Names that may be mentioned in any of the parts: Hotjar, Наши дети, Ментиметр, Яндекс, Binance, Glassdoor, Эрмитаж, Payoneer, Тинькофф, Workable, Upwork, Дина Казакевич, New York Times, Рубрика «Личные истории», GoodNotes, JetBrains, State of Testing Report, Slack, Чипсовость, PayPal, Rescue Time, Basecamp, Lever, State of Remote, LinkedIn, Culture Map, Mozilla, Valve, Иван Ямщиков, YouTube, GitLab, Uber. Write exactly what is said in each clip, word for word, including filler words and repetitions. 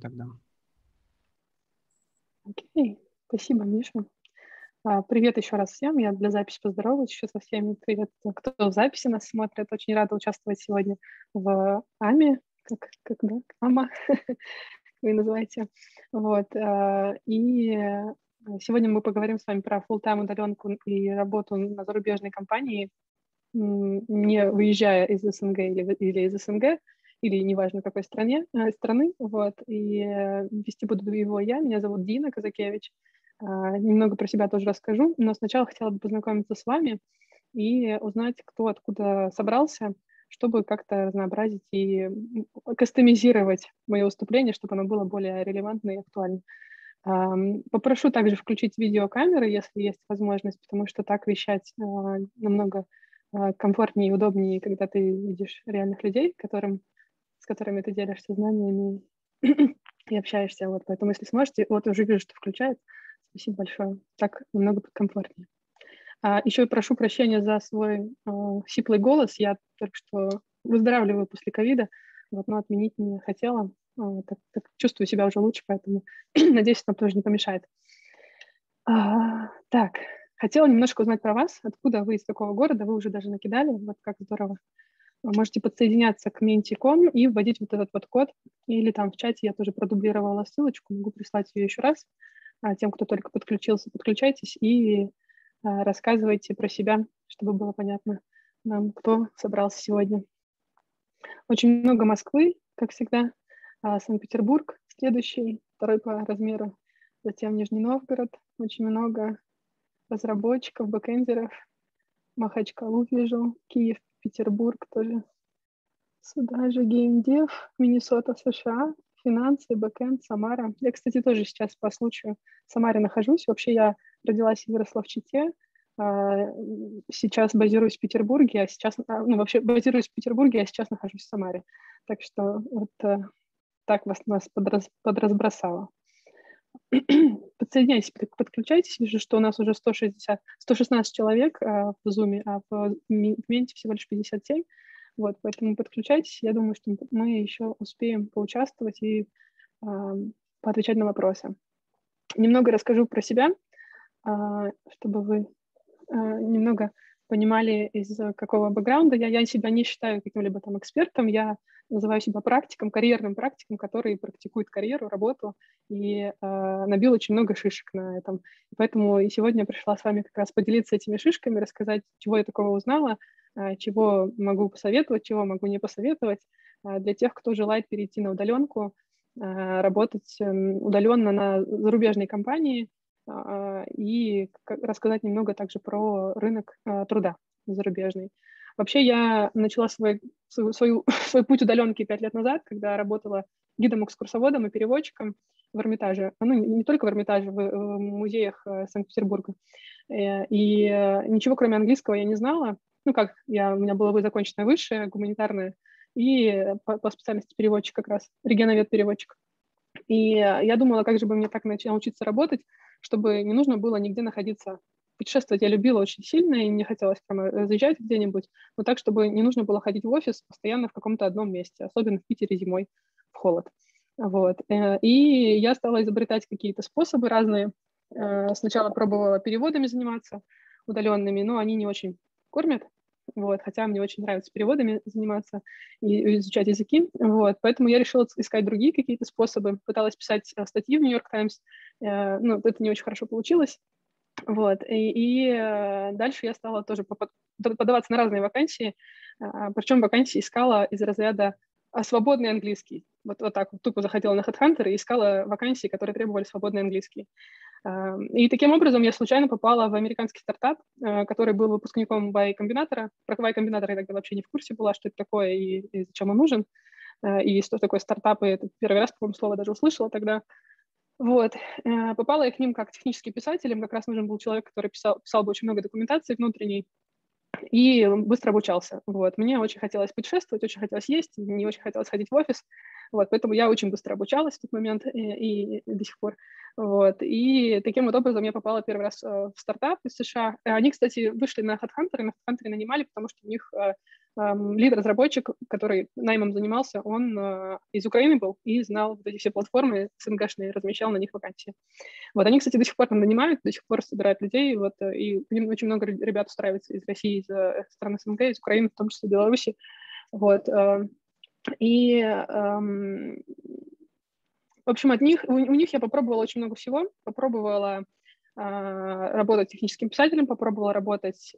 тогда. Окей, спасибо, Миша. Привет еще раз всем. Я для записи поздороваюсь еще со всеми. Привет, кто в записи нас смотрит. Очень рада участвовать сегодня в АМИ. Как, как да? АМА, как вы называете. Вот. И сегодня мы поговорим с вами про фулл-тайм удаленку и работу на зарубежной компании, не выезжая из СНГ или, или из СНГ, или неважно какой стране, страны. Вот. И вести буду его я. Меня зовут Дина Казакевич. Немного про себя тоже расскажу, но сначала хотела бы познакомиться с вами и узнать, кто откуда собрался, чтобы как-то разнообразить и кастомизировать мое выступление, чтобы оно было более релевантно и актуально. Попрошу также включить видеокамеры, если есть возможность, потому что так вещать намного комфортнее и удобнее, когда ты видишь реальных людей, которым, с которыми ты делишься знаниями и общаешься. Вот, поэтому, если сможете, вот уже вижу, что включает. Спасибо большое. Так немного подкомфортнее. А, еще и прошу прощения за свой э, сиплый голос. Я только что выздоравливаю после ковида, вот, но отменить не хотела. Э, так, так чувствую себя уже лучше, поэтому надеюсь, нам тоже не помешает. А, так, хотела немножко узнать про вас. Откуда вы, из какого города? Вы уже даже накидали. Вот как здорово. Вы можете подсоединяться к менти точка ком и вводить вот этот вот код. Или там в чате я тоже продублировала ссылочку. Могу прислать ее еще раз. А тем, кто только подключился, подключайтесь и а, рассказывайте про себя, чтобы было понятно нам, кто собрался сегодня. Очень много Москвы, как всегда, а, Санкт-Петербург следующий, второй по размеру, затем Нижний Новгород, очень много разработчиков, бэкэндеров, Махачкалу вижу, Киев, Петербург тоже, сюда же геймдев, Миннесота, США, финансы, бэкэнд, Самара. Я, кстати, тоже сейчас по случаю в Самаре нахожусь. Вообще я родилась и выросла в Чите. Сейчас базируюсь в Петербурге, а сейчас... Ну, вообще базируюсь в Петербурге, а сейчас нахожусь в Самаре. Так что вот так вас нас подраз, подразбросало. Подсоединяйтесь, подключайтесь. Вижу, что у нас уже сто шестьдесят, сто шестнадцать человек в Zoom, а в Менте всего лишь пятьдесят семь. Вот, поэтому подключайтесь. Я думаю, что мы еще успеем поучаствовать и э, поотвечать на вопросы. Немного расскажу про себя, э, чтобы вы э, немного понимали, из какого бэкграунда. Я, я себя не считаю каким-либо там экспертом. Я называю себя практиком, карьерным практиком, который практикует карьеру, работу и э, набил очень много шишек на этом. Поэтому и сегодня я пришла с вами как раз поделиться этими шишками, рассказать, чего я такого узнала, чего могу посоветовать, чего могу не посоветовать для тех, кто желает перейти на удаленку, работать удаленно на зарубежной компании и рассказать немного также про рынок труда зарубежный. Вообще я начала свой, свой, свой, свой путь удаленки пять лет назад, когда работала гидом-экскурсоводом и переводчиком в Эрмитаже, ну не только в Эрмитаже, в музеях Санкт-Петербурга. И ничего кроме английского я не знала. Ну, как я, у меня было законченное высшее, гуманитарное, и по, по специальности переводчик как раз, регионовед-переводчик. И я думала, как же бы мне так научиться работать, чтобы не нужно было нигде находиться. Путешествовать я любила очень сильно, и мне хотелось прямо разъезжать где-нибудь, но так, чтобы не нужно было ходить в офис постоянно в каком-то одном месте, особенно в Питере зимой, в холод. Вот. И я стала изобретать какие-то способы разные. Сначала пробовала переводами заниматься удаленными, но они не очень кормят, вот, хотя мне очень нравится переводами заниматься и изучать языки, вот, поэтому я решила искать другие какие-то способы, пыталась писать статьи в New York Times, э, ну, это не очень хорошо получилось, вот, и, и дальше я стала тоже подаваться на разные вакансии, э, причем вакансии искала из разряда свободный английский, вот, вот так, тупо заходила на Headhunter и искала вакансии, которые требовали свободный английский. И таким образом я случайно попала в американский стартап, который был выпускником Y Combinator. Про Y Combinator я тогда вообще не в курсе была, что это такое и, и зачем он нужен, и что такое стартап, и это первый раз, по-моему, слово даже услышала тогда. Вот. Попала я к ним как технический писатель, им как раз нужен был человек, который писал, писал бы очень много документации внутренней, и быстро обучался. Вот. Мне очень хотелось путешествовать, очень хотелось есть, не очень хотелось ходить в офис, Вот, поэтому я очень быстро обучалась в тот момент и, и до сих пор. Вот, и таким вот образом я попала первый раз в стартап из США. Они, кстати, вышли на Headhunter, на Headhunter нанимали, потому что у них лид-разработчик, который наймом занимался, он из Украины был и знал вот эти все платформы эс эн гэ-шные, размещал на них вакансии. Вот, они, кстати, до сих пор там нанимают, до сих пор собирают людей, вот, и очень много ребят устраивается из России, из стран эс эн гэ, из Украины, в том числе из Беларуси. Вот, и, в общем, от них, у, у них я попробовала очень много всего, попробовала работать техническим писателем, попробовала работать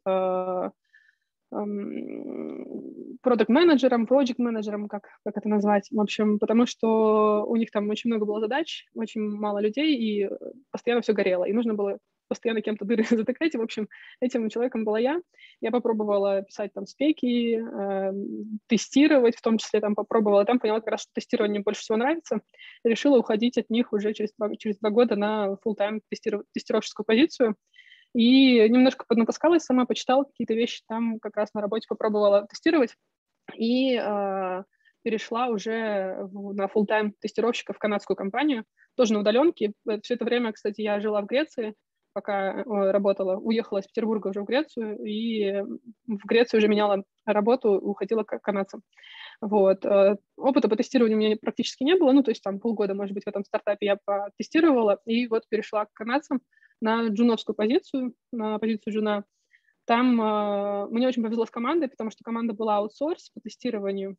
продакт-менеджером, проджект-менеджером, как, как это назвать, в общем, потому что у них там очень много было задач, очень мало людей, и постоянно все горело, и нужно было постоянно кем-то дыры затыкать, и, в общем, этим человеком была я. Я попробовала писать там спеки, э, тестировать, в том числе там попробовала, там поняла как раз, что тестирование мне больше всего нравится, решила уходить от них уже через два, через два года на full-time тестиров, тестировщическую позицию. И немножко поднатаскалась сама, почитала какие-то вещи там, как раз на работе попробовала тестировать, и э, перешла уже в, на full-time тестировщика в канадскую компанию, тоже на удаленке. Все это время, кстати, я жила в Греции, пока работала, уехала из Петербурга уже в Грецию, и в Греции уже меняла работу, уходила к канадцам. Вот. Опыта по тестированию у меня практически не было, ну, то есть там полгода, может быть, в этом стартапе я потестировала, и вот перешла к канадцам на джуновскую позицию, на позицию джуна. Там э, мне очень повезло с командой, потому что команда была аутсорс по тестированию,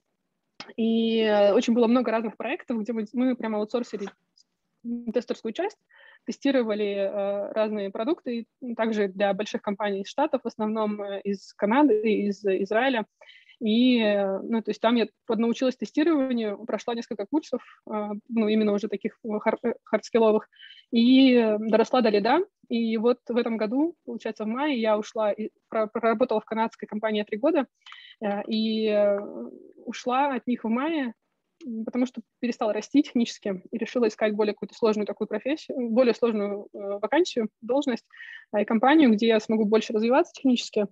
и э, очень было много разных проектов, где мы, мы прямо аутсорсили тестерскую часть, тестировали э, разные продукты, также для больших компаний из Штатов, в основном из Канады, из Израиля. И, ну, то есть там я поднаучилась тестированию, прошла несколько курсов, ну, именно уже таких хардскилловых, и доросла до лида. И вот в этом году, получается, в мае я ушла, и проработала в канадской компании три года, и ушла от них в мае, потому что перестала расти технически и решила искать более какую-то сложную такую профессию, более сложную вакансию, должность и компанию, где я смогу больше развиваться технически.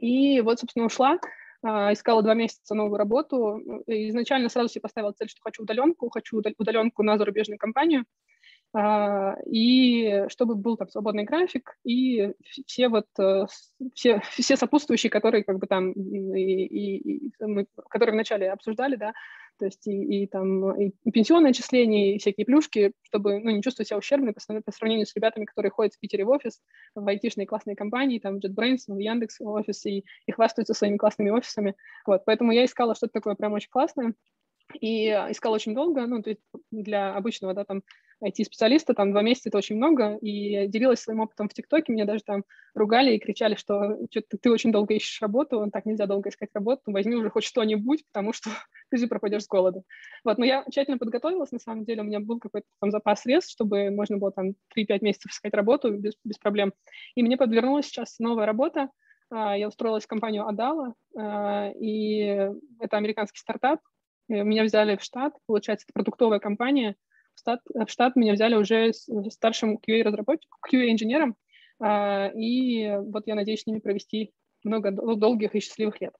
И вот, собственно, ушла. Искала два месяца новую работу. Изначально сразу себе поставила цель, что хочу удаленку, хочу удаленку на зарубежную компанию, и чтобы был там свободный график, и все, вот, все, все сопутствующие, которые, как бы, там, и, и, и, мы, которые вначале обсуждали, да, то есть и, и, там, и пенсионные отчисления, и всякие плюшки, чтобы, ну, не чувствовать себя ущербной по, по сравнению с ребятами, которые ходят в Питере в офис, в айтишные классные компании, там, в JetBrains, в Яндекс офис, и, и хвастаются своими классными офисами. Вот, поэтому я искала что-то такое прям очень классное, и искала очень долго, ну, то есть для обычного, да, там, ай ти-специалиста, там, два месяца — это очень много, и делилась своим опытом в ТикТоке, меня даже там ругали и кричали, что что-то ты очень долго ищешь работу, так нельзя долго искать работу, возьми уже хоть что-нибудь, потому что ты же пропадешь с голоду. Вот, но я тщательно подготовилась, на самом деле, у меня был какой-то там запас средств, чтобы можно было там три-пять месяцев искать работу без, без проблем, и мне подвернулась сейчас новая работа. Я устроилась в компанию Adala, и это американский стартап, меня взяли в штат, получается, это продуктовая компания. В штат, в штат меня взяли уже старшим кью эй-разработчиком, кью эй-инженером, и вот я надеюсь с ними провести много долгих и счастливых лет.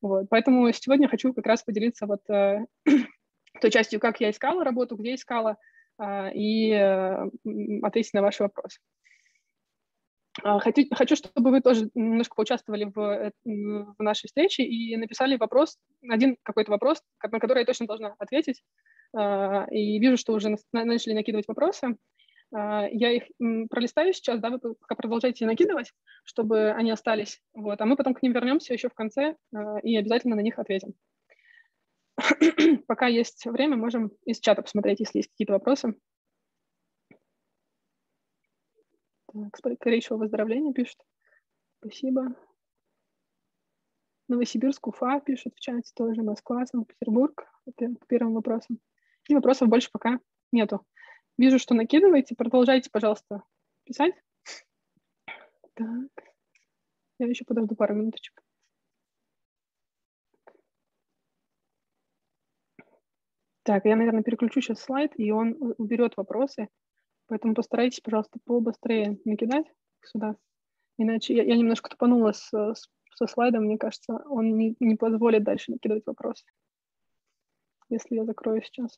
Вот. Поэтому сегодня хочу как раз поделиться вот той частью, как я искала работу, где искала, и ответить на ваши вопросы. Хочу, хочу, чтобы вы тоже немножко поучаствовали в, в нашей встрече и написали вопрос, один какой-то вопрос, на который я точно должна ответить. И вижу, что уже начали накидывать вопросы. Я их пролистаю сейчас, да, вы пока продолжайте накидывать, чтобы они остались. Вот. А мы потом к ним вернемся еще в конце и обязательно на них ответим. Пока есть время, можем из чата посмотреть, если есть какие-то вопросы. Так, скорейшего выздоровления пишут. Спасибо. Новосибирск, Уфа пишут в чате тоже, Москва, Санкт-Петербург. Это к первым вопросам. И вопросов больше пока нету. Вижу, что накидываете. Продолжайте, пожалуйста, писать. Так. Я еще подожду пару минуточек. Так, я, наверное, переключу сейчас слайд, и он уберет вопросы. Поэтому постарайтесь, пожалуйста, побыстрее накидать сюда. Иначе я, я немножко тупанула с, с, со слайдом. Мне кажется, он не, не позволит дальше накидывать вопросы. если я закрою сейчас.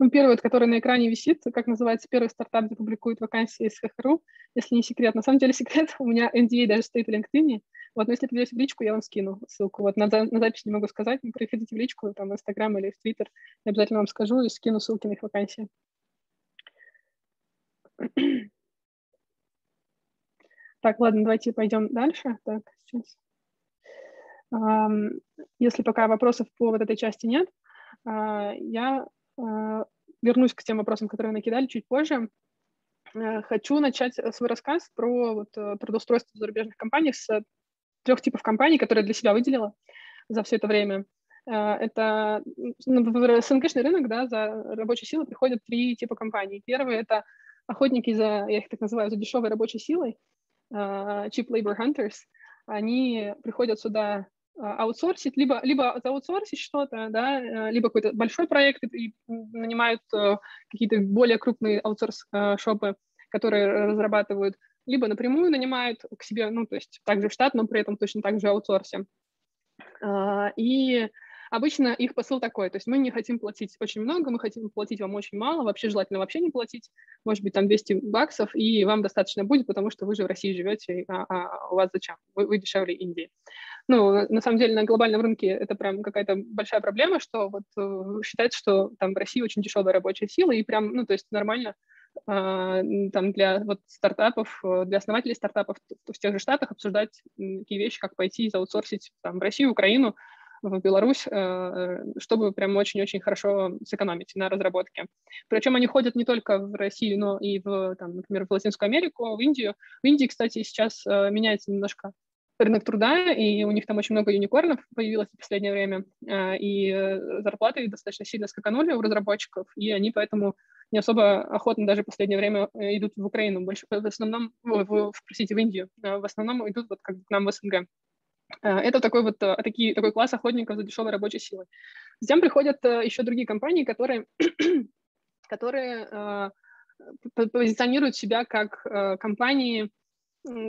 Ну, первый, который на экране висит, как называется, первый стартап, где публикует вакансии из эс ха эр у, если не секрет. На самом деле секрет, у меня эн ди эй даже стоит в LinkedIn. Вот, но если придете в личку, я вам скину ссылку. Вот, на, на запись не могу сказать, но приходите в личку, там, в Инстаграм или в Твиттер, я обязательно вам скажу и скину ссылки на их вакансии. Так, ладно, давайте пойдем дальше. Так, сейчас. Если пока вопросов по вот этой части нет, я вернусь к тем вопросам, которые накидали чуть позже. Хочу начать свой рассказ про вот трудоустройство в зарубежных компаниях с трех типов компаний, которые я для себя выделила за все это время. Это в СНГшный рынок, да, за рабочей силой приходят три типа компаний. Первый — это охотники за, я их так называю, за дешевой рабочей силой, cheap labor hunters. Они приходят сюда аутсорсить, либо, либо заутсорсить что-то, да, либо какой-то большой проект и нанимают какие-то более крупные аутсорс-шопы, которые разрабатывают, либо напрямую нанимают к себе, ну, то есть также в штат, но при этом точно так же аутсорсе. И обычно их посыл такой, то есть мы не хотим платить очень много, мы хотим платить вам очень мало, вообще желательно вообще не платить, может быть, там двести баксов, и вам достаточно будет, потому что вы же в России живете, а, а у вас зачем? Вы, вы дешевле Индии. Ну, на самом деле, на глобальном рынке это прям какая-то большая проблема, что вот считается, что там в России очень дешевая рабочая сила, и прям, ну, то есть нормально там для вот стартапов, для основателей стартапов в тех же Штатах обсуждать такие вещи, как пойти и заутсорсить там в Россию, Украину, в Беларусь, чтобы прям очень-очень хорошо сэкономить на разработке. Причем они ходят не только в Россию, но и, в, там, например, в Латинскую Америку, в Индию. В Индии, кстати, сейчас меняется немножко рынок труда, и у них там очень много юникорнов появилось в последнее время, и зарплаты достаточно сильно скаканули у разработчиков, и они поэтому не особо охотно даже в последнее время идут в Украину, больше, в основном, в, простите, в Индию, в основном идут вот как к нам в СНГ. Это такой вот такие, такой класс охотников за дешевой рабочей силой. Затем приходят еще другие компании, которые, которые позиционируют себя как компании,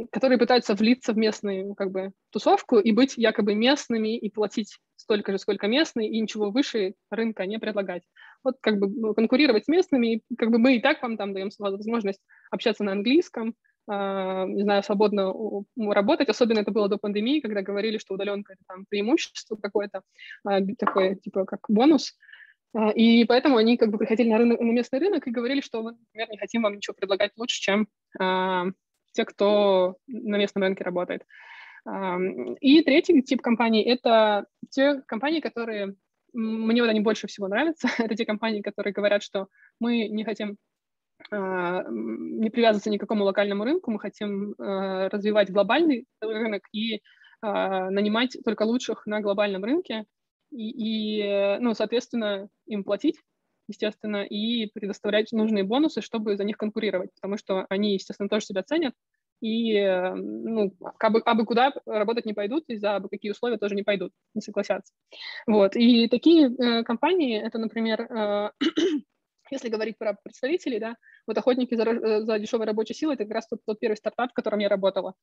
которые пытаются влиться в местную, как бы, тусовку и быть якобы местными и платить столько же, сколько местные, и ничего выше рынка не предлагать. Вот как бы конкурировать с местными, и, как бы, мы и так вам там даем возможность общаться на английском, не знаю, свободно работать. Особенно это было до пандемии, когда говорили, что удаленка — это там преимущество какое-то, такое, типа, как бонус. И поэтому они как бы приходили на, рынок, на местный рынок и говорили, что мы, например, не хотим вам ничего предлагать лучше, чем те, кто на местном рынке работает. И третий тип компаний — это те компании, которые... Мне вот они больше всего нравятся. Это те компании, которые говорят, что мы не хотим не привязываться ни к какому локальному рынку, мы хотим развивать глобальный рынок и нанимать только лучших на глобальном рынке и, и ну, соответственно, им платить, естественно, и предоставлять нужные бонусы, чтобы за них конкурировать, потому что они, естественно, тоже себя ценят, и, ну, абы, абы куда работать не пойдут, и за абы какие условия тоже не пойдут, не согласятся. Вот. И такие э, компании, это, например, э, если говорить про представителей, да, вот охотники за, за дешевой рабочей силой, это как раз тот, тот первый стартап, в котором я работала.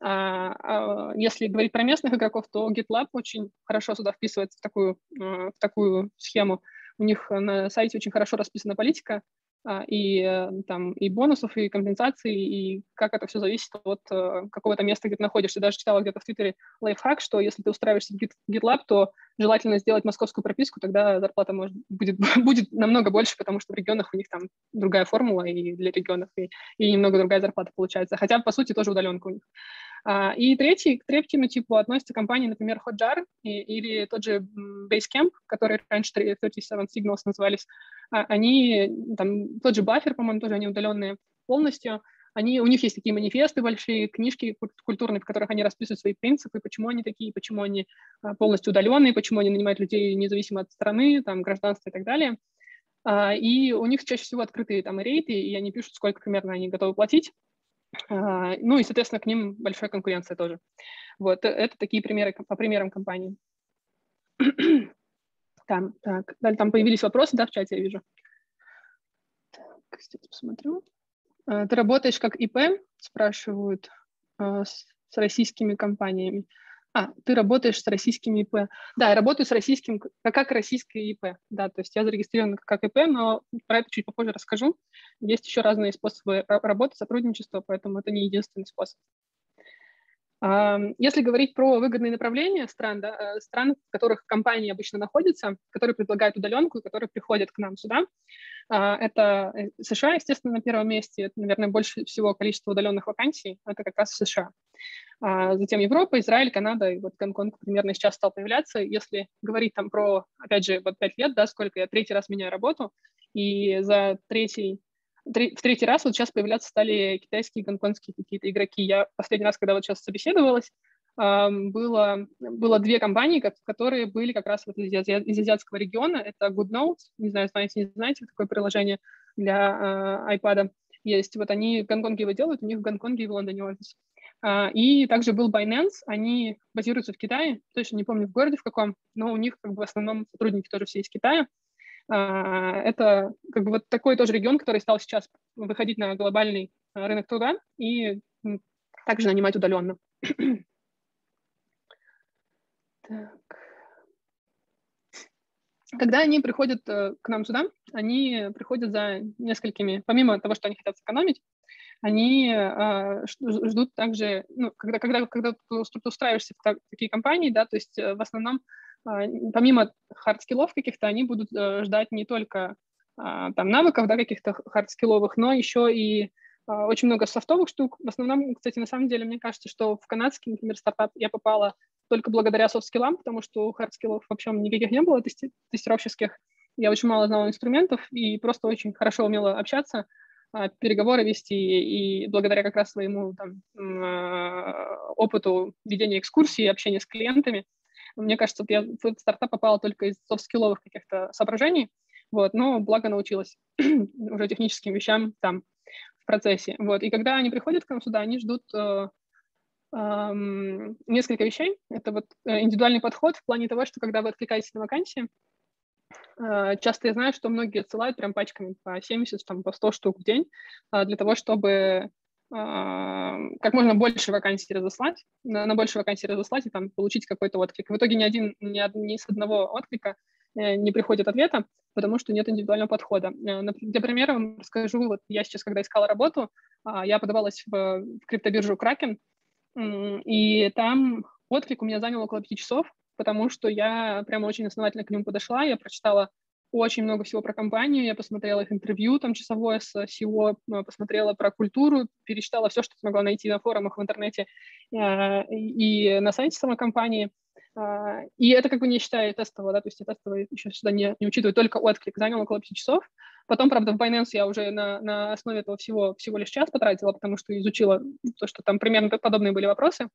А, а, если говорить про местных игроков, то GitLab очень хорошо сюда вписывается в такую, в такую схему. У них на сайте очень хорошо расписана политика и, там, и бонусов, и компенсаций, и как это все зависит от какого-то места, где ты находишься. Даже читала где-то в Твиттере лайфхак, что если ты устраиваешься в GitLab, то желательно сделать московскую прописку, тогда зарплата может, будет, будет намного больше, потому что в регионах у них там другая формула и для регионов, и, и немного другая зарплата получается. Хотя, по сути, тоже удаленка у них. И третий, к третьему типу относятся компании, например, Hotjar и, или тот же Basecamp, которые раньше тридцать семь Signals назывались. Они, там, тот же Buffer, по-моему, тоже они удаленные полностью. Они, у них есть такие манифесты большие, книжки культурные, в которых они расписывают свои принципы, почему они такие, почему они полностью удаленные, почему они нанимают людей независимо от страны, там, гражданства и так далее. И у них чаще всего открытые там рейты, и они пишут, сколько примерно они готовы платить. Ну и, соответственно, к ним большая конкуренция тоже. Вот, это такие примеры по примерам компаний. Там, так, далее, там появились вопросы, да, в чате я вижу. Так, сейчас посмотрю. Ты работаешь как и пэ, спрашивают. с российскими компаниями. А, ты работаешь с российскими ИП. Да, я работаю с российским, как российское ИП. Да, то есть я зарегистрирована как ИП, но про это чуть попозже расскажу. Есть еще разные способы работы, сотрудничества, поэтому это не единственный способ. Если говорить про выгодные направления стран, да, стран, в которых компании обычно находятся, которые предлагают удаленку и которые приходят к нам сюда, это США, естественно, на первом месте. Это, наверное, больше всего количество удаленных вакансий. Это как раз США. Затем Европа, Израиль, Канада. И вот Гонконг примерно сейчас стал появляться. Если говорить там про, опять же, вот пять лет, да, сколько я третий раз меняю работу, и за третий... В третий раз вот сейчас появляться стали китайские, гонконгские какие-то игроки. Я последний раз, когда вот сейчас собеседовалась, было, было две компании, которые были как раз вот из, из азиатского региона. Это GoodNotes, не знаю, знаете, не знаете, такое приложение для э, iPad есть. Вот они в Гонконге его делают, у них в Гонконге и в Лондоне офис. А, и также был Binance, они базируются в Китае, точно не помню в городе в каком, но у них как бы в основном сотрудники тоже все из Китая. Это как бы вот такой тоже регион, который стал сейчас выходить на глобальный рынок труда и также нанимать удаленно. Так. Когда они приходят к нам сюда, они приходят за несколькими, помимо того, что они хотят сэкономить, они э, ждут также, ну, когда, когда, когда ты устраиваешься в такие компании, да, то есть в основном помимо хард-скиллов каких-то, они будут ждать не только там навыков, да, каких-то хард-скилловых, но еще и очень много софтовых штук. В основном, кстати, на самом деле, мне кажется, что в канадский, например, стартап я попала только благодаря софт-скиллам, потому что хард-скиллов вообще никаких не было тести- тестировщических. Я очень мало знала инструментов и просто очень хорошо умела общаться, переговоры вести, и благодаря как раз своему там, опыту ведения экскурсий, общения с клиентами, мне кажется, вот я в этот стартап попала только из софт-скилловых каких-то соображений, вот, но благо научилась уже техническим вещам там в процессе. Вот. И когда они приходят к нам сюда, они ждут э, э, несколько вещей. Это вот индивидуальный подход в плане того, что когда вы откликаетесь на вакансии, э, часто я знаю, что многие отсылают прям пачками по семьдесят, там, по сто штук в день э, для того, чтобы... как можно больше вакансий разослать, на, на больше вакансий разослать и там получить какой-то отклик. В итоге ни один, ни, од, ни с одного отклика э, не приходит ответа, потому что нет индивидуального подхода. Э, для примера вам расскажу, вот я сейчас, когда искала работу, э, я подавалась в, в криптобиржу Kraken, э, и там отклик у меня занял около пяти часов, потому что я прямо очень основательно к нему подошла, я прочитала очень много всего про компанию, я посмотрела их интервью, там, часовое с си и о, посмотрела про культуру, перечитала все, что смогла найти на форумах в интернете и на сайте самой компании. И это как бы не считая тестового, да, то есть я тестовый еще сюда не, не учитываю, только отклик, занял около пяти часов. Потом, правда, в Binance я уже на, на основе этого всего всего лишь час потратила, потому что изучила то, что там примерно подобные были вопросы.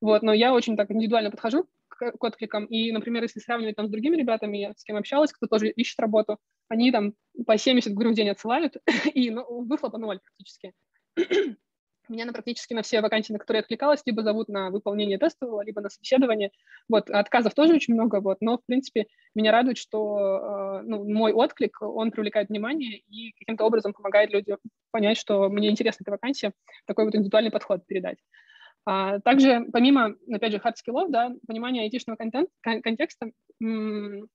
Вот, но я очень так индивидуально подхожу к, к откликам. И, например, если сравнивать там с другими ребятами, с кем общалась, кто тоже ищет работу, они там по семьдесят говорю, в день отсылают, и ну, выхлопа ноль практически. Меня на практически на все вакансии, на которые я откликалась, либо зовут на выполнение тестового, либо на собеседование. Вот, отказов тоже очень много, вот, но, в принципе, меня радует, что э, ну, мой отклик, он привлекает внимание и каким-то образом помогает людям понять, что мне интересна эта вакансия, такой вот индивидуальный подход передать. А, также, помимо, опять же, хард-скиллов, да, понимание айтишного контент, кон- контекста, м-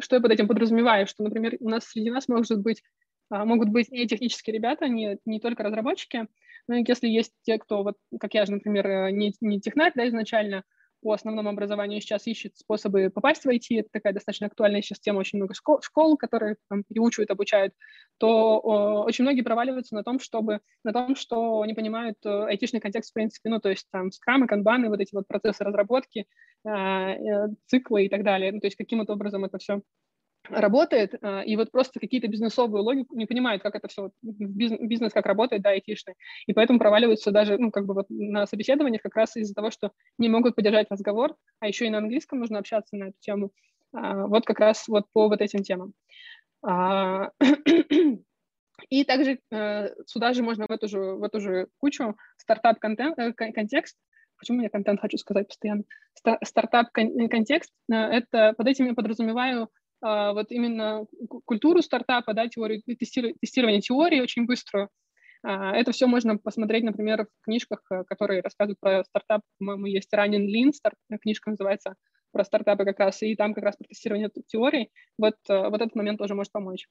что я под этим подразумеваю, что, например, у нас среди нас может быть могут быть не технические ребята, не, не только разработчики, но если есть те, кто, вот, как я же, например, не, не технарь, да, изначально по основному образованию сейчас ищет способы попасть в ай ти, это такая достаточно актуальная сейчас тема, очень много школ, школ которые там, переучивают, обучают, то о, очень многие проваливаются на том, чтобы, на том, что не понимают айтишный контекст в принципе, ну, то есть там скрамы, канбаны, вот эти вот процессы разработки, э, э, циклы и так далее, ну, то есть каким-то образом это все работает, и вот просто какие-то бизнесовую логику не понимают, как это все, бизнес как работает, да, айтишный, и поэтому проваливаются даже, ну, как бы вот на собеседованиях как раз из-за того, что не могут поддержать разговор, а еще и на английском нужно общаться на эту тему, вот как раз вот по вот этим темам. И также сюда же можно в эту же, в эту же кучу стартап-контекст. Почему я контент хочу сказать постоянно? Стартап-контекст, это под этим я подразумеваю вот именно культуру стартапа, да, теорию, тестирование теории очень быструю, Это все можно посмотреть, например, в книжках, которые рассказывают про стартап. По-моему, есть Running Lean, старт, книжка называется, про стартапы как раз, и там как раз про тестирование теорий. Вот, вот этот момент тоже может помочь.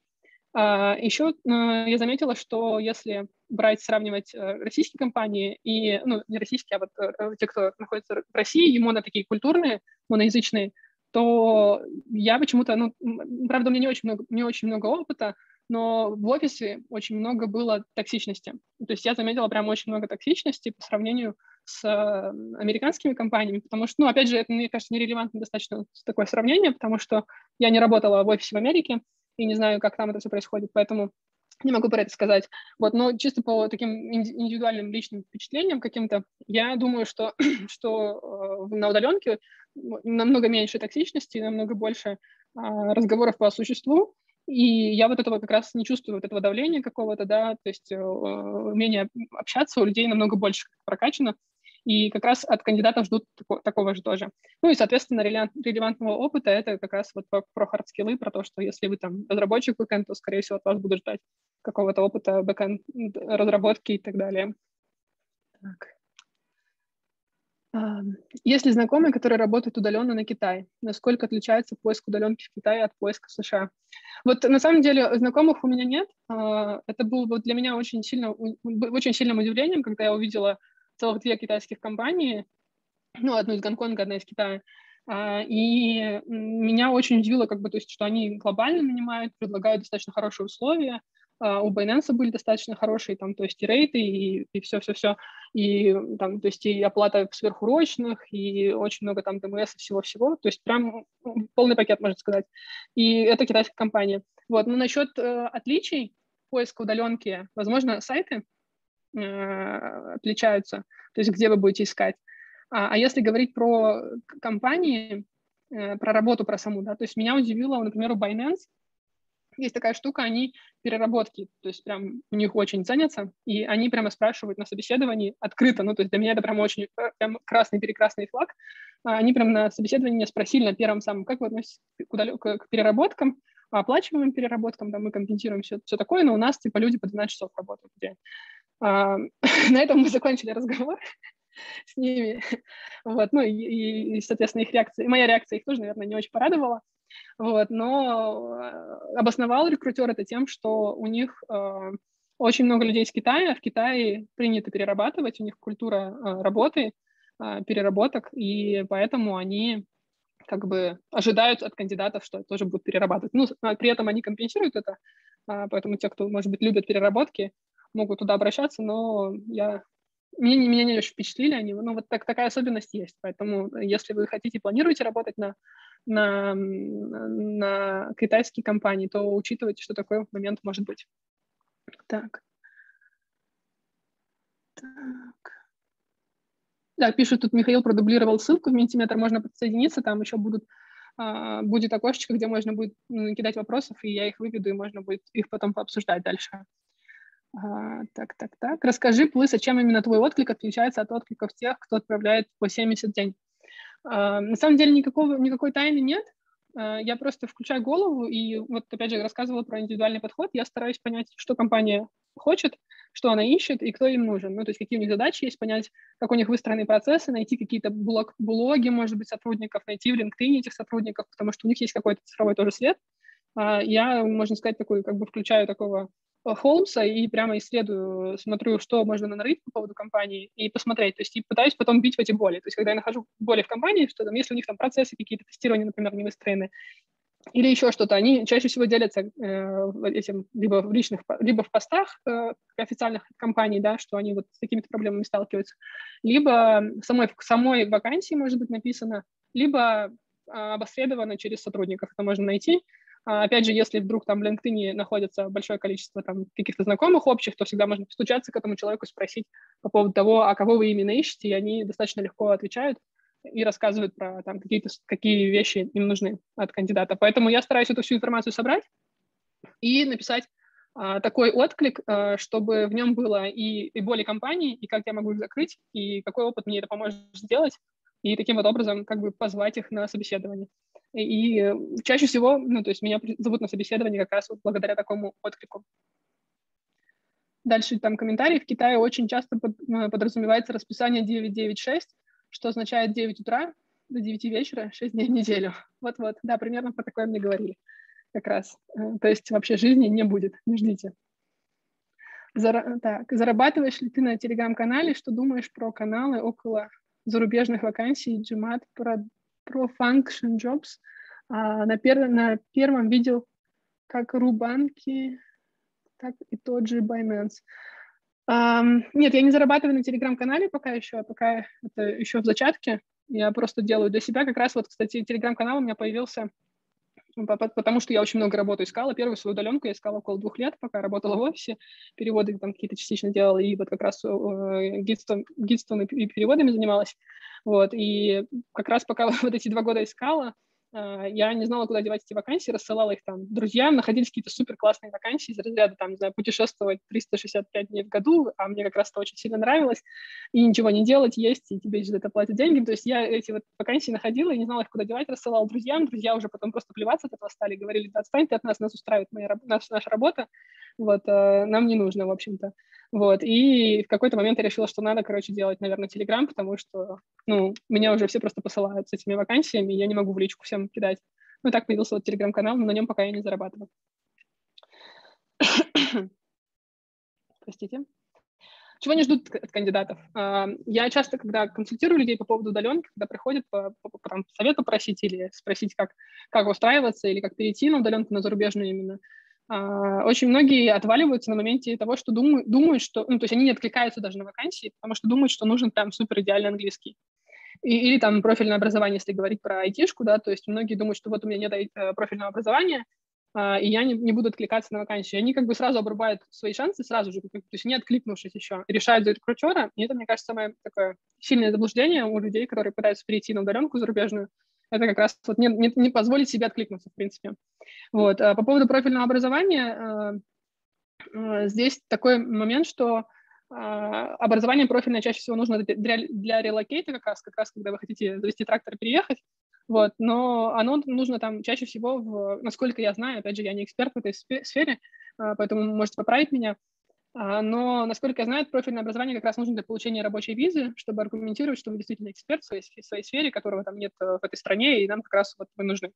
Еще я заметила, что если брать, сравнивать российские компании и, ну, не российские, а вот те, кто находится в России, и моно такие культурные, моноязычные, то я почему-то, ну, правда, у меня не очень много, не очень много опыта, но в офисе очень много было токсичности. То есть я заметила прям очень много токсичности по сравнению с американскими компаниями, потому что, ну, опять же, это, мне кажется, нерелевантно достаточно такое сравнение, потому что я не работала в офисе в Америке и не знаю, как там это все происходит, поэтому не могу про это сказать. Вот, но чисто по таким индивидуальным личным впечатлениям каким-то, я думаю, что, что на удаленке намного меньше токсичности, намного больше разговоров по существу, и я вот этого как раз не чувствую, вот этого давления какого-то, да, то есть умение общаться у людей намного больше прокачано, и как раз от кандидатов ждут такого, такого же тоже. Ну и, соответственно, релевантного опыта — это как раз вот про хардскиллы, про то, что если вы там разработчик бэкэнд, то, скорее всего, от вас будут ждать какого-то опыта бэкэнд разработки и так далее. Так. Есть ли знакомые, которые работают удаленно на Китай? Насколько отличается поиск удаленки в Китае от поиска в США? Вот на самом деле знакомых у меня нет. Это было вот для меня очень, сильно, очень сильным удивлением, когда я увидела целых две китайских компании, ну, одну из Гонконга, одна из Китая, и меня очень удивило, как бы, то есть, что они глобально нанимают, предлагают достаточно хорошие условия, у Binance были достаточно хорошие, там, то есть, и рейты, и все-все-все, и, и там, то есть, и оплата сверхурочных, и очень много там ДМС и всего-всего, то есть, прям полный пакет, можно сказать, и это китайская компания. Вот, но насчет э, отличий поиска удаленки, возможно, сайты отличаются, то есть где вы будете искать. А, а если говорить про компании, про работу, про саму, да, то есть меня удивило, например, у Binance есть такая штука, они переработки, то есть прям у них очень ценятся, и они прямо спрашивают на собеседовании открыто, ну, то есть для меня это прям очень прям красный-перекрасный флаг, они прям на собеседовании меня спросили на первом самом, как вы относитесь к, удал... к переработкам, оплачиваемым переработкам, да, мы компенсируем все, все такое, но у нас, типа, люди по двенадцать часов работают в день. На этом мы закончили разговор с ними, вот, ну и, и, соответственно, их реакция, моя реакция их тоже, наверное, не очень порадовала, вот, но обосновал рекрутер это тем, что у них э, очень много людей из Китая, а в Китае принято перерабатывать, у них культура э, работы, э, переработок, и поэтому они как бы ожидают от кандидатов, что тоже будут перерабатывать, ну, при этом они компенсируют это, э, поэтому те, кто, может быть, любят переработки, могут туда обращаться, но я, меня, меня не очень впечатлили они, но вот так, такая особенность есть, поэтому если вы хотите, планируете работать на, на, на китайские компании, то учитывайте, что такой момент может быть. Так. Так. Да, пишет тут Михаил, продублировал ссылку в Ментиметр, можно подсоединиться, там еще будут, будет окошечко, где можно будет накидать вопросов, и я их выведу, и можно будет их потом пообсуждать дальше. А, так, так, так. Расскажи, Плыса, чем именно твой отклик отличается от откликов тех, кто отправляет по семьдесят в день? А, на самом деле никакого, никакой тайны нет. А, я просто включаю голову и вот опять же рассказывала про индивидуальный подход. Я стараюсь понять, что компания хочет, что она ищет и кто им нужен. Ну, то есть какие у них задачи есть, понять, как у них выстроены процессы, найти какие-то блог, блоги, может быть, сотрудников, найти в LinkedIn этих сотрудников, потому что у них есть какой-то цифровой тоже след. А, я, можно сказать, такой, как бы включаю такого Холмса и прямо исследую, смотрю, что можно нарыть по поводу компании и посмотреть, то есть и пытаюсь потом бить в эти боли, то есть когда я нахожу боли в компании, что там, если у них там процессы какие-то, тестирования, например, не выстроены или еще что-то, они чаще всего делятся э, этим либо в личных, либо в постах э, официальных компаний, да, что они вот с такими-то проблемами сталкиваются, либо самой, в самой вакансии может быть написано, либо э, обосредованно через сотрудников, это можно найти. Опять же, если вдруг там в LinkedIn находится большое количество там каких-то знакомых общих, то всегда можно постучаться к этому человеку, спросить по поводу того, а кого вы именно ищете, и они достаточно легко отвечают и рассказывают про там какие-то, какие вещи им нужны от кандидата. Поэтому я стараюсь эту всю информацию собрать и написать а, такой отклик, а, чтобы в нем было и, и боли компании, и как я могу их закрыть, и какой опыт мне это поможет сделать, и таким вот образом как бы позвать их на собеседование. И чаще всего, ну, то есть меня зовут на собеседование как раз вот благодаря такому отклику. Дальше там комментарий. В Китае очень часто под, подразумевается расписание девять девять шесть, что означает девять утра до девяти вечера, шесть дней в неделю. Вот-вот, да, примерно про такое мне говорили как раз. То есть вообще жизни не будет, не ждите. Зара... Так, зарабатываешь ли ты на телеграм-канале? Что думаешь про каналы около зарубежных вакансий, джимат, про, про Function Jobs? А, на, пер... на первом видел, как рубанки, так и тот же Binance. А, нет, я не зарабатываю на телеграм-канале пока еще, а пока это еще в зачатке. Я просто делаю для себя. Как раз вот, кстати, телеграм-канал у меня появился, потому что я очень много работы искала. Первую свою удаленку я искала около двух лет, пока работала в офисе. Переводы там какие-то частично делала, и вот как раз э, гидством, гидством и переводами занималась. Вот. И как раз пока вот эти два года искала, э, я не знала, куда девать эти вакансии, рассылала их там друзьям, находились какие-то суперклассные вакансии из разряда, там, не знаю, путешествовать триста шестьдесят пять дней в году, а мне как раз это очень сильно нравилось, и ничего не делать, есть, и тебе за это платят деньги. То есть я эти вот вакансии находила, я не знала их, куда девать, рассылала друзьям, друзья уже потом просто плеваться от этого стали, говорили, да отстань ты от нас, нас устраивает моя, наша, наша работа, вот, э, нам не нужно, в общем-то. Вот, и в какой-то момент я решила, что надо, короче, делать, наверное, Telegram, потому что, ну, меня уже все просто посылают с этими вакансиями, я не могу в личку всем кидать. Ну, так появился вот Telegram-канал, но на нем пока я не зарабатываю. Простите. Чего не ждут от кандидатов? Я часто, когда консультирую людей по поводу удаленки, когда приходят по, по, по там, совету просить или спросить, как, как устраиваться или как перейти на удаленку, на зарубежную именно, очень многие отваливаются на моменте того, что думают, думают, что... Ну, то есть они не откликаются даже на вакансии, потому что думают, что нужен прям супер идеальный английский. И, или там профильное образование, если говорить про айтишку, да, то есть многие думают, что вот у меня нет профильного образования, и я не, не буду откликаться на вакансии. Они как бы сразу обрубают свои шансы, сразу же, то есть не откликнувшись еще, решают за это кручера. И это, мне кажется, самое такое сильное заблуждение у людей, которые пытаются перейти на удаленку зарубежную. Это как раз вот не, не, не позволить себе откликнуться, в принципе. Вот. По поводу профильного образования, здесь такой момент, что образование профильное чаще всего нужно для, для релокейта, как раз, как раз когда вы хотите завести трактор и переехать. Вот. Но оно нужно там чаще всего, в, насколько я знаю, опять же, я не эксперт в этой сфере, поэтому можете поправить меня. Но, насколько я знаю, профильное образование как раз нужно для получения рабочей визы, чтобы аргументировать, что вы действительно эксперт в своей, в своей сфере, которого там нет в этой стране, и нам как раз вот вы нужны.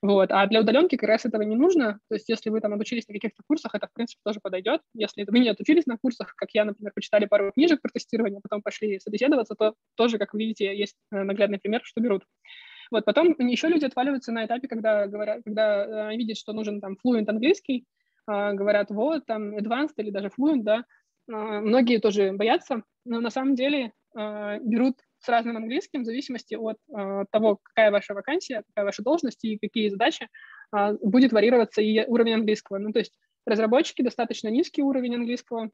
Вот. А для удаленки как раз этого не нужно. То есть если вы там обучились на каких-то курсах, это, в принципе, тоже подойдет. Если вы не отучились на курсах, как я, например, почитали пару книжек про тестирование, потом пошли собеседоваться, то тоже, как видите, есть наглядный пример, что берут. Вот. Потом еще люди отваливаются на этапе, когда, говорят, когда видят, что нужен там fluent английский, говорят, вот, там, advanced или даже fluent, да, многие тоже боятся, но на самом деле берут с разным английским в зависимости от того, какая ваша вакансия, какая ваша должность и какие задачи, будет варьироваться и уровень английского. Ну, то есть разработчики достаточно низкий уровень английского,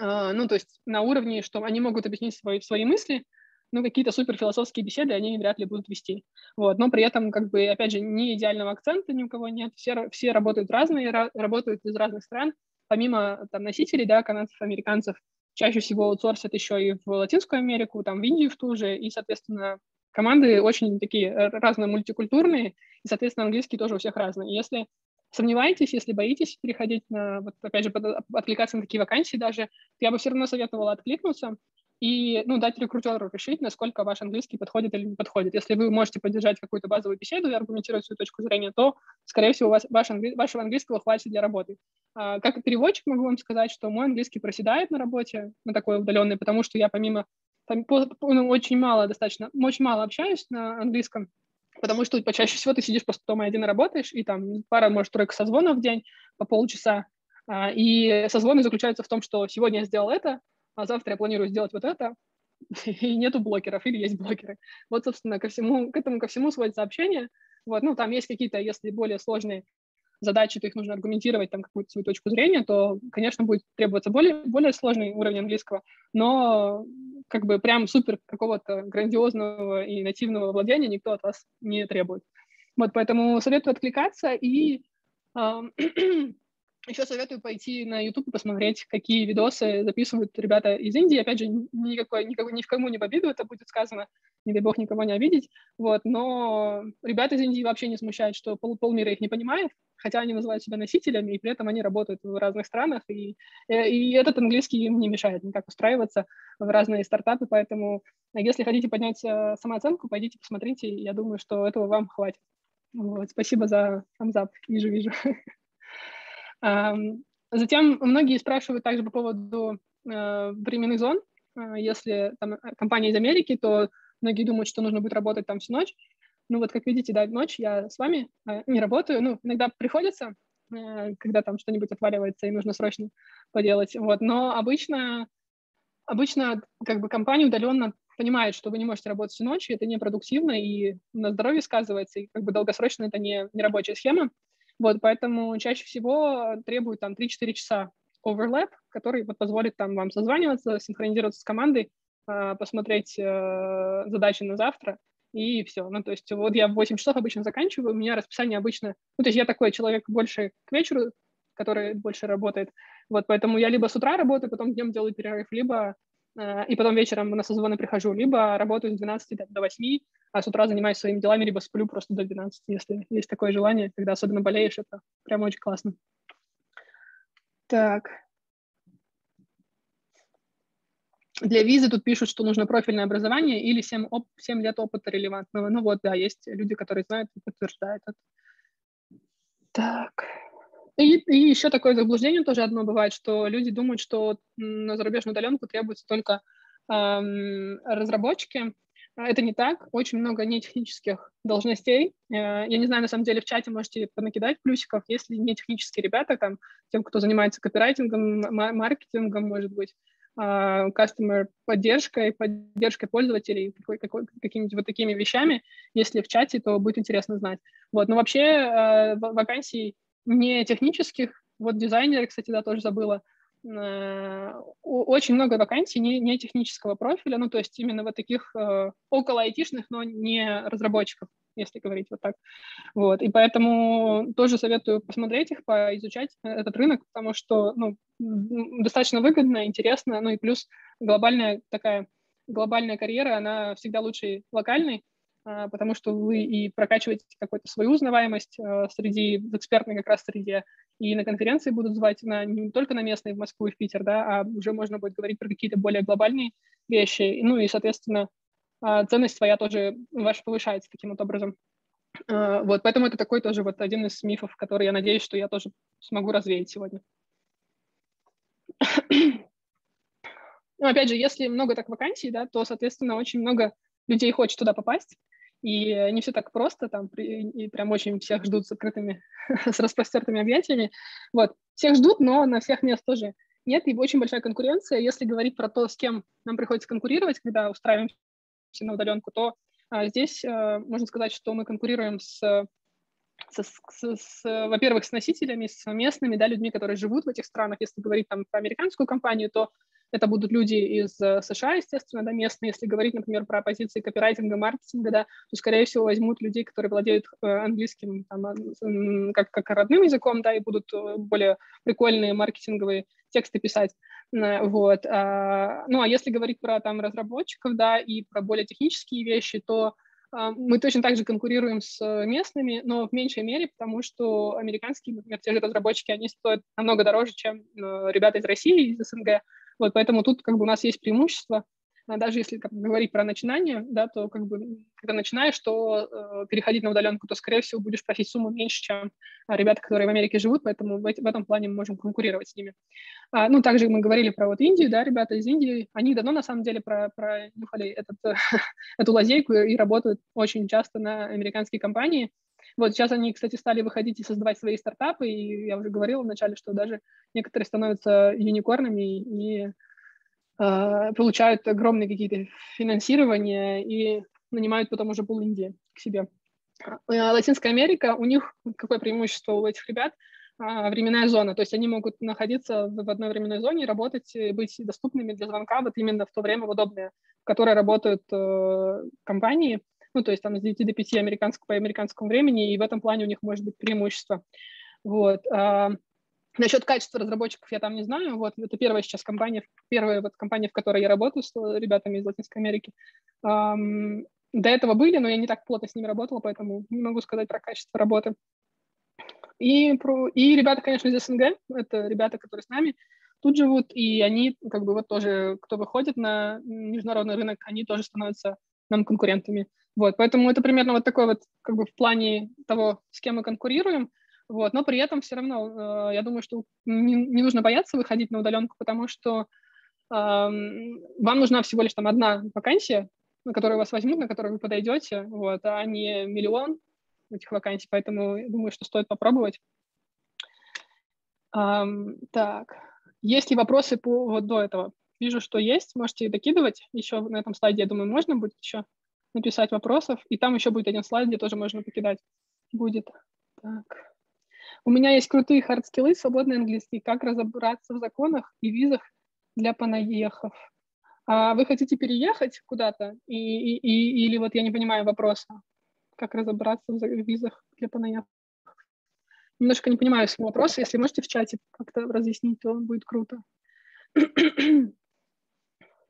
ну, то есть на уровне, что они могут объяснить свои, свои мысли, ну, какие-то суперфилософские беседы они вряд ли будут вести. Вот. Но при этом, как бы, опять же, ни идеального акцента ни у кого нет. Все, все работают разные, ра- работают из разных стран. Помимо там, носителей, да, канадцев, американцев, чаще всего аутсорсят еще и в Латинскую Америку, там, в Индию в ту же. И, соответственно, команды очень такие разные, мультикультурные. И, соответственно, английский тоже у всех разный. И если сомневаетесь, если боитесь переходить на, вот, опять же, откликаться на такие вакансии даже, я бы все равно советовала откликнуться. И, ну, дать рекрутеру решить, насколько ваш английский подходит или не подходит. Если вы можете поддержать какую-то базовую беседу и аргументировать свою точку зрения, то, скорее всего, у вас, ваш англи... вашего английского хватит для работы. А, как переводчик могу вам сказать, что мой английский проседает на работе, на такой удаленной, потому что я помимо... Там, по, ну, очень мало достаточно... Очень мало общаюсь на английском, потому что почаще всего ты сидишь просто дома один и работаешь, и там пара, может, тройка созвонов в день по полчаса. А, и созвоны заключаются в том, что сегодня я сделал это, а завтра я планирую сделать вот это, и нету блокеров, или есть блокеры. Вот, собственно, ко всему, к этому ко всему сводится общение. Вот, ну, там есть какие-то, если более сложные задачи, то их нужно аргументировать, там, какую-то свою точку зрения, то, конечно, будет требоваться более, более сложный уровень английского, но, как бы, прям супер какого-то грандиозного и нативного владения никто от вас не требует. Вот, поэтому советую откликаться и... Еще советую пойти на YouTube и посмотреть, какие видосы записывают ребята из Индии. Опять же, никакой, никакой, ни в кому не в обиду это будет сказано, не дай бог никого не обидеть. Вот. Но ребята из Индии вообще не смущают, что пол, полмира их не понимает, хотя они называют себя носителями, и при этом они работают в разных странах, и, и этот английский им не мешает никак устраиваться в разные стартапы. Поэтому если хотите поднять самооценку, пойдите посмотрите, я думаю, что этого вам хватит. Вот. Спасибо за thumbs up. Вижу, вижу. Затем многие спрашивают также по поводу э, временных зон. Если там, компания из Америки, то многие думают, что нужно будет работать там всю ночь. Ну вот, как видите, да, ночь я с вами э, не работаю. Ну, иногда приходится, э, когда там что-нибудь отваливается и нужно срочно поделать. Вот. Но обычно, обычно как бы компания удаленно понимает, что вы не можете работать всю ночь, это непродуктивно и на здоровье сказывается, и как бы долгосрочно это не, не рабочая схема. Вот, поэтому чаще всего требуют там три-четыре часа оверлэп, который вот позволит там вам созваниваться, синхронизироваться с командой, посмотреть задачи на завтра и все. Ну, то есть вот я в восемь часов обычно заканчиваю, у меня расписание обычно... Ну, то есть я такой человек больше к вечеру, который больше работает, вот, поэтому я либо с утра работаю, потом днем делаю перерыв, либо... И потом вечером на созвоны прихожу, либо работаю с двенадцати до восьми, а с утра занимаюсь своими делами, либо сплю просто до двенадцати, если есть такое желание. Когда особенно болеешь, это прям очень классно. Так. Для визы тут пишут, что нужно профильное образование или семь, оп- семь лет опыта релевантного. Ну вот, да, есть люди, которые знают и подтверждают это. Так. И, и еще такое заблуждение тоже одно бывает, что люди думают, что на зарубежную удаленку требуются только эм, разработчики. Это не так. Очень много нетехнических должностей. Э, я не знаю, на самом деле в чате можете понакидать плюсиков, если нетехнические ребята, там, тем, кто занимается копирайтингом, маркетингом, может быть, кастомер-поддержкой, э, поддержкой пользователей, какой, какой, какими-нибудь вот такими вещами. Если в чате, то будет интересно знать. Вот. Но вообще э, вакансий не технических, вот дизайнеры, кстати, да, тоже забыла, очень много вакансий не, не технического профиля, ну, то есть именно вот таких около айтишных, но не разработчиков, если говорить вот так. Вот, и поэтому тоже советую посмотреть их, поизучать этот рынок, потому что, ну, достаточно выгодно, интересно, ну, и плюс глобальная такая, глобальная карьера, она всегда лучше локальной, потому что вы и прокачиваете какую-то свою узнаваемость среди, в экспертной как раз среде, и на конференции будут звать на, не только на местные в Москву и в Питер, да, а уже можно будет говорить про какие-то более глобальные вещи, ну и, соответственно, ценность своя тоже ваша повышается таким вот образом. Вот, поэтому это такой тоже вот один из мифов, который я надеюсь, что я тоже смогу развеять сегодня. Ну, опять же, если много так вакансий, да, то, соответственно, очень много людей хочет туда попасть. И не все так просто, там, и прям очень всех ждут с открытыми, с распростертыми объятиями. Вот, всех ждут, но на всех мест тоже нет, и очень большая конкуренция. Если говорить про то, с кем нам приходится конкурировать, когда устраиваемся на удаленку, то а, здесь а, можно сказать, что мы конкурируем с, с, с, с, во-первых, с носителями, с местными, да, людьми, которые живут в этих странах. Если говорить там про американскую компанию, то это будут люди из США, естественно, да, местные. Если говорить, например, про позиции копирайтинга, маркетинга, да, то, скорее всего, возьмут людей, которые владеют английским там, как, как родным языком, да, и будут более прикольные маркетинговые тексты писать. Вот. Ну, а если говорить про там, разработчиков, да, и про более технические вещи, то мы точно так же конкурируем с местными, но в меньшей мере, потому что американские, например, те же разработчики, они стоят намного дороже, чем ребята из России, из СНГ. Вот, поэтому тут как бы у нас есть преимущество, даже если как, говорить про начинание, да, то как бы, когда начинаешь, то э, переходить на удаленку, то, скорее всего, будешь просить сумму меньше, чем ребята, которые в Америке живут, поэтому в, в этом плане мы можем конкурировать с ними. А, ну, также мы говорили про вот Индию, да, ребята из Индии, они давно, на самом деле, про, про, нюхали этот, эту лазейку и работают очень часто на американские компании. Вот сейчас они, кстати, стали выходить и создавать свои стартапы, и я уже говорила вначале, что даже некоторые становятся юникорнами и, и э, получают огромные какие-то финансирования и нанимают потом уже пол Индии к себе. Латинская Америка, у них какое преимущество у этих ребят? Временная зона, то есть они могут находиться в одной временной зоне, работать, быть доступными для звонка вот именно в то время удобное, в которое работают э, компании. Ну, то есть там с девяти до пяти американского, по американскому времени, и в этом плане у них может быть преимущество. Вот. Насчет качества разработчиков я там не знаю. Вот это первая сейчас компания, первая вот компания, в которой я работаю с ребятами из Латинской Америки. Um, до этого были, но я не так плотно с ними работала, поэтому не могу сказать про качество работы. И, про... и ребята, конечно, из СНГ, это ребята, которые с нами тут живут, и они как бы вот тоже, кто выходит на международный рынок, они тоже становятся нам конкурентами. Вот, поэтому это примерно вот такой вот как бы в плане того, с кем мы конкурируем. Вот, но при этом все равно, э, я думаю, что не, не нужно бояться выходить на удаленку, потому что э, вам нужна всего лишь там одна вакансия, на которую вас возьмут, на которую вы подойдете, вот, а не миллион этих вакансий, поэтому я думаю, что стоит попробовать. Um, так, есть ли вопросы по, вот до этого? Вижу, что есть, можете докидывать. Еще на этом слайде, я думаю, можно будет еще написать вопросов, и там еще будет один слайд, где тоже можно покидать будет. Так. У меня есть крутые хардскиллы, свободный английский. Как разобраться в законах и визах для понаехав? А вы хотите переехать куда-то? И, и, и, или вот я не понимаю вопроса. Как разобраться в визах для понаехав? Немножко не понимаю свой вопрос. Если можете в чате как-то разъяснить, то будет круто.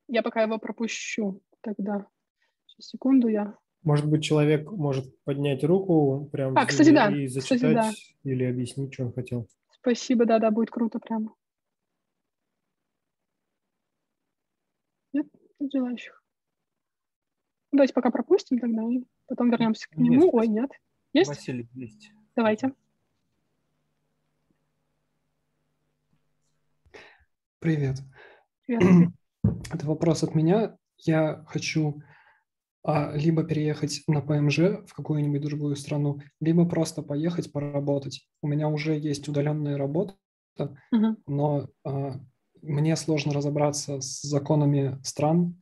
Я пока его пропущу тогда. Сейчас, секунду я... Может быть, человек может поднять руку прямо а, кстати, да. и зачитать кстати, да. или объяснить, что он хотел. Спасибо, да-да, будет круто прямо. Нет, нет желающих. Давайте пока пропустим тогда, и потом вернемся к нему. Есть. Ой, нет. Есть? Василий, есть. Давайте. Привет. Привет. Это вопрос от меня. Я хочу... А либо переехать на ПМЖ в какую-нибудь другую страну, либо просто поехать поработать. У меня уже есть удаленная работа, uh-huh. но а, мне сложно разобраться с законами стран,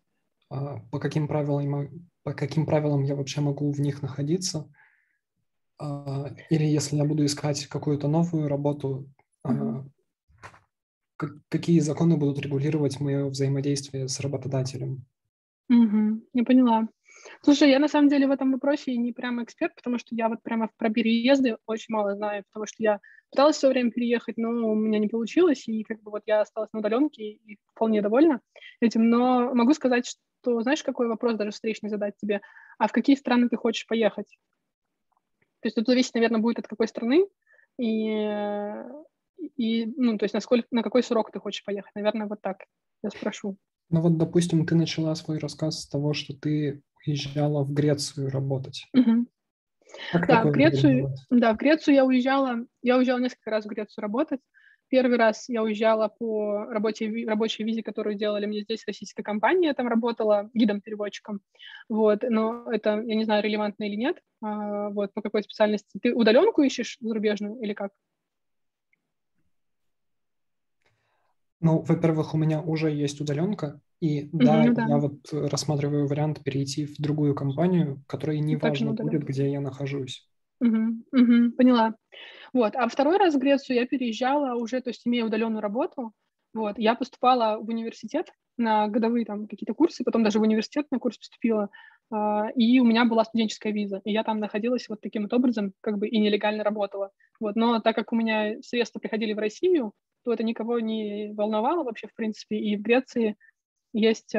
а, по каким правилам, по каким правилам я вообще могу в них находиться. А, или если я буду искать какую-то новую работу, uh-huh. а, к- какие законы будут регулировать мое взаимодействие с работодателем. Uh-huh. Я поняла. Слушай, я на самом деле в этом вопросе не прямо эксперт, потому что я вот прямо про переезды очень мало знаю, потому что я пыталась все время переехать, но у меня не получилось, и как бы вот я осталась на удаленке и вполне довольна этим. Но могу сказать, что знаешь, какой вопрос даже встречный задать тебе? А в какие страны ты хочешь поехать? То есть тут зависит, наверное, будет от какой страны, и, и ну, то есть насколько, на какой срок ты хочешь поехать. Наверное, вот так я спрошу. Ну вот, допустим, ты начала свой рассказ с того, что ты уезжала в Грецию работать. Угу. Да, в Грецию, да, в Грецию я уезжала. Я уезжала несколько раз в Грецию работать. Первый раз я уезжала по работе, рабочей визе, которую делали мне здесь российская компания. Я там работала гидом-переводчиком. Вот, но это, я не знаю, релевантно или нет. А, вот, по какой специальности? Ты удаленку ищешь зарубежную или как? Ну, во-первых, у меня уже есть удаленка, и да, ну, да, я вот рассматриваю вариант перейти в другую компанию, которая не важно будет, где я нахожусь. Угу, угу, поняла. Вот, а второй раз в Грецию я переезжала уже, то есть имея удаленную работу, вот, я поступала в университет на годовые там какие-то курсы, потом даже в университетный курс поступила, и у меня была студенческая виза, и я там находилась вот таким вот образом, как бы и нелегально работала. Вот, но так как у меня средства приходили в Россию, то это никого не волновало вообще, в принципе, и в Греции есть, ну,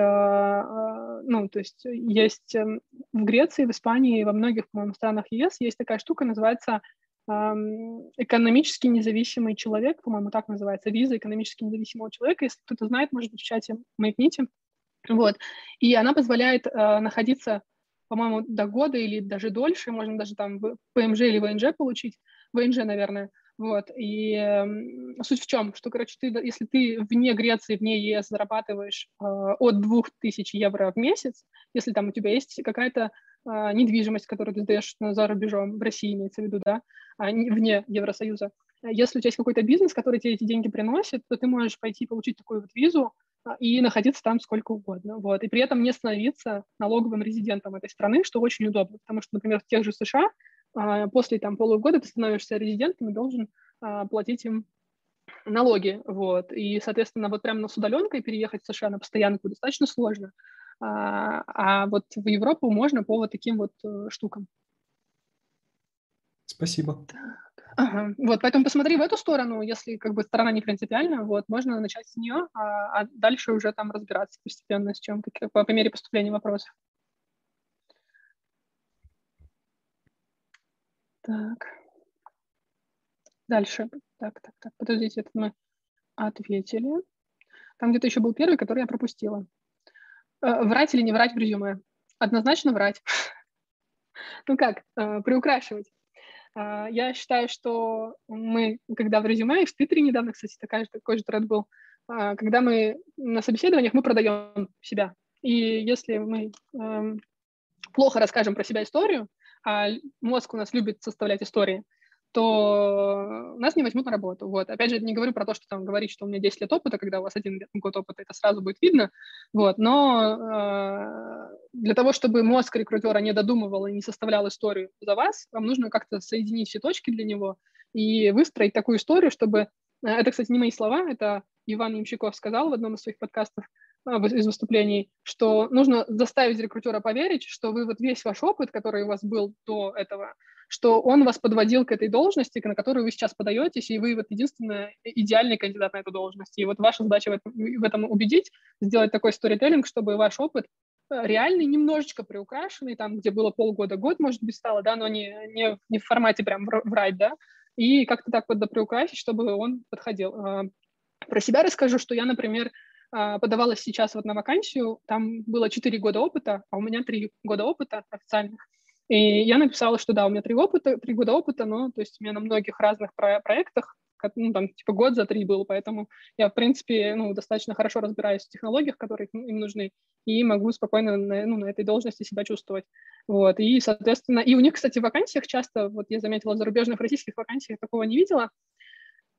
то есть есть в Греции, в Испании, во многих, по-моему, странах ЕС есть такая штука, называется экономически независимый человек, по-моему, так называется, виза экономически независимого человека, если кто-то знает, может быть, в чате маякните, вот, и она позволяет находиться, по-моему, до года или даже дольше, можно даже там ПМЖ или ВНЖ получить, ВНЖ, наверное. Вот, и э, суть в чем, что, короче, ты, если ты вне Греции, вне ЕС зарабатываешь э, от двух тысяч евро в месяц, если там у тебя есть какая-то э, недвижимость, которую ты сдаешь за рубежом, в России имеется в виду, да, а не, вне Евросоюза, если у тебя есть какой-то бизнес, который тебе эти деньги приносит, то ты можешь пойти получить такую вот визу и находиться там сколько угодно, вот, и при этом не становиться налоговым резидентом этой страны, что очень удобно, потому что, например, в тех же США после там полугода ты становишься резидентом и должен а, платить им налоги, вот, и, соответственно, вот прямо с удаленкой переехать в США на постоянку достаточно сложно, а, а вот в Европу можно по вот таким вот штукам. Спасибо. Так. Ага. Вот, поэтому посмотри в эту сторону, если как бы сторона не принципиальна, вот, можно начать с нее, а, а дальше уже там разбираться постепенно с чем, как, по, по мере поступления вопросов. Так, дальше, так, так, так, подождите, это мы ответили. Там где-то еще был первый, который я пропустила. Э, врать или не врать в резюме? Однозначно врать. Ну как, э, приукрашивать. Я считаю, что мы, когда в резюме, и в Твиттере недавно, кстати, такая же, такой же тред был, когда мы на собеседованиях, мы продаем себя. И если мы эм, плохо расскажем про себя историю, а мозг у нас любит составлять истории, то нас не возьмут на работу. Вот. Опять же, не говорю про то, что там говорить, что у меня десять лет опыта, когда у вас один год опыта, это сразу будет видно. Вот. Но э, для того, чтобы мозг рекрутера не додумывал и не составлял историю за вас, вам нужно как-то соединить все точки для него и выстроить такую историю, чтобы... Это, кстати, не мои слова, это Иван Ямщиков сказал в одном из своих подкастов, из выступлений, что нужно заставить рекрутера поверить, что вы вот весь ваш опыт, который у вас был до этого, что он вас подводил к этой должности, на которую вы сейчас подаетесь, и вы вот единственный идеальный кандидат на эту должность. И вот ваша задача в этом, в этом убедить, сделать такой сторителлинг, чтобы ваш опыт реальный, немножечко приукрашенный, там, где было полгода-год, может быть, стало, да, но не, не, не в формате прям врать, да, и как-то так вот доприукрасить, чтобы он подходил. Про себя расскажу, что я, например, подавалась сейчас вот на вакансию, там было четыре года опыта, а у меня три года опыта официальных. И я написала, что да, у меня три, опыта, три года опыта, но то есть у меня на многих разных про проектах, ну, там, типа год за три был, поэтому я, в принципе, ну, достаточно хорошо разбираюсь в технологиях, которые им нужны, и могу спокойно на, ну, на этой должности себя чувствовать. Вот. И, соответственно, и у них, кстати, в вакансиях часто, вот я заметила, в зарубежных российских вакансиях такого не видела,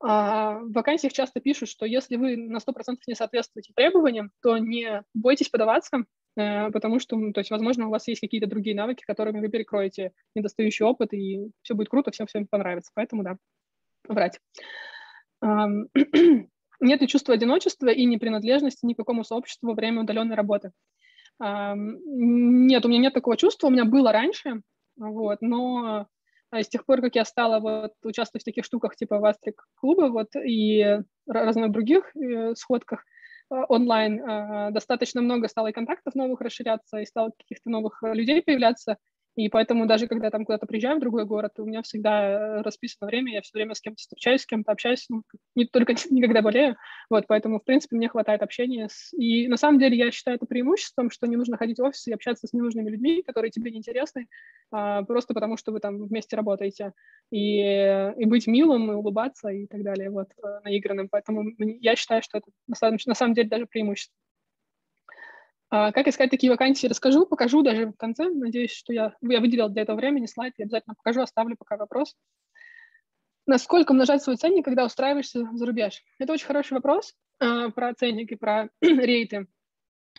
а в вакансиях часто пишут, что если вы на сто процентов не соответствуете требованиям, то не бойтесь подаваться, потому что, ну, то есть, возможно, у вас есть какие-то другие навыки, которыми вы перекроете недостающий опыт, и все будет круто, всем всем понравится. Поэтому, да, врать. Нет ли чувства одиночества и непринадлежности ни к какому сообществу во время удаленной работы? Нет, у меня нет такого чувства, у меня было раньше, вот, но с тех пор, как я стала вот участвовать в таких штуках типа Астрик клуба вот, и разных других сходках, онлайн достаточно много стало и контактов новых расширяться, и стало каких-то новых людей появляться, и поэтому даже когда там куда-то приезжаю в другой город, у меня всегда расписано время, я все время с кем-то встречаюсь, с кем-то общаюсь, ну, не только никогда болею, вот, поэтому, в принципе, мне хватает общения, с... и на самом деле я считаю это преимуществом, что не нужно ходить в офис и общаться с ненужными людьми, которые тебе неинтересны, а, просто потому, что вы там вместе работаете, и, и быть милым, и улыбаться, и так далее, вот, наигранным, поэтому я считаю, что это на самом, на самом деле даже преимущество. Как искать такие вакансии, расскажу, покажу даже в конце. Надеюсь, что я, я выделила для этого времени слайд, я обязательно покажу, оставлю пока вопрос. Насколько умножать свой ценник, когда устраиваешься за рубеж? Это очень хороший вопрос э, про ценник и про рейты.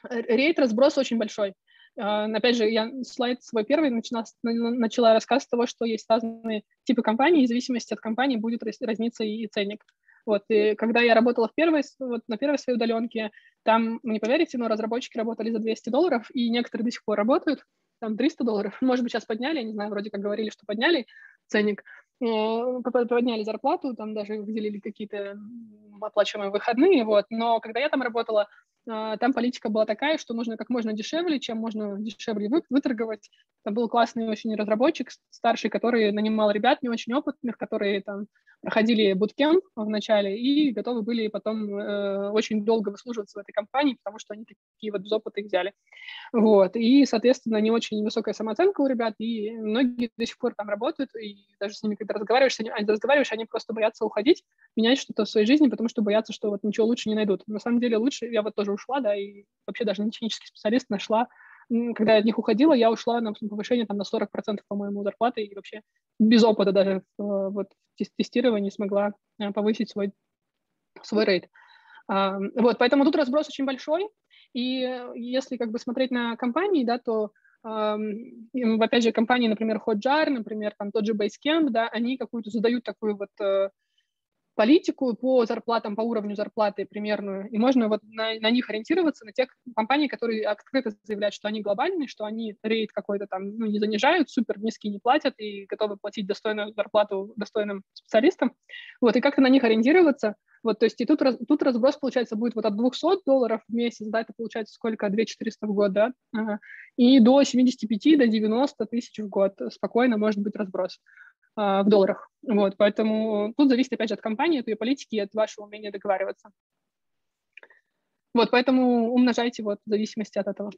Рейт разброс очень большой. Э, опять же, я слайд свой первый начала, начала рассказ с того, что есть разные типы компаний, и в зависимости от компании будет разниться и ценник. Вот, и когда я работала в первой, вот, на первой своей удаленке, там, не поверите, но разработчики работали за двести долларов, и некоторые до сих пор работают, там триста долларов, может быть, сейчас подняли, я не знаю, вроде как говорили, что подняли ценник, подняли зарплату, там даже выделили какие-то оплачиваемые выходные, вот, но когда я там работала, там политика была такая, что нужно как можно дешевле, чем можно дешевле выторговать. Там был классный очень разработчик, старший, который нанимал ребят не очень опытных, которые там проходили буткемп в начале и готовы были потом э, очень долго выслуживаться в этой компании, потому что они такие вот без опыта их взяли. Вот. И, соответственно, не очень высокая самооценка у ребят, и многие до сих пор там работают, и даже с ними, когда разговариваешь, они, разговариваешь, они просто боятся уходить, менять что-то в своей жизни, потому что боятся, что вот ничего лучше не найдут. На самом деле лучше, я вот тоже ушла, да, и вообще даже не технический специалист нашла, когда я от них уходила, я ушла на повышение там на сорок процентов, по-моему, зарплаты, и вообще без опыта даже вот тестирования смогла повысить свой, свой рейд. Вот, поэтому тут разброс очень большой, и если как бы смотреть на компании, да, то опять же компании, например, Hotjar, например, там тот же Basecamp, да, они какую-то задают такую вот политику по зарплатам, по уровню зарплаты примерную, и можно вот на, на них ориентироваться, на тех компаний, которые открыто заявляют, что они глобальные, что они рейд какой-то там, ну, не занижают, супер низкие не платят и готовы платить достойную зарплату достойным специалистам, вот, и как-то на них ориентироваться, вот, то есть и тут, тут разброс, получается, будет вот от двухсот долларов в месяц, да, это получается сколько, две тысячи четыреста в год, да, ага. И до семидесяти пяти, до девяноста тысяч в год спокойно может быть разброс а, в долларах, вот, поэтому тут зависит, опять же, от компании, от ее политики и от вашего умения договариваться, вот, поэтому умножайте вот в зависимости от этого.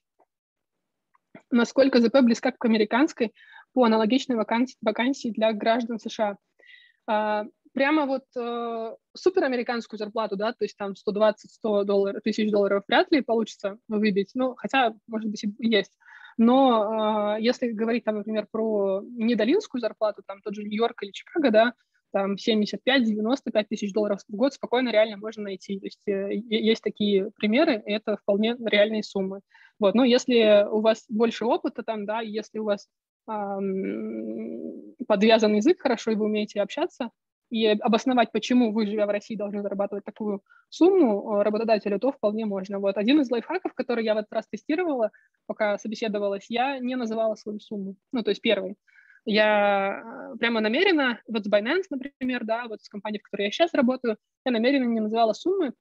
Насколько зэ пэ близка к американской по аналогичной вакансии, вакансии для граждан США? А, прямо вот э, суперамериканскую зарплату, да, то есть там сто двадцать тысяч долларов вряд ли получится выбить, ну, хотя, может быть, и есть. Но э, если говорить, там, например, про недолинскую зарплату, там тот же Нью-Йорк или Чикаго, да, там семьдесят пять - девяносто пять тысяч долларов в год спокойно реально можно найти. То есть э, есть такие примеры, и это вполне реальные суммы. Вот, но если у вас больше опыта там, да, если у вас подвязан язык хорошо, и вы умеете общаться, и обосновать, почему вы, живя в России, должны зарабатывать такую сумму работодателю, то вполне можно. Вот. Один из лайфхаков, который я в этот раз тестировала, пока собеседовалась, я не называла свою сумму. Ну, то есть первый. Я прямо намеренно, вот с Binance, например, да, вот с компанией, в которой я сейчас работаю, я намеренно не называла суммы,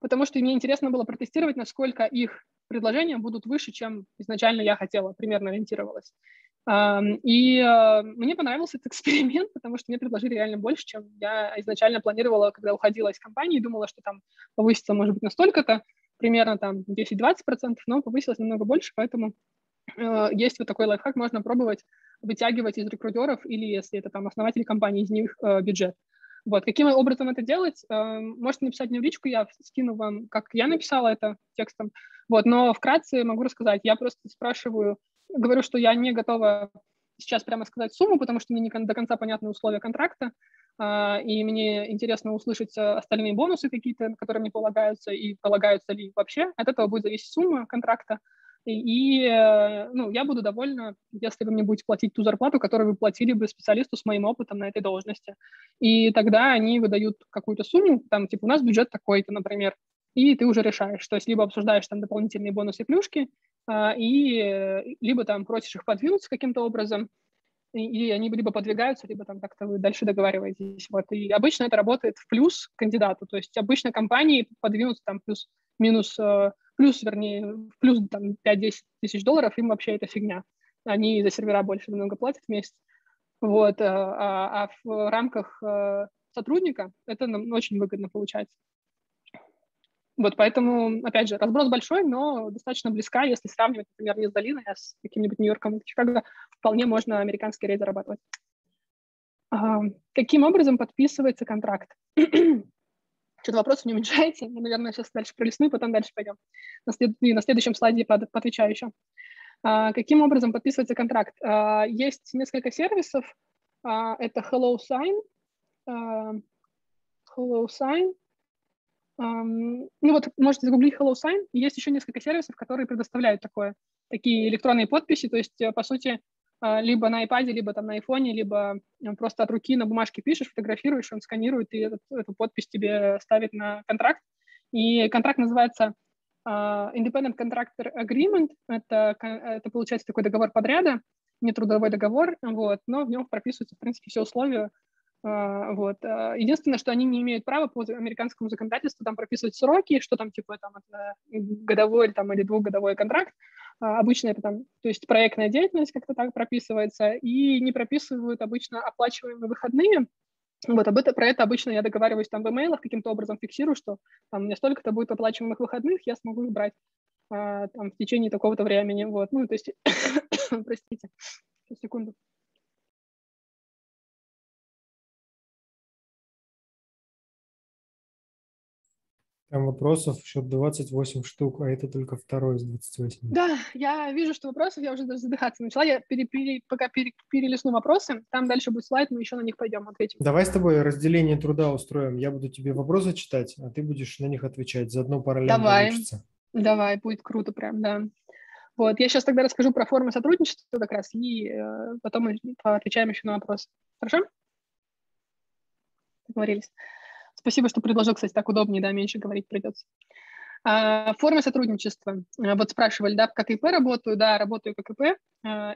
потому что мне интересно было протестировать, насколько их предложения будут выше, чем изначально я хотела, примерно ориентировалась. И мне понравился этот эксперимент, потому что мне предложили реально больше, чем я изначально планировала, когда уходила из компании, думала, что там повысится, может быть, настолько-то, примерно там десять-двадцать процентов, но повысилось намного больше, поэтому есть вот такой лайфхак, можно пробовать вытягивать из рекрутеров или, если это там основатели компании, из них бюджет. Вот, каким образом это делать? Можете написать мне в личку, я скину вам, как я написала это текстом. Вот, но вкратце могу рассказать. Я просто спрашиваю, говорю, что я не готова сейчас прямо сказать сумму, потому что мне не до конца понятны условия контракта, и мне интересно услышать остальные бонусы какие-то, которые мне полагаются, и полагаются ли вообще. От этого будет зависеть сумма контракта. И, ну, я буду довольна, если вы мне будете платить ту зарплату, которую вы платили бы специалисту с моим опытом на этой должности. И тогда они выдают какую-то сумму, там, типа, у нас бюджет такой-то, например, и ты уже решаешь, то есть либо обсуждаешь там дополнительные бонусы и плюшки, и либо там просишь их подвинуться каким-то образом, и они либо подвигаются, либо там как-то вы дальше договариваетесь. Вот. И обычно это работает в плюс кандидату, то есть обычно компании подвинутся там плюс-минус... Плюс, вернее, плюс там пять-десять тысяч долларов, им вообще это фигня. Они за сервера больше много платят в месяц. Вот. А, а в рамках сотрудника это нам очень выгодно получается. Вот, поэтому, опять же, разброс большой, но достаточно близка. Если сравнивать, например, не с долиной, а с каким-нибудь Нью-Йорком, Чикаго, вполне можно американский рейд зарабатывать. А, каким образом подписывается контракт? Что-то вопросов не уменьшается. Мы, наверное, сейчас дальше пролистну, потом дальше пойдем. На, след... на следующем слайде под... поотвечаю еще. А, каким образом подписывается контракт? А, есть несколько сервисов. А, это HelloSign. А, HelloSign. А, ну вот, можете загуглить HelloSign. Есть еще несколько сервисов, которые предоставляют такое, такие электронные подписи. То есть, по сути, либо на iPad, либо там на iPhone, либо просто от руки на бумажке пишешь, фотографируешь, он сканирует и этот, эту подпись тебе ставит на контракт. И контракт называется uh, Independent Contractor Agreement. Это, это получается такой договор подряда, не трудовой договор, вот, но в нем прописываются, в принципе, все условия. Uh, вот. Единственное, что они не имеют права по американскому законодательству там прописывать сроки, что там типа там, годовой там, или двухгодовой контракт. Обычно это там, то есть проектная деятельность как-то так прописывается, и не прописывают обычно оплачиваемые выходные. Вот об это, про это обычно я договариваюсь там в имейлах, каким-то образом фиксирую, что там у меня столько-то будет оплачиваемых выходных, я смогу их брать а, там, в течение такого-то времени. Вот, ну, то есть, простите, сейчас, секунду. Там вопросов еще двадцать восемь штук, а это только второй из двадцати восьми. Да, я вижу, что вопросов, я уже даже задыхаться начала. Я пере, пере, пока пере, перелистну вопросы, там дальше будет слайд, мы еще на них пойдем ответим. Давай с тобой разделение труда устроим. Я буду тебе вопросы читать, а ты будешь на них отвечать. Заодно параллельно давай. Получится. Давай, будет круто прям, да. Вот, я сейчас тогда расскажу про формы сотрудничества как раз, и э, потом мы отвечаем еще на вопросы. Хорошо? Договорились. Спасибо, что предложил, кстати, так удобнее, да, меньше говорить придется. Формы сотрудничества. Вот спрашивали, да, как ИП работаю, да, работаю как ИП,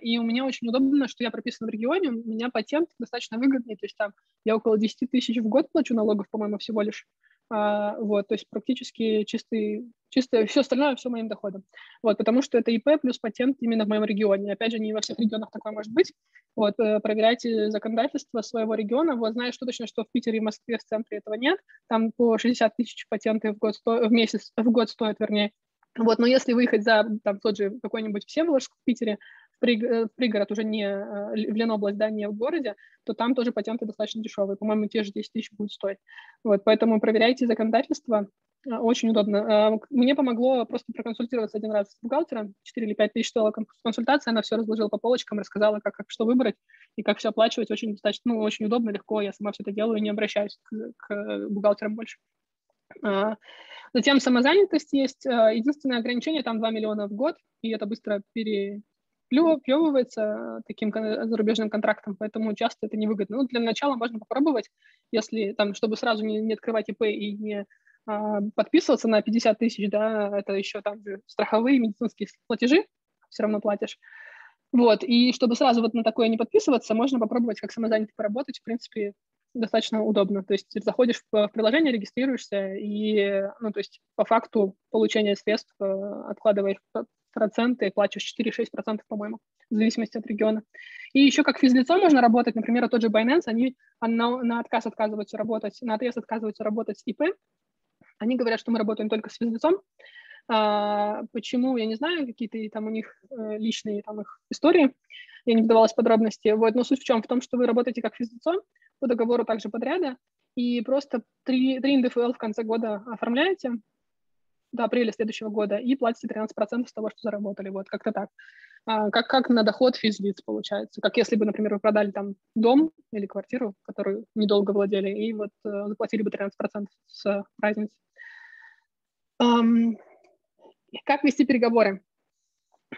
и у меня очень удобно, что я прописана в регионе, у меня патент достаточно выгодный, то есть там я около десяти тысяч в год плачу налогов, по-моему, всего лишь, вот, то есть практически чистый, чистое, все остальное, все моим доходом, вот, потому что это ИП плюс патент именно в моем регионе, опять же, не во всех регионах такое может быть, вот, проверяйте законодательство своего региона, вот, знаешь, что точно, что в Питере и Москве в центре этого нет, там по шестьдесят тысяч патенты в год, сто, в месяц, в год стоят, вернее, вот, но если выехать за, там, тот же какой-нибудь Всеволожск в Питере, пригород уже не в Ленобласть, да, не в городе, то там тоже патенты достаточно дешевые. По-моему, те же десять тысяч будет стоить. Вот, поэтому проверяйте законодательство. Очень удобно. Мне помогло просто проконсультироваться один раз с бухгалтером. четыре или пять тысяч стоила консультация. Она все разложила по полочкам, рассказала, как, как что выбрать и как все оплачивать. Очень достаточно, ну, очень удобно, легко. Я сама все это делаю и не обращаюсь к, к бухгалтерам больше. Затем самозанятость есть. Единственное ограничение, там два миллиона в год, и это быстро пере... плевывается таким зарубежным контрактом, поэтому часто это невыгодно. Ну, для начала можно попробовать, если там, чтобы сразу не, не открывать ИП и не а, подписываться на пятьдесят тысяч, да, это еще там страховые, медицинские платежи, все равно платишь. Вот, и чтобы сразу вот на такое не подписываться, можно попробовать как самозанятый поработать, в принципе, достаточно удобно. То есть заходишь в приложение, регистрируешься и, ну, то есть по факту получения средств откладываешь проценты, плачешь четыре-шесть процентов, по-моему, в зависимости от региона. И еще как физлицо можно работать, например, тот же Binance, они на, на отказ отказываются работать, на отрез отказываются работать с ИП. Они говорят, что мы работаем только с физлицом. А, почему, я не знаю, какие-то там у них личные там, их истории, я не вдавалась в подробности. Вот. Но суть в чем? В том, что вы работаете как физлицо, по договору также подряда, и просто три эн дэ эф эл в конце года оформляете, до апреля следующего года, и платите тринадцать процентов с того, что заработали, вот, как-то так. А, как, как на доход физлиц получается, как если бы, например, вы продали там дом или квартиру, которую недолго владели, и вот э, заплатили бы тринадцать процентов с разницы. Um, как вести переговоры?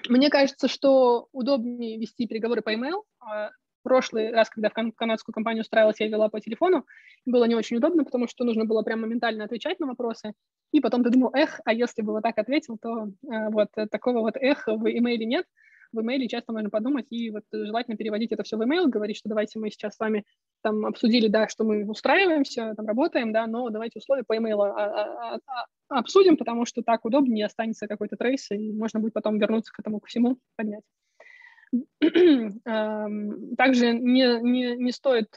Мне кажется, что удобнее вести переговоры по email. В прошлый раз, когда в канадскую компанию устраивалась, я вела по телефону, было не очень удобно, потому что нужно было прям моментально отвечать на вопросы, и потом ты думал, эх, а если бы вот так ответил, то э, вот такого вот эх в имейле нет, в имейле часто можно подумать, и вот желательно переводить это все в имейл, говорить, что давайте мы сейчас с вами там обсудили, да, что мы устраиваемся, там работаем, да, но давайте условия по имейлу а, а, а, обсудим, потому что так удобнее, останется какой-то трейс, и можно будет потом вернуться к этому, ко всему, поднять. Также не, не, не стоит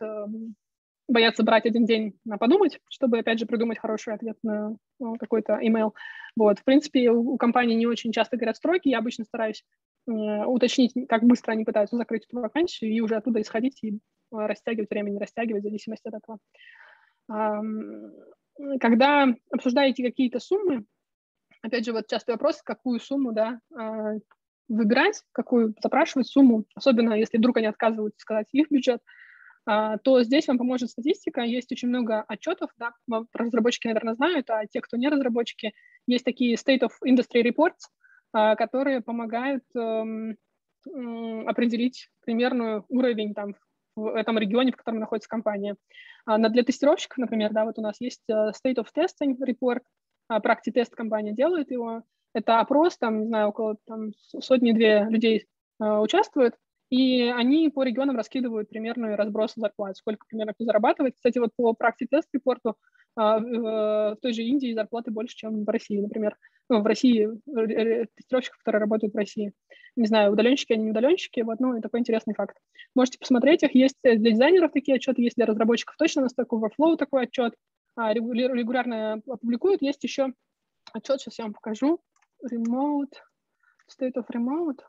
бояться брать один день на подумать, чтобы, опять же, придумать хороший ответ на какой-то email. Вот. В принципе, у компании не очень часто горят сроки, я обычно стараюсь уточнить, как быстро они пытаются закрыть эту вакансию, и уже оттуда исходить и растягивать время, не растягивать, в зависимости от этого. Когда обсуждаете какие-то суммы, опять же, вот частый вопрос, какую сумму, да, выбирать, какую запрашивать сумму, особенно если вдруг они отказываются сказать их бюджет, то здесь вам поможет статистика. Есть очень много отчетов, да, разработчики, наверное, знают, а те, кто не разработчики, есть такие State of Industry Reports, которые помогают определить примерный уровень там, в этом регионе, в котором находится компания. Для тестировщиков, например, да, вот у нас есть State of Testing Report, практи-тест компания делает его. Это опрос, там, не знаю, около там, сотни-две людей э, участвуют, и они по регионам раскидывают примерную разброс зарплат, сколько примерно кто зарабатывает. Кстати, вот по практи-тест-репорту э, э, в той же Индии зарплаты больше, чем в России, например. Ну, в России э, тестировщиков, которые работают в России. Не знаю, удаленщики они, не удаленщики, вот, ну, такой интересный факт. Можете посмотреть их, есть для дизайнеров такие отчеты, есть для разработчиков точно, на Stack Overflow такой отчет, э, регулярно опубликуют. Есть еще отчет, сейчас я вам покажу. Remote, State of Remote.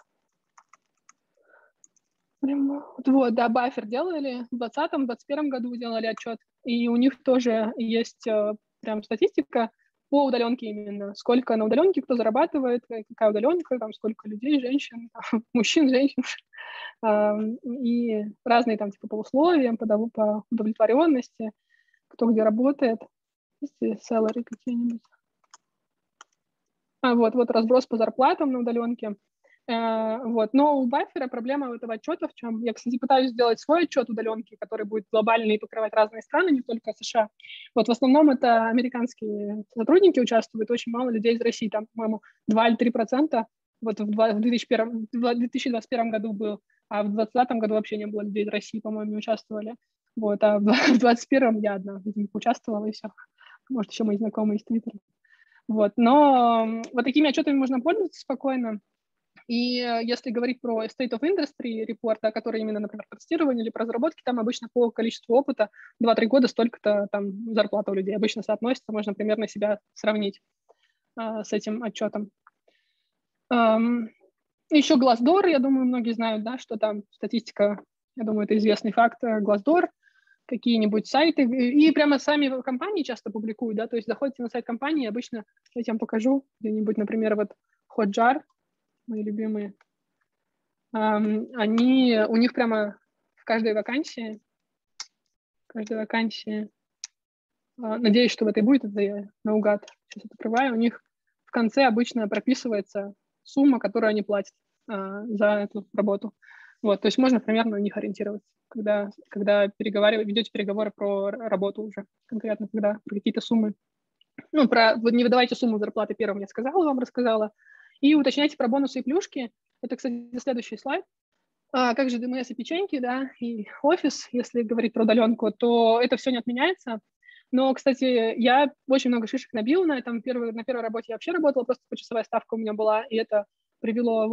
Remote. Вот, да, Buffer делали в двадцатом-двадцать первом году, делали отчет, и у них тоже есть прям статистика по удаленке именно, сколько на удаленке, кто зарабатывает, какая удаленка, там сколько людей, женщин, мужчин, женщин, и разные там типа по условиям, по удовлетворенности, кто где работает, есть salary какие-нибудь. Вот, вот разброс по зарплатам на удаленке. Вот. Но у Buffer проблема этого отчета в чем? Я, кстати, пытаюсь сделать свой отчет удаленки, который будет глобальный и покрывать разные страны, не только США. Вот в основном это американские сотрудники участвуют, очень мало людей из России, там, по-моему, два или три процента. Вот в две тысячи двадцать первом году был, а в две тысячи двадцатом году вообще не было людей из России, по-моему, не участвовали. Вот, а в двадцать первом я одна, видимо, участвовала, и все. Может, еще мои знакомые из Твиттера. Вот, но вот такими отчетами можно пользоваться спокойно. И если говорить про State of Industry Report, который именно, например, про тестирование или про разработки, там обычно по количеству опыта два-три года столько-то там зарплата у людей обычно соотносится, можно примерно себя сравнить э, с этим отчетом. Um, еще Glassdoor, я думаю, многие знают, да, что там статистика, я думаю, это известный факт, Glassdoor, какие-нибудь сайты, и прямо сами компании часто публикуют, да, то есть заходите на сайт компании, обычно, я вам покажу, где-нибудь, например, вот Hotjar, мои любимые, um, они, у них прямо в каждой вакансии, в каждой вакансии, uh, надеюсь, что в этой будет, это я наугад сейчас открываю, у них в конце обычно прописывается сумма, которую они платят а, за эту работу. Вот, то есть можно примерно на них ориентироваться, когда, когда переговариваете, ведете переговоры про работу уже, конкретно, когда про какие-то суммы. Ну, про не выдавайте сумму зарплаты первым, я сказала, вам рассказала. И уточняйте про бонусы и плюшки. Это, кстати, следующий слайд. А, как же ДМС и печеньки, да, и офис, если говорить про удаленку, то это все не отменяется. Но, кстати, я очень много шишек набила на этом. Первый, на первой работе я вообще работала, просто почасовая ставка у меня была, и это привело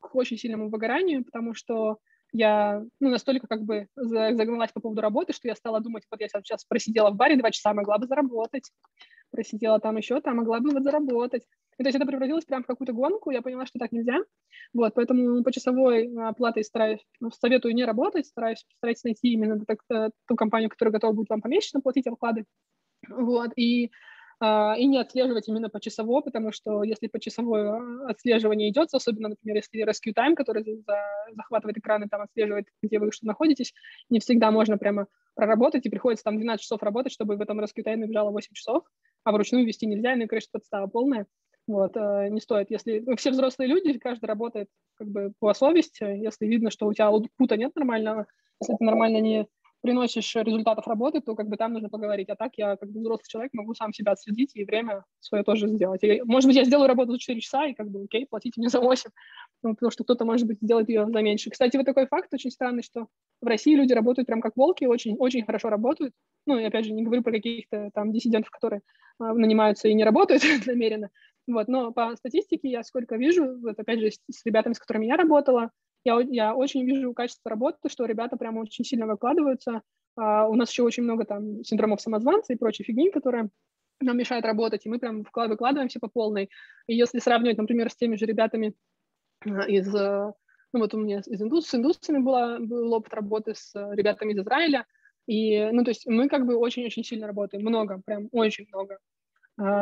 к очень сильному выгоранию, потому что я ну, настолько как бы загналась по поводу работы, что я стала думать, вот я сейчас просидела в баре два часа, могла бы заработать, просидела там еще, там могла бы вот заработать. И, то есть это превратилось прям в какую-то гонку, я поняла, что так нельзя. Вот, поэтому по часовой оплате стараюсь, ну, советую не работать, стараюсь, стараюсь найти именно так, ту компанию, которая готова будет вам помесячно платить оклады. Вот, и, а, и не отслеживать именно по часовой, потому что если по часовой отслеживание идет, особенно, например, если Rescue Time, который за, захватывает экраны, там отслеживает, где вы что находитесь, не всегда можно прямо проработать, и приходится там двенадцать часов работать, чтобы в этом Rescue Time набежало восемь часов, а вручную вести нельзя, ну и, конечно, подстава полная. Вот, не стоит, если все взрослые люди, каждый работает как бы по совести, если видно, что у тебя пута нет нормального, если ты нормально не приносишь результатов работы, то как бы там нужно поговорить, а так я как бы взрослый человек могу сам себя отследить и время свое тоже сделать. И, может быть, я сделаю работу за четыре часа и как бы окей, платите мне за восемь, ну, потому что кто-то, может быть, сделает ее за меньше. Кстати, вот такой факт очень странный, что в России люди работают прям как волки, очень, очень хорошо работают. Ну, и опять же, не говорю про каких-то там диссидентов, которые а, нанимаются и не работают намеренно. Вот, но по статистике я сколько вижу, вот опять же, с, с ребятами, с которыми я работала, я, я очень вижу качество работы, что ребята прямо очень сильно выкладываются. А, у нас еще очень много там синдромов самозванца и прочей фигни, которые нам мешают работать, и мы прям выкладываемся по полной. И если сравнивать, например, с теми же ребятами из... Ну вот у меня из индус, с индусами была, был опыт работы с ребятами из Израиля. И, ну то есть мы как бы очень-очень сильно работаем, много, прям очень много.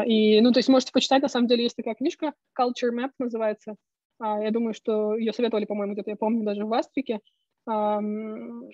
И, ну, то есть можете почитать, на самом деле, есть такая книжка, Culture Map называется, я думаю, что ее советовали, по-моему, где-то, я помню, даже в Астрике, там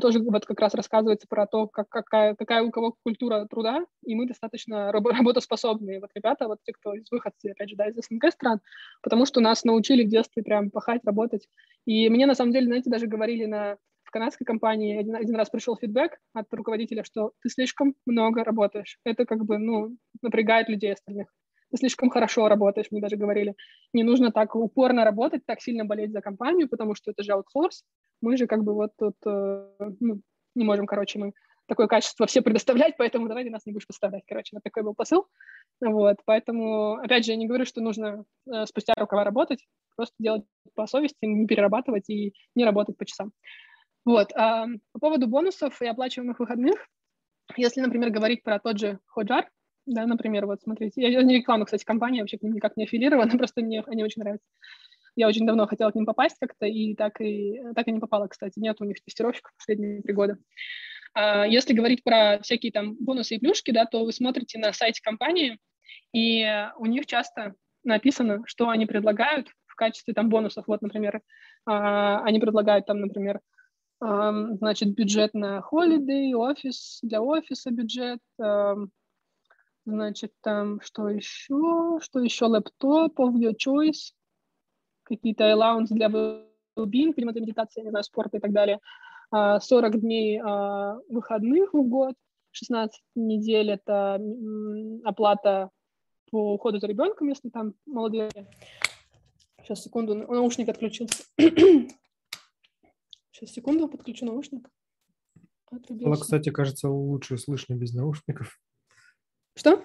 тоже вот как раз рассказывается про то, как, какая, какая у кого культура труда, и мы достаточно работоспособные, вот ребята, вот те, кто из выходцев, опять же, да, из СНГ стран, потому что нас научили в детстве прям пахать, работать, и мне, на самом деле, знаете, даже говорили на... В канадской компании один, один раз пришел фидбэк от руководителя, что ты слишком много работаешь. Это как бы, ну, напрягает людей остальных. Ты слишком хорошо работаешь, мы даже говорили. Не нужно так упорно работать, так сильно болеть за компанию, потому что это же аутсорс. Мы же как бы вот тут, ну, не можем, короче, мы такое качество все предоставлять, поэтому давай ты нас не будешь поставлять. Короче, вот такой был посыл. Вот, поэтому, опять же, я не говорю, что нужно э, спустя рукава работать, просто делать по совести, не перерабатывать и не работать по часам. Вот, а, по поводу бонусов и оплачиваемых выходных, если, например, говорить про тот же Hotjar, да, например, вот смотрите, я не рекламу, кстати, компания вообще к ним никак не аффилирована, просто мне они очень нравятся. Я очень давно хотела к ним попасть как-то, и так и, так и не попала, кстати, нет у них тестировщиков последние три года. А, если говорить про всякие там бонусы и плюшки, да, то вы смотрите на сайте компании, и у них часто написано, что они предлагают в качестве там бонусов, вот, например, а, они предлагают там, например, значит, бюджет на холидей, офис, для офиса бюджет, значит, там, что еще, что еще, лэптоп, of your choice, какие-то allowance для well-being, перемоты медитации, не знаю, спорта и так далее, сорок дней выходных в год, шестнадцать недель — это оплата по уходу за ребенком, если там молодые. Сейчас, секунду, наушник отключился. Сейчас, секунду, подключу наушник. Было, кстати, кажется, лучше слышно без наушников. Что?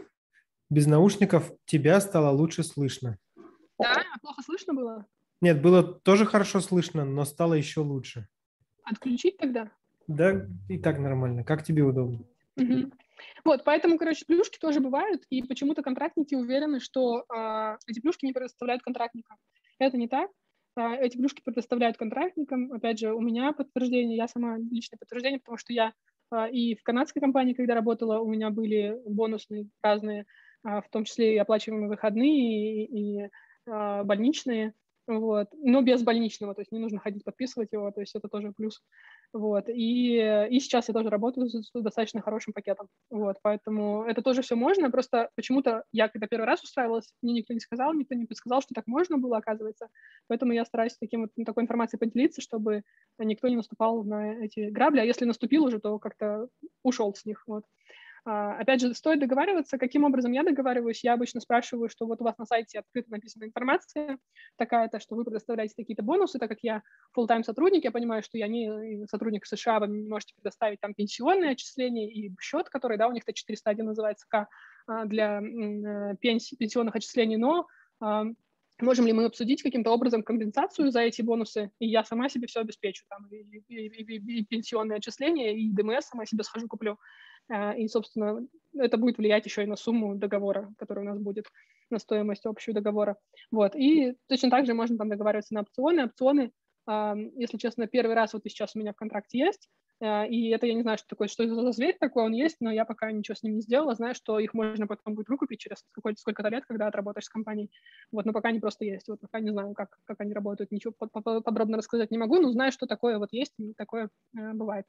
Без наушников тебя стало лучше слышно. Да, плохо слышно было? Нет, было тоже хорошо слышно, но стало еще лучше. Отключить тогда? Да, и так нормально. Как тебе удобно. Угу. Вот, поэтому, короче, плюшки тоже бывают, и почему-то контрактники уверены, что э, эти плюшки не предоставляют контрактникам. Это не так. Э, эти плюшки предоставляют контрактникам. Опять же, у меня подтверждение, я сама личное подтверждение, потому что я э, и в канадской компании, когда работала, у меня были бонусные разные, э, в том числе и оплачиваемые выходные, и, и э, больничные. Вот, но без больничного, то есть не нужно ходить подписывать его, то есть это тоже плюс, вот, и, и сейчас я тоже работаю с, с достаточно хорошим пакетом, вот, поэтому это тоже все можно, просто почему-то я, когда первый раз устраивалась, мне никто не сказал, никто не подсказал, что так можно было, оказывается, поэтому я стараюсь таким вот, такой информацией поделиться, чтобы никто не наступал на эти грабли, а если наступил уже, то как-то ушел с них, вот. Опять же, стоит договариваться, каким образом я договариваюсь. Я обычно спрашиваю, что вот у вас на сайте открыто написана информация такая-то, что вы предоставляете какие-то бонусы, так как я full-time сотрудник, я понимаю, что я не сотрудник США, вы мне можете предоставить там пенсионные отчисления и счет, который, да, у них-то четыреста один называется, К, для пенсии, пенсионных отчислений, но можем ли мы обсудить каким-то образом компенсацию за эти бонусы, и я сама себе все обеспечу, там, и, и, и, и пенсионные отчисления, и ДМС сама себе схожу, куплю. И, собственно, это будет влиять еще и на сумму договора, который у нас будет, на стоимость общего договора. Вот. И точно так же можно там договариваться на опционы. Опционы, если честно, первый раз вот и сейчас у меня в контракте есть, и это я не знаю, что такое, что это за зверь такой, он есть, но я пока ничего с ним не сделала, знаю, что их можно потом будет выкупить через сколько-то лет, когда отработаешь с компанией. Вот, но пока они просто есть, вот пока не знаю, как, как они работают, ничего подробно рассказать не могу, но знаю, что такое вот есть, и такое бывает.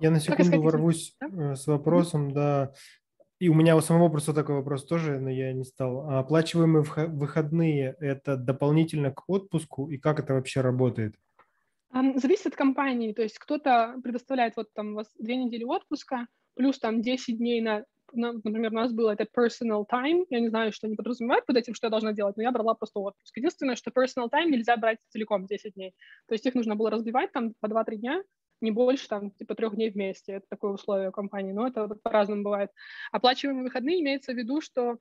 Я на секунду ворвусь, да? С вопросом, да, и у меня у самого просто такой вопрос тоже, но я не стал. А оплачиваемые выходные – это дополнительно к отпуску, и как это вообще работает? Зависит от компании, то есть кто-то предоставляет вот там у вас две недели отпуска, плюс там десять дней на, на, например, у нас было это personal time, я не знаю, что они подразумевают под этим, что я должна делать, но я брала просто отпуск. Единственное, что personal time нельзя брать целиком десять дней, то есть их нужно было разбивать там по два-три дня, не больше, там, типа, трех дней вместе. Это такое условие компании, но это вот по-разному бывает. Оплачиваемые выходные имеется в виду, что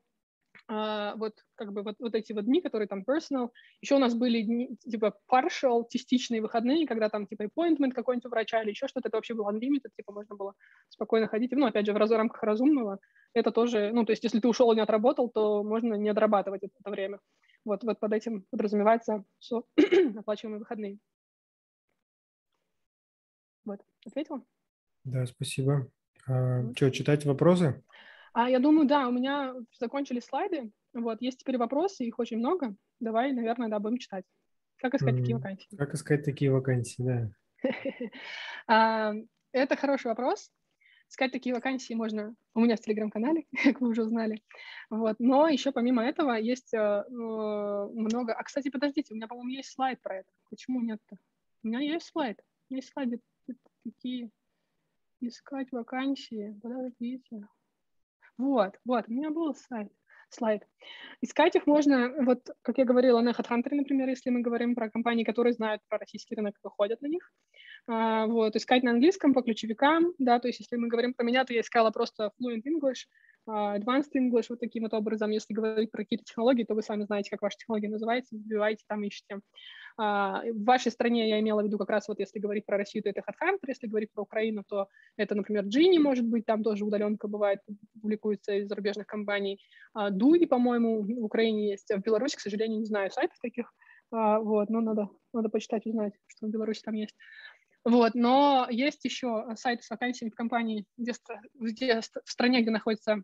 э, вот, как бы, вот, вот эти вот дни, которые там personal, еще у нас были дни, типа, partial, частичные выходные, когда там, типа, appointment какой-нибудь у врача или еще что-то, это вообще был unlimited, типа, можно было спокойно ходить, ну, опять же, в рамках разумного, это тоже, ну, то есть, если ты ушел и не отработал, то можно не отрабатывать это, это время. Вот, вот под этим подразумевается, что оплачиваемые выходные. Вот, ответила? Да, спасибо. А, вот. Что, читать вопросы? А, я думаю, да, у меня закончились слайды. Вот, есть теперь вопросы, их очень много. Давай, наверное, да, будем читать. Как искать mm-hmm. такие вакансии? Как искать такие вакансии, да. Это хороший вопрос. Искать такие вакансии можно у меня в Телеграм-канале, как вы уже узнали. Вот. Но еще помимо этого есть много... А, кстати, подождите, у меня, по-моему, есть слайд про это. Почему нет-то? У меня есть слайд. У меня есть слайды. Какие искать вакансии? Подождите. Вот, вот, у меня был слайд. слайд. Искать их можно, вот, как я говорила, на Headhunter, например, если мы говорим про компании, которые знают про российский рынок и выходят на них. А, вот, искать на английском по ключевикам, да, то есть если мы говорим про меня, то я искала просто fluent English, advanced English, вот таким вот образом. Если говорить про какие-то технологии, то вы сами знаете, как ваша технология называется, вбиваете, там ищете. В вашей стране я имела в виду как раз вот, если говорить про Россию, то это Headhunter, если говорить про Украину, то это, например, Джини, может быть, там тоже удаленка бывает, публикуется из зарубежных компаний. Дуи, по-моему, в Украине есть. В Беларуси, к сожалению, не знаю сайтов таких, вот, но надо, надо почитать, узнать, что в Беларуси там есть. Вот, но есть еще сайт с вакансиями в компании, где, где, в стране, где находится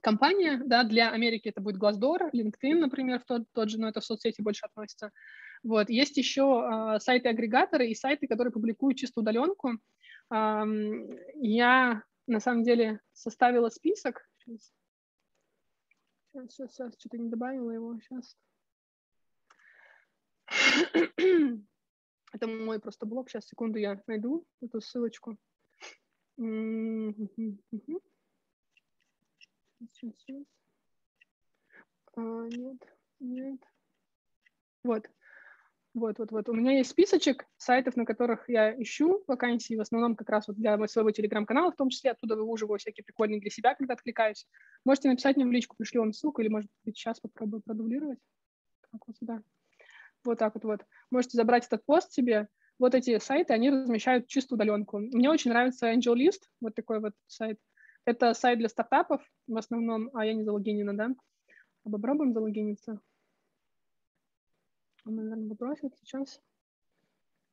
компания, да, для Америки это будет Glassdoor, LinkedIn, например, тот, тот же, но это в соцсети больше относится. Вот, есть еще э, сайты-агрегаторы и сайты, которые публикуют чисто удаленку. Эм, я, на самом деле, составила список. Сейчас, сейчас, сейчас, что-то не добавила его, сейчас. Это мой просто блог. Сейчас, секунду, я найду эту ссылочку. А, нет, нет. Вот. Вот, вот, вот. У меня есть списочек сайтов, на которых я ищу вакансии, в основном как раз вот для своего телеграм-канала, в том числе оттуда выуживаю всякие прикольные для себя, когда откликаюсь. Можете написать мне в личку, пришлю вам ссылку, или, может быть, сейчас попробую продублировать. Так, вот сюда. Вот так вот, вот. Можете забрать этот пост себе. Вот эти сайты, они размещают чистую удаленку. Мне очень нравится AngelList, вот такой вот сайт. Это сайт для стартапов в основном. А, я не залогинена, да? Попробуем залогиниться. Он, наверное, попросит сейчас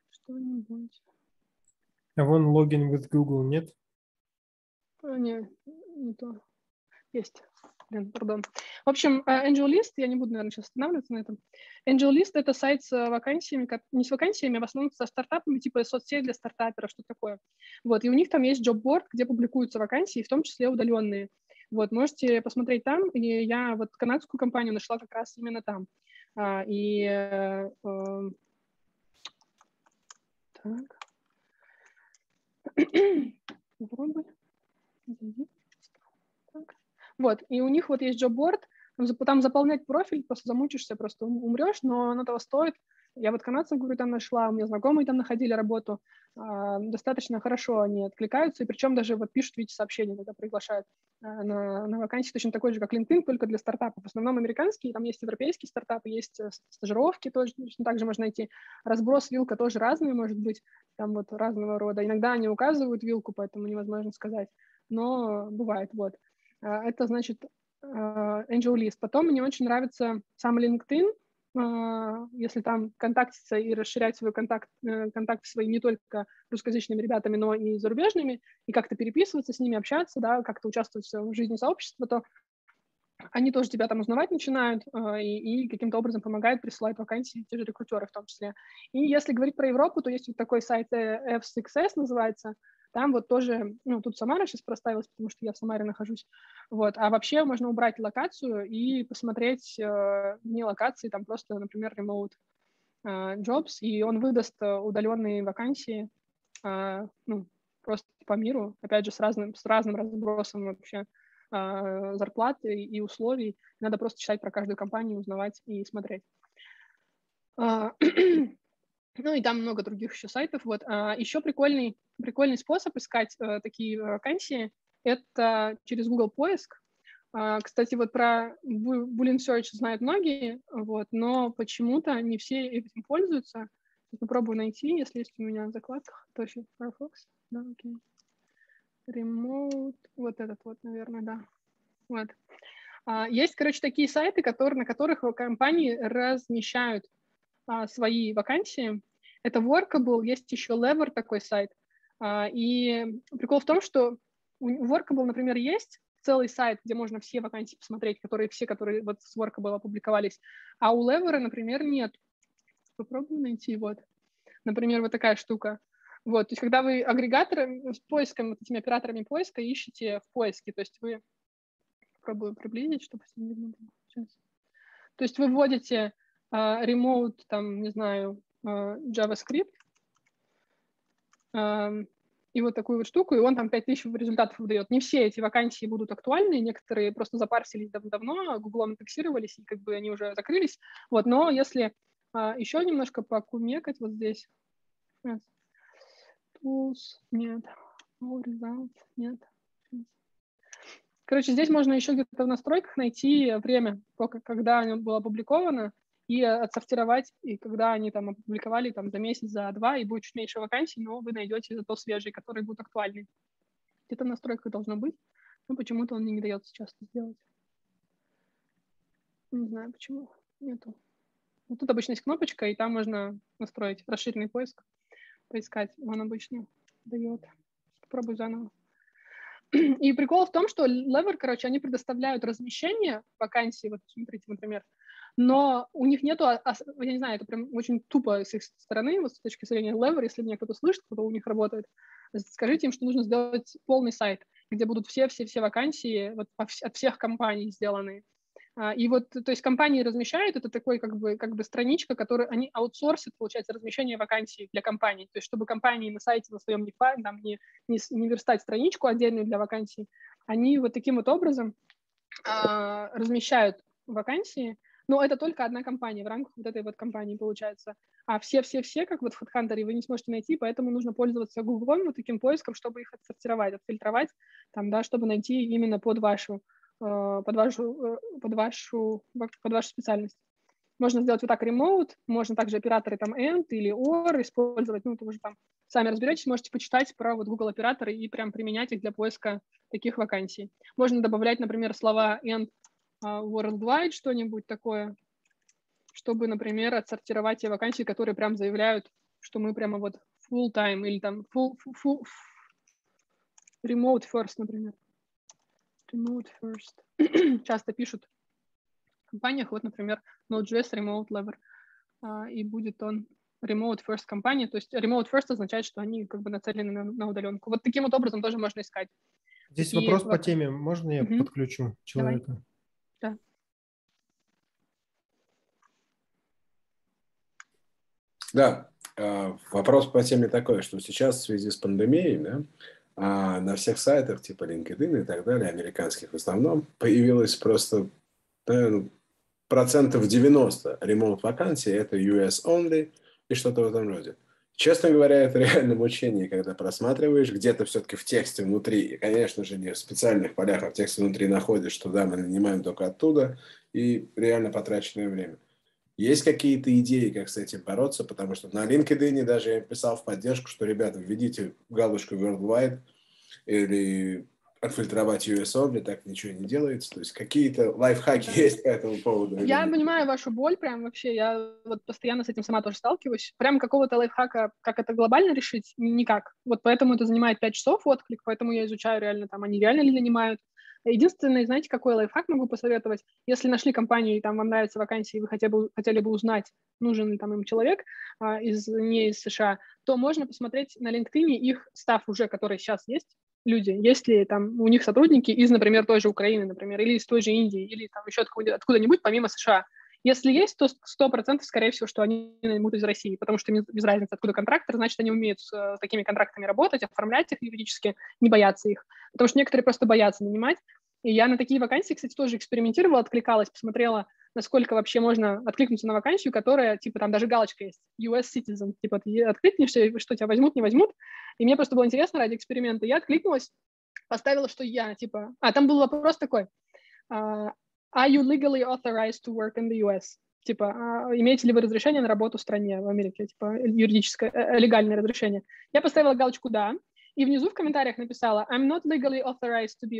что-нибудь. А вон логин with Google, нет? А, не, не то. Есть. Блин, пардон. В общем, AngelList, я не буду, наверное, сейчас останавливаться на этом. AngelList — это сайт с вакансиями, не с вакансиями, а в основном со стартапами, типа соцсеть для стартапера, что такое. Вот, и у них там есть джобборд, где публикуются вакансии, в том числе удаленные. Вот, можете посмотреть там, и я вот канадскую компанию нашла как раз именно там. А, и э, э, так. так. Вот, и у них вот есть джобборд, там, там заполнять профиль, просто замучишься, просто умрешь, но оно того стоит. Я вот канадцам, говорю, там нашла, у меня знакомые там находили работу, э, достаточно хорошо они откликаются, и причем даже вот пишут, видите, сообщения, когда приглашают э, на, на вакансии, точно такой же, как LinkedIn, только для стартапов. В основном американские, там есть европейские стартапы, есть стажировки, тоже, точно так же можно найти. Разброс, вилка тоже разные, может быть, там вот разного рода. Иногда они указывают вилку, поэтому невозможно сказать, но бывает, вот. Это, значит, AngelList. Потом мне очень нравится сам LinkedIn, если там контактиться и расширять свой контакт, контакт свои не только русскоязычными ребятами, но и зарубежными, и как-то переписываться с ними, общаться, да, как-то участвовать в жизни сообщества, то они тоже тебя там узнавать начинают и, и каким-то образом помогают, присылают вакансии, те же рекрутеры в том числе. И если говорить про Европу, то есть вот такой сайт эф шесть эс называется. Там вот тоже, ну, тут Самара сейчас проставилась, потому что я в Самаре нахожусь, вот, а вообще можно убрать локацию и посмотреть э, не локации, там просто, например, remote э, jobs, и он выдаст удаленные вакансии, э, ну, просто по миру, опять же, с разным, с разным разбросом вообще э, зарплаты и условий, надо просто читать про каждую компанию, узнавать и смотреть. Ну и там много других еще сайтов. Вот. А еще прикольный, прикольный способ искать э, такие вакансии — это через Google поиск. А, кстати, вот про Boolean Search знают многие, вот, но почему-то не все этим пользуются. Попробую найти, если есть у меня в закладках. Точно, Firefox. Да, окей. Remote. Вот этот вот, наверное, да. Вот. А, есть, короче, такие сайты, которые, на которых компании размещают свои вакансии. Это Workable, есть еще Lever такой сайт. И прикол в том, что у Workable, например, есть целый сайт, где можно все вакансии посмотреть, которые все, которые вот с Workable опубликовались, а у Lever, например, нет. Попробую найти, вот. Например, вот такая штука. Вот, то есть когда вы агрегаторами, с поиском, вот этими операторами поиска ищете в поиске, то есть вы, попробую приблизить, чтобы с ним видно было сейчас. То есть вы вводите Uh, remote, там, не знаю, uh, JavaScript, uh, и вот такую вот штуку, и он там пять тысяч результатов выдает. Не все эти вакансии будут актуальны, некоторые просто запарсились давно, Гуглом индексировались, и как бы они уже закрылись. Вот, но если uh, еще немножко покумекать вот здесь. Yes. Tools, нет. No result, нет. Короче, здесь можно еще где-то в настройках найти время, когда оно было опубликовано, и отсортировать, и когда они там опубликовали там, за месяц, за два, и будет чуть меньше вакансий, но вы найдете зато свежие, которые будут актуальны. Где-то в настройках должно быть, но почему-то он мне не дает сейчас это сделать. Не знаю, почему. Нету. Вот тут обычно есть кнопочка, и там можно настроить расширенный поиск, поискать. Он обычно дает. Попробую заново. И прикол в том, что Lever, короче, они предоставляют размещение вакансий, вот смотрите, например, но у них нету, я не знаю, это прям очень тупо с их стороны, вот с точки зрения Lever, если меня кто-то слышит, кто у них работает, скажите им, что нужно сделать полный сайт, где будут все-все-все вакансии вот, от всех компаний сделаны. И вот, то есть компании размещают, это такой как бы, как бы страничка, которую они аутсорсят, получается, размещение вакансий для компаний, то есть чтобы компании на сайте на своем не, там, не, не, не верстать страничку отдельную для вакансий, они вот таким вот образом а, размещают вакансии, но это только одна компания в рамках вот этой вот компании получается, а все-все-все, как вот в Headhunter, вы не сможете найти, поэтому нужно пользоваться Гуглом, вот таким поиском, чтобы их отсортировать, отфильтровать, там, да, чтобы найти именно под вашу Под вашу, под, вашу, под вашу специальность. Можно сделать вот так remote, можно также операторы там and или or использовать, ну, это уже там сами разберетесь, можете почитать про вот Google операторы и прям применять их для поиска таких вакансий. Можно добавлять, например, слова and worldwide, что-нибудь такое, чтобы, например, отсортировать те вакансии, которые прям заявляют, что мы прямо вот full-time или там full, full, full, remote first, например. Remote first. Часто пишут в компаниях, вот, например, Node.js Remote Lever, uh, и будет он Remote First компания, то есть Remote First означает, что они как бы нацелены на, на удаленку. Вот таким вот образом тоже можно искать. Здесь и вопрос вот... по теме. Можно я uh-huh. подключу человека? Давай. Да. Да. Uh, вопрос по теме такой, что сейчас в связи с пандемией, да, А на всех сайтах, типа LinkedIn и так далее, американских в основном, появилось просто, наверное, процентов девяносто ремоут-вакансий, это ю эс only и что-то в этом роде. Честно говоря, это реально мучение, когда просматриваешь, где-то все-таки в тексте внутри, и, конечно же, не в специальных полях, а в тексте внутри находишь, что да, мы нанимаем только оттуда, и реально потраченное время. Есть какие-то идеи, как с этим бороться, потому что на LinkedIn даже я писал в поддержку, что, ребята, введите галочку Worldwide или отфильтровать ю эс о, так ничего не делается. То есть какие-то лайфхаки да. есть по этому поводу? Я понимаю вашу боль прям вообще. Я вот постоянно с этим сама тоже сталкиваюсь. Прям какого-то лайфхака, как это глобально решить, никак. Вот поэтому это занимает пять часов отклик, поэтому я изучаю реально там, они реально ли нанимают. Единственное, знаете, какой лайфхак могу посоветовать? Если нашли компанию, и там вам нравятся вакансии, и вы хотя бы, хотели бы узнать, нужен ли там им человек а, из, не из США, то можно посмотреть на LinkedIn их стафф уже, который сейчас есть, люди, есть ли там у них сотрудники из, например, той же Украины, например, или из той же Индии, или там еще откуда-нибудь помимо США. Если есть, то сто процентов скорее всего, что они наймут из России, потому что без разницы, откуда контрактор, значит, они умеют с такими контрактами работать, оформлять их юридически, не бояться их, потому что некоторые просто боятся нанимать. И я на такие вакансии, кстати, тоже экспериментировала, откликалась, посмотрела, насколько вообще можно откликнуться на вакансию, которая, типа, там даже галочка есть, ю эс citizen, типа, откликнешься, что тебя возьмут, не возьмут. И мне просто было интересно ради эксперимента. Я откликнулась, поставила, что я, типа... А, там был вопрос такой... Are you legally authorized to work in the ю эс? Типа, имеете ли вы разрешение на работу в стране, в Америке? Типа, юридическое, легальное разрешение. Я поставила галочку «да», и внизу в комментариях написала I'm not legally authorized to be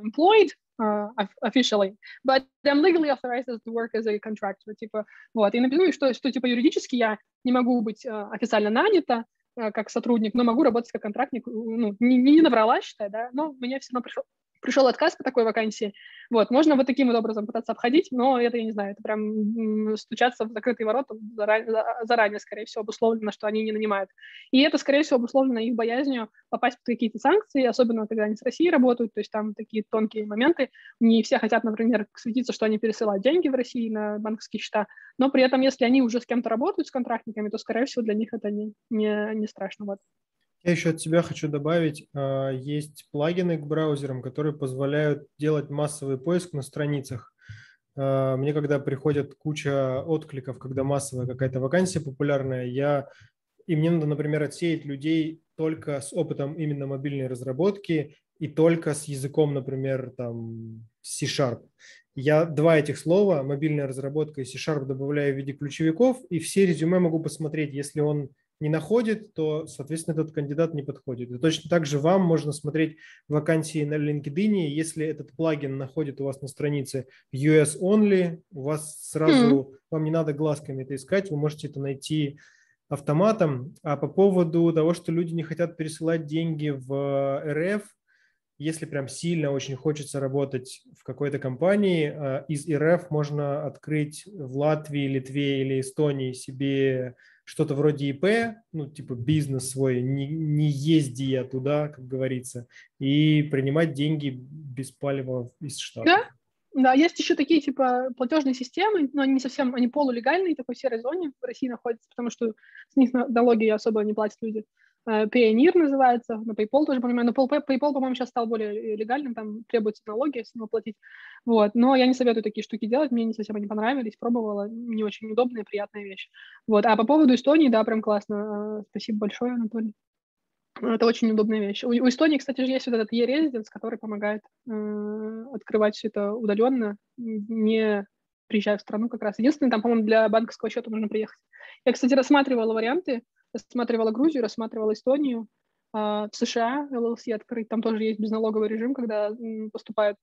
employed uh, officially, but I'm legally authorized to work as a contractor. Типа, вот. И написала, что, что типа, юридически я не могу быть uh, официально нанята, uh, как сотрудник, но могу работать как контрактник. Ну, не, не наврала, считай, да, но мне все равно пришло. Пришел отказ по такой вакансии. Вот, можно вот таким вот образом пытаться обходить, но это, я не знаю, это прям стучаться в закрытые ворота заранее, заранее, скорее всего, обусловлено, что они не нанимают. И это, скорее всего, обусловлено их боязнью попасть под какие-то санкции, особенно когда они с Россией работают, то есть там такие тонкие моменты. Не все хотят, например, светиться, что они пересылают деньги в России на банковские счета, но при этом, если они уже с кем-то работают, с контрактниками, то, скорее всего, для них это не, не, не страшно. Вот. Я еще от себя хочу добавить, есть плагины к браузерам, которые позволяют делать массовый поиск на страницах. Мне когда приходит куча откликов, когда массовая какая-то вакансия популярная, я, и мне надо, например, отсеять людей только с опытом именно мобильной разработки и только с языком, например, там C-Sharp. Я два этих слова, мобильная разработка и C-Sharp, добавляю в виде ключевиков, и все резюме могу посмотреть, если он... не находит, то, соответственно, этот кандидат не подходит. И точно так же вам можно смотреть вакансии на LinkedIn. Если этот плагин находит у вас на странице ю эс only, у вас сразу, mm-hmm. вам не надо глазками это искать, вы можете это найти автоматом. А по поводу того, что люди не хотят пересылать деньги в эр эф, если прям сильно очень хочется работать в какой-то компании, из эр эф можно открыть в Латвии, Литве или Эстонии себе что-то вроде и пэ, ну, типа бизнес свой, не, не езди я туда, как говорится, и принимать деньги без палева из штата. Да? Да, есть еще такие, типа, платежные системы, но они не совсем, они полулегальные, такой серой зоне в России находятся, потому что с них налоги особо не платят люди. Payoneer называется, на PayPal тоже, понимаю, но PayPal, по-моему, сейчас стал более легальным, там требуются налоги, если его платить, вот, но я не советую такие штуки делать, мне не совсем они понравились, пробовала, не очень удобная и приятная вещь, вот, а по поводу Эстонии, да, прям классно, спасибо большое, Анатолий, это очень удобная вещь. У, у Эстонии, кстати же, есть вот этот e-резиденс, который помогает э, открывать все это удаленно, не приезжая в страну как раз, единственное, там, по-моему, для банковского счета нужно приехать. Я, кстати, рассматривала варианты, рассматривала Грузию, рассматривала Эстонию, в США эл эл си открыть, там тоже есть безналоговый режим, когда поступают,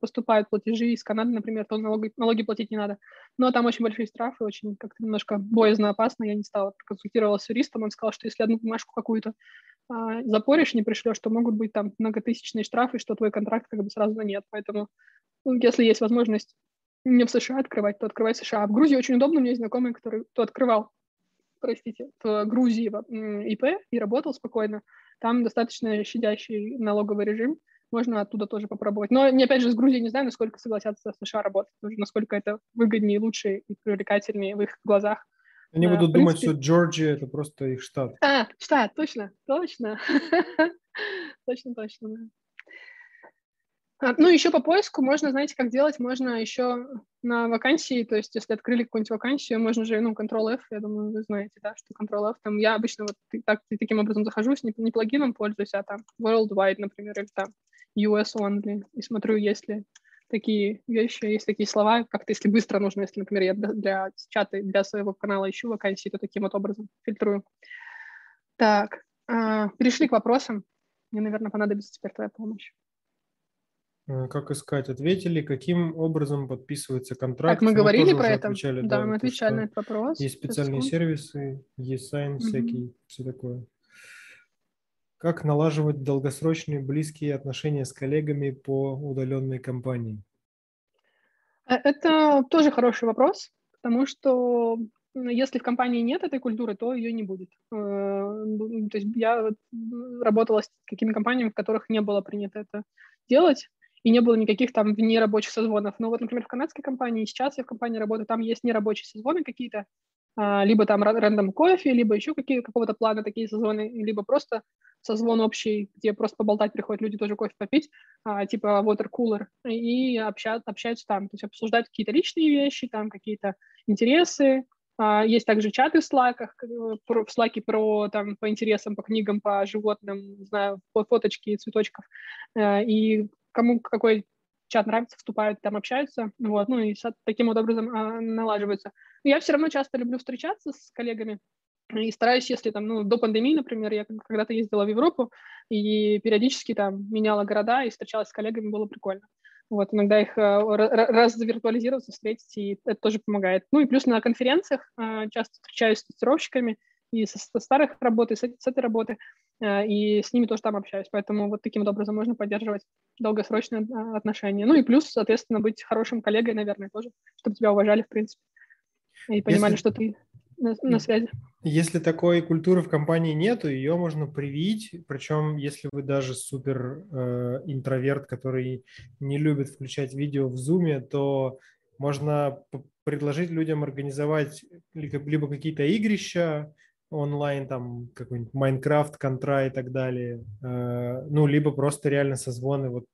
поступают платежи из Канады, например, то налоги, налоги платить не надо, но там очень большие штрафы, очень как-то немножко боязно, опасно, я не стала, консультировалась с юристом, он сказал, что если одну бумажку какую-то запоришь, не пришлешь, то могут быть там многотысячные штрафы, что твой контракт как бы сразу нет, поэтому если есть возможность не в США открывать, то открывай в США, а в Грузии очень удобно, у меня есть знакомый, который кто открывал простите, в Грузии ИП и работал спокойно. Там достаточно щадящий налоговый режим. Можно оттуда тоже попробовать. Но, опять же, с Грузией не знаю, насколько согласятся в США работать, насколько это выгоднее, лучше и привлекательнее в их глазах. Они а, будут думать, принципе... что Джорджия – это просто их штат. А, штат, точно, точно. Точно, точно, да. Ну, еще по поиску можно, знаете, как делать, можно еще на вакансии, то есть если открыли какую-нибудь вакансию, можно же, ну, контрол эф, я думаю, вы знаете, да, что контрол эф, там я обычно вот так, таким образом захожу, не, не плагином пользуюсь, а там worldwide, например, или там ю эс онли, и смотрю, есть ли такие вещи, есть такие слова, как-то если быстро нужно, если, например, я для, для чата, для своего канала ищу вакансии, то таким вот образом фильтрую. Так, э, перешли к вопросам, мне, наверное, понадобится теперь твоя помощь. Как искать? Ответили, каким образом подписывается контракт. Так, мы, мы говорили про это? Отвечали, да, да, мы отвечали на этот вопрос. Есть специальные Сейчас. сервисы, есть сайт mm-hmm. всякий, все такое. Как налаживать долгосрочные близкие отношения с коллегами по удаленной компании? Это тоже хороший вопрос, потому что если в компании нет этой культуры, то ее не будет. То есть я работала с такими компаниями, в которых не было принято это делать, и не было никаких там нерабочих созвонов. Но вот, например, в канадской компании, сейчас я в компании работаю, там есть нерабочие созвоны какие-то, либо там рандом кофе, либо еще какие, какого-то плана такие созвоны, либо просто созвон общий, где просто поболтать приходят люди, тоже кофе попить, типа water cooler, и общают, общаются там, то есть обсуждают какие-то личные вещи, там какие-то интересы. Есть также чаты в Slack, в Slack про, там, по интересам, по книгам, по животным, не знаю, по фоточке цветочков. И кому какой чат нравится, вступают, там общаются. Вот, ну и таким вот образом налаживаются. Но я все равно часто люблю встречаться с коллегами. И стараюсь, если там, ну, до пандемии, например, я когда-то ездила в Европу и периодически там меняла города и встречалась с коллегами, было прикольно. Вот, иногда их раз завиртуализироваться, встретить, и это тоже помогает. Ну и плюс на конференциях часто встречаюсь с тестировщиками и со старых работы, с этой работы, и с ними тоже там общаюсь. Поэтому вот таким вот образом можно поддерживать долгосрочные отношения. Ну и плюс, соответственно, быть хорошим коллегой, наверное, тоже, чтобы тебя уважали, в принципе, и понимали, Если... что ты... На, на связи. Если такой культуры в компании нету, ее можно привить, причем если вы даже супер э, интроверт, который не любит включать видео в зуме, то можно предложить людям организовать либо какие-то игрища онлайн, там какой-нибудь Майнкрафт, Контра и так далее, э, ну, либо просто реально созвоны, вот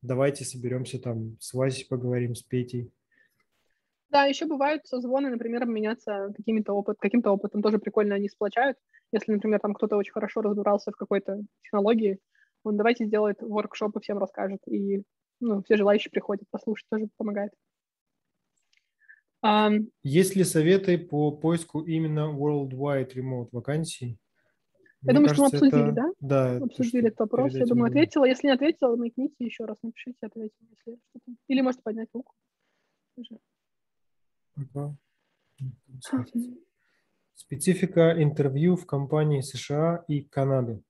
давайте соберемся там с Васей поговорим, с Петей. Да, еще бывают созвоны, например, меняться каким-то опыт, каким-то опытом, тоже прикольно они сплочают. Если, например, там кто-то очень хорошо разбирался в какой-то технологии, он давайте сделает воркшоп и всем расскажет, и ну, все желающие приходят послушать, тоже помогает. Um, Есть ли советы по поиску именно worldwide remote вакансий? Я Мне думаю, кажется, что мы обсудили, это... да? Да. Обсудили этот вопрос, я думаю, было. Ответила. Если не ответила, намекните еще раз, напишите, ответьте. Если... Или можете поднять руку. Специфика интервью в компании США и Канады.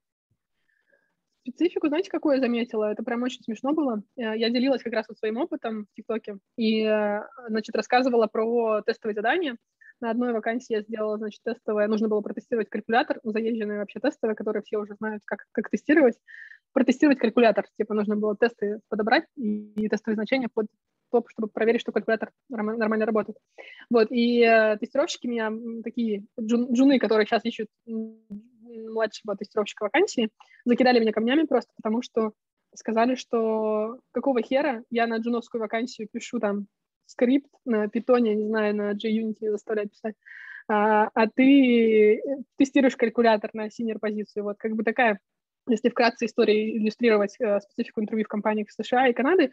Специфику, знаете, какую я заметила? Это прям очень смешно было. Я делилась как раз вот своим опытом в ТикТоке и, значит, рассказывала про тестовые задания. На одной вакансии я сделала, значит, тестовое. Нужно было протестировать калькулятор, заезженный вообще тестовый, который все уже знают, как, как тестировать. протестировать калькулятор. Типа нужно было тесты подобрать и, и тестовые значения под то, чтобы проверить, что калькулятор нормально работает. Вот, и э, тестировщики меня такие джун, джуны, которые сейчас ищут младшего тестировщика вакансии, закидали меня камнями просто потому, что сказали, что какого хера я на джуновскую вакансию пишу там скрипт на питоне, не знаю, на JUnity заставляют писать, а, а ты тестируешь калькулятор на senior позицию. Вот как бы такая, если вкратце история иллюстрировать э, специфику интервью в компаниях США и Канады,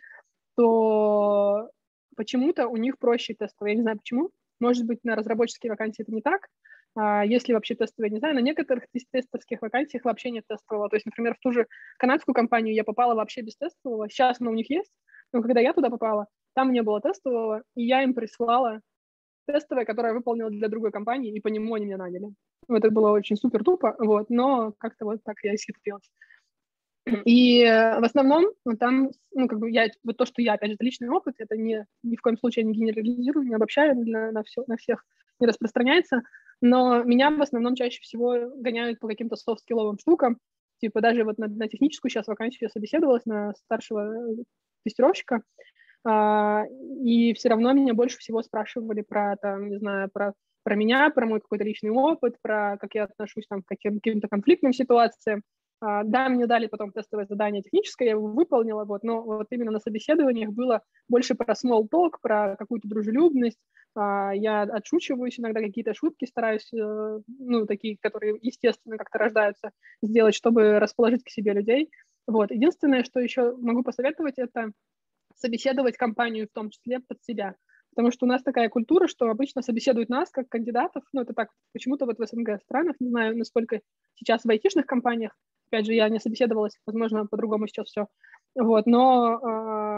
то почему-то у них проще тестовые. Я не знаю, почему. Может быть, на разработческие вакансии это не так. А если вообще тестовые, не знаю, на некоторых тестерских вакансиях вообще нет тестового. То есть, например, в ту же канадскую компанию я попала вообще без тестового. Сейчас оно у них есть, но когда я туда попала, там не было тестового, и я им прислала тестовое, которое я выполнила для другой компании, и по нему они меня наняли. Это было очень супер тупо, вот, но как-то вот так я исхитрилась. И в основном ну, там, ну, как бы я, вот то, что я, опять же, это личный опыт, это не, ни в коем случае не генерализирую, не обобщаю, на, на, все, на всех не распространяется, но меня в основном чаще всего гоняют по каким-то софт-скилловым штукам, типа даже вот на, на техническую сейчас вакансию я собеседовалась на старшего тестировщика, а, и все равно меня больше всего спрашивали про, там, не знаю, про... про меня, про мой какой-то личный опыт, про как я отношусь там, к каким-то конфликтным ситуациям. А, да, мне дали потом тестовое задание техническое, я его выполнила, вот, но вот именно на собеседованиях было больше про small talk, про какую-то дружелюбность. А, я отшучиваюсь иногда, какие-то шутки стараюсь, ну, такие, которые, естественно, как-то рождаются, сделать, чтобы расположить к себе людей. Вот. Единственное, что еще могу посоветовать, это собеседовать компанию в том числе под себя. Потому что у нас такая культура, что обычно собеседуют нас как кандидатов, ну это так, почему-то вот в СНГ странах, не знаю, насколько сейчас в айтишных компаниях, опять же, я не собеседовалась, возможно, по-другому сейчас все, вот, но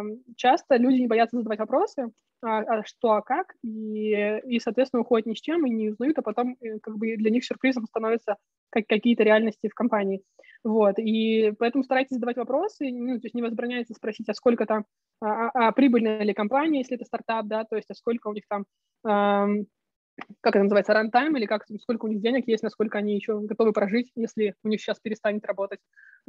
э, часто люди не боятся задавать вопросы, а, а что, а как, и, и, соответственно, уходят ни с чем, и не узнают, а потом как бы для них сюрпризом становятся как, какие-то реальности в компании, вот, и поэтому старайтесь задавать вопросы, ну, то есть не возбраняется спросить, а сколько там, А, а прибыльная ли компания, если это стартап, да, то есть а сколько у них там, эм, как это называется, рантайм, или как, сколько у них денег есть, насколько они еще готовы прожить, если у них сейчас перестанет работать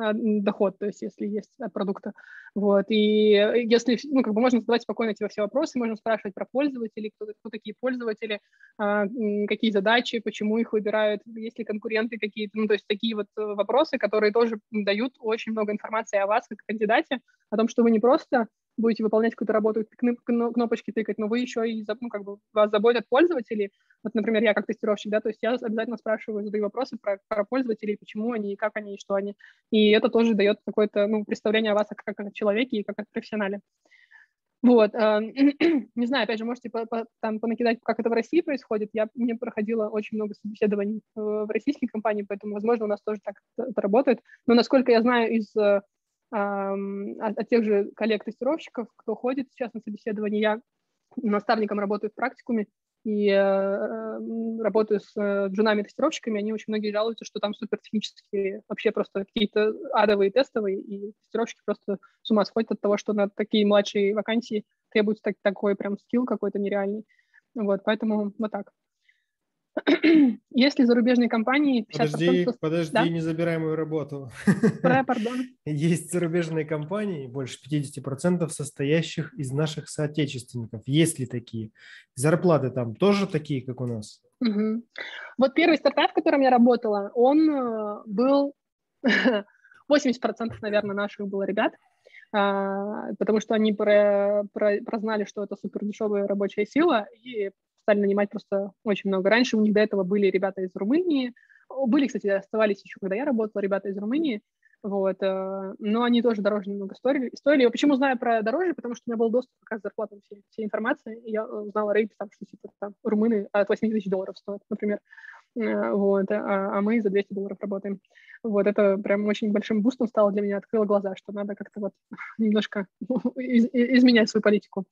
э, доход, то есть если есть от продукта, вот, и если, ну, как бы можно задавать спокойно эти все вопросы, можно спрашивать про пользователей, кто, кто такие пользователи, э, какие задачи, почему их выбирают, есть ли конкуренты какие-то, ну, то есть такие вот вопросы, которые тоже дают очень много информации о вас как кандидате, о том, что вы не просто будете выполнять какую-то работу, кнопочки тыкать, но вы еще и, ну, как бы вас заботят пользователи. Вот, например, я как тестировщик, да, то есть я обязательно спрашиваю, задаю вопросы про, про пользователей, почему они, как они, что они. И это тоже дает какое-то, ну, представление о вас как о человеке и как о профессионале. Вот. Не знаю, опять же, можете по, по, там понакидать, как это в России происходит. Я не проходила очень много собеседований в российской компании, поэтому, возможно, у нас тоже так это работает. Но, насколько я знаю, из... От, от тех же коллег-тестировщиков, кто ходит сейчас на собеседование. Я наставником работаю в практикуме и э, работаю с э, джунами-тестировщиками. Они очень многие жалуются, что там супертехнические, вообще просто какие-то адовые тестовые, и тестировщики просто с ума сходят от того, что на такие младшие вакансии требуется так, такой прям скилл какой-то нереальный. Вот, поэтому вот так. Если зарубежные компании... Подожди, сто... подожди, да? Не забирай мою работу. Про, пардон. Есть зарубежные компании, больше пятьдесят процентов состоящих из наших соотечественников. Есть ли такие? Зарплаты там тоже такие, как у нас? Угу. Вот первый стартап, в котором я работала, он был... восемьдесят процентов, наверное, наших было ребят, потому что они про, про, прознали, что это супердешевая рабочая сила, и стали нанимать просто очень много. Раньше у них до этого были ребята из Румынии. Были, кстати, оставались еще, когда я работала, ребята из Румынии. Вот. Но они тоже дороже немного стоили. стоили. Я почему знаю про дороже? Потому что у меня был доступ к зарплатам всей, всей информации. И я узнала рейты, там, что типа, там, румыны от восемь тысяч долларов стоят, например. Вот. А, а мы за двести долларов работаем. Вот. Это прям очень большим бустом стало для меня. Открыло глаза, что надо как-то вот немножко из- изменять свою политику.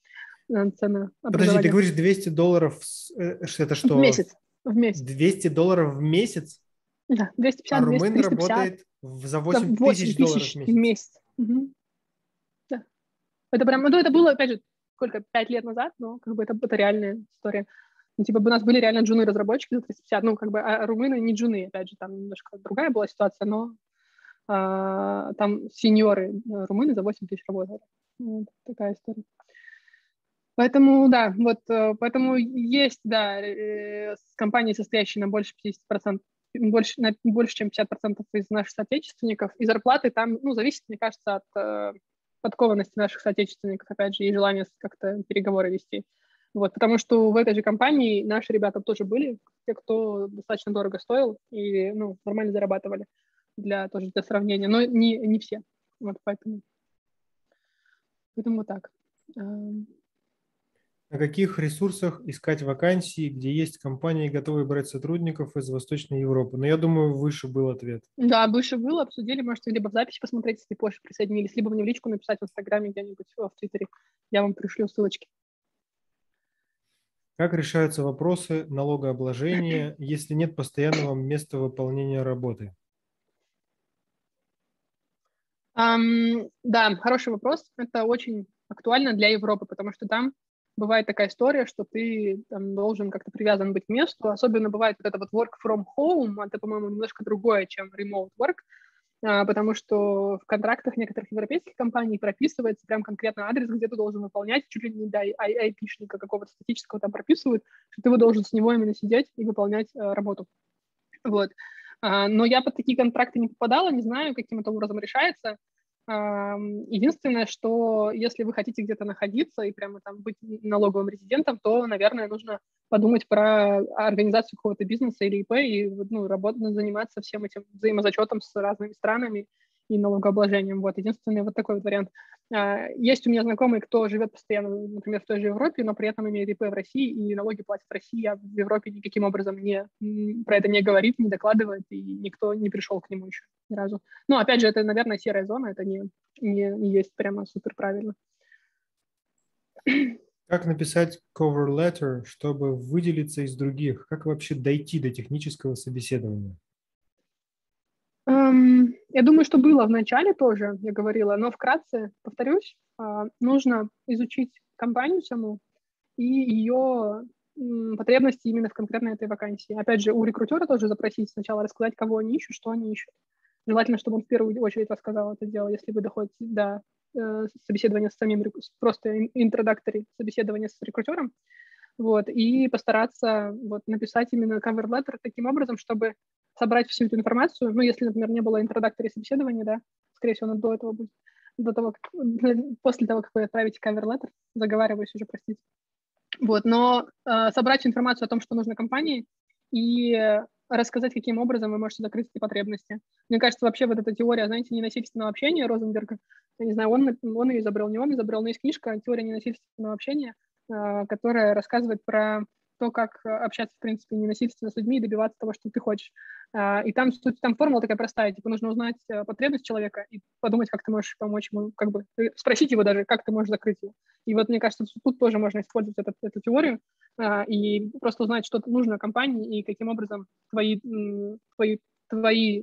Цена. Подожди, ты говоришь двести долларов, это что? В месяц. В месяц. двести долларов в месяц? Да, двести пятьдесят, а румын двести, триста пятьдесят. Работает за восемь тысяч долларов в месяц. В месяц. Угу. Да. Это прям, ну это было, опять же, сколько, пять лет назад, но как бы это, это реальная история. Ну, типа, у нас были реально джуны-разработчики за триста пятьдесят, ну как бы, а румыны не джуны, опять же, там немножко другая была ситуация, но а, там сеньоры румыны за восемь тысяч работали. Вот такая история. Поэтому, да, вот, поэтому есть, да, компании, состоящие на больше пятьдесят процентов, больше, на, больше чем пятьдесят процентов из наших соотечественников, и зарплаты там, ну, зависит, мне кажется, от э, подкованности наших соотечественников, опять же, и желания как-то переговоры вести. Вот, потому что в этой же компании наши ребята тоже были, те, кто достаточно дорого стоил и, ну, нормально зарабатывали для, тоже для сравнения, но не, не все. Вот, поэтому, поэтому вот так. На каких ресурсах искать вакансии, где есть компании, готовые брать сотрудников из Восточной Европы? Ну, я думаю, выше был ответ. Да, выше был, обсудили. Можете либо в записи посмотреть, если позже присоединились, либо мне в личку написать в Инстаграме где-нибудь, в Твиттере. Я вам пришлю ссылочки. Как решаются вопросы налогообложения, если нет постоянного места выполнения работы? Um, да, хороший вопрос. Это очень актуально для Европы, потому что там бывает такая история, что ты там должен как-то привязан быть к месту. Особенно бывает вот это вот work from home, это, по-моему, немножко другое, чем remote work, потому что в контрактах некоторых европейских компаний прописывается прям конкретно адрес, где ты должен выполнять, чуть ли не до ай-пи-шника какого-то статического там прописывают, что ты должен с него именно сидеть и выполнять работу. Вот. Но я под такие контракты не попадала, не знаю, каким это образом решается. Единственное, что если вы хотите где-то находиться и прямо там быть налоговым резидентом, то, наверное, нужно подумать про организацию какого-то бизнеса или ИП и, ну, работать, заниматься всем этим взаимозачетом с разными странами и налогообложением. Вот, единственный вот такой вот вариант. Есть у меня знакомые, кто живет постоянно, например, в той же Европе, но при этом имеет ИП в России и налоги платят в России, а в Европе никаким образом не, про это не говорит, не докладывает, и никто не пришел к нему еще ни разу. Ну, опять же, это, наверное, серая зона, это не, не, не есть прямо супер правильно. Как написать cover letter, чтобы выделиться из других? Как вообще дойти до технического собеседования? Um, я думаю, что было в начале тоже, я говорила, но вкратце, повторюсь, нужно изучить компанию саму и ее потребности именно в конкретной этой вакансии. Опять же, у рекрутера тоже запросить сначала, рассказать, кого они ищут, что они ищут. Желательно, чтобы он в первую очередь рассказал это дело, если вы доходите до э, собеседования с самим, просто introductory собеседования с рекрутером. Вот, и постараться вот, написать именно cover letter таким образом, чтобы собрать всю эту информацию, ну, если, например, не было интродактора собеседования, да, скорее всего, оно до этого будет, до того, как, после того, как вы отправите cover-letter, заговариваюсь уже, простите. Вот, но э, собрать информацию о том, что нужно компании, и рассказать, каким образом вы можете закрыть эти потребности. Мне кажется, вообще вот эта теория, знаете, ненасильственного общения Розенберга, я не знаю, он, он ее изобрел, не он изобрел, но есть книжка «Теория ненасильственного общения», э, которая рассказывает про то, как общаться, в принципе, ненасильственно с людьми и добиваться того, что ты хочешь. И там, там формула такая простая, типа нужно узнать потребность человека и подумать, как ты можешь помочь ему, как бы спросить его даже, как ты можешь закрыть его. И вот, мне кажется, тут тоже можно использовать этот, эту теорию и просто узнать, что нужно компании и каким образом твои, твои, твои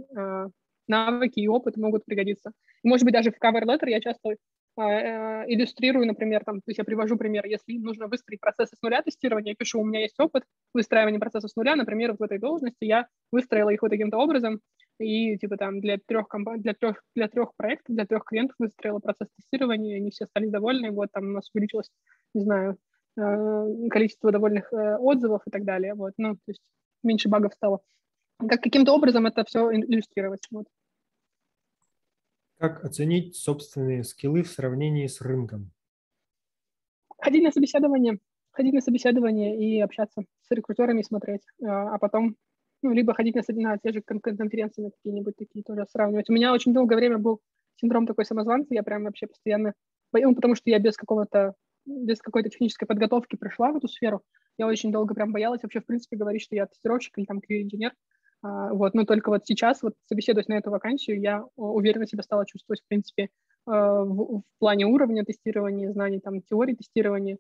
навыки и опыт могут пригодиться. Может быть, даже в cover letter я часто иллюстрирую, например, там, то есть я привожу пример, если им нужно выстроить процессы с нуля тестирования, я пишу, у меня есть опыт выстраивания процесса с нуля, например, в этой должности я выстроила их вот таким-то образом, и типа там для трех, комп... для трех, для трех проектов, для трех клиентов выстроила процесс тестирования, они все стали довольны, вот там у нас увеличилось, не знаю, количество довольных отзывов и так далее, вот, ну, то есть меньше багов стало. Как, каким-то образом это все иллюстрировать, вот. Как оценить собственные скиллы в сравнении с рынком? Ходить на собеседование, ходить на собеседование и общаться с рекрутерами, смотреть, а потом, ну, либо ходить на, на те же конференции, на какие-нибудь такие тоже сравнивать. У меня очень долгое время был синдром такой самозванца, я прям вообще постоянно, потому что я без какого-то, без какой-то технической подготовки пришла в эту сферу, я очень долго прям боялась вообще, в принципе, говорить, что я тестировщик или там кью-инженер. Вот, но только вот сейчас, вот собеседуясь на эту вакансию, я уверенно себя стала чувствовать, в принципе, в, в плане уровня тестирования, знаний, там, теории тестирования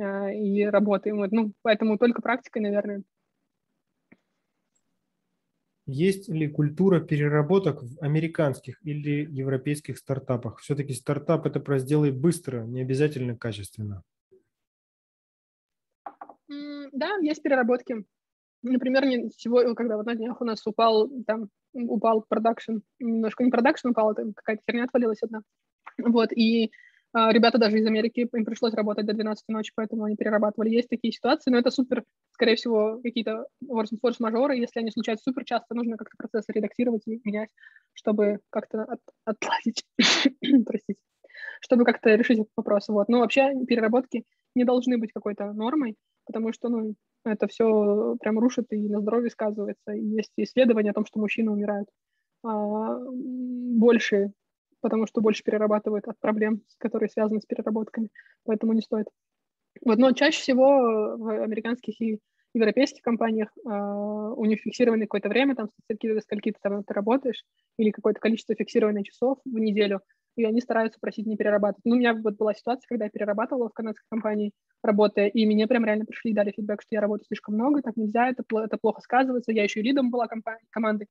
и работы. Вот, ну, поэтому только практикой, наверное. Есть ли культура переработок в американских или европейских стартапах? Все-таки стартап – это про «сделай быстро», не обязательно качественно. Да, есть переработки. Например, сегодня, когда вот на днях у нас упал, там, упал продакшн, немножко не продакшн упал, там какая-то херня отвалилась одна. Вот, и э, ребята даже из Америки, им пришлось работать до двенадцати ночи, поэтому они перерабатывали. Есть такие ситуации, но это супер, скорее всего, какие-то форс-мажоры, если они случаются супер часто, нужно как-то процессы редактировать и менять, чтобы как-то от, отладить, простите, чтобы как-то решить этот вопрос. Вот. Но вообще переработки не должны быть какой-то нормой, потому что, ну, это все прям рушит и на здоровье сказывается. И есть исследования о том, что мужчины умирают а, больше, потому что больше перерабатывают от проблем, которые связаны с переработками. Поэтому не стоит. Вот, но чаще всего в американских и европейских компаниях а, у них фиксировано какое-то время, там, до скольки-то там ты работаешь, или какое-то количество фиксированных часов в неделю, и они стараются просить не перерабатывать. Ну, у меня вот была ситуация, когда я перерабатывала в канадской компании, работая, и мне прям реально пришли и дали фидбэк, что я работаю слишком много, так нельзя, это, это плохо сказывается. Я еще и лидом была компания, командой,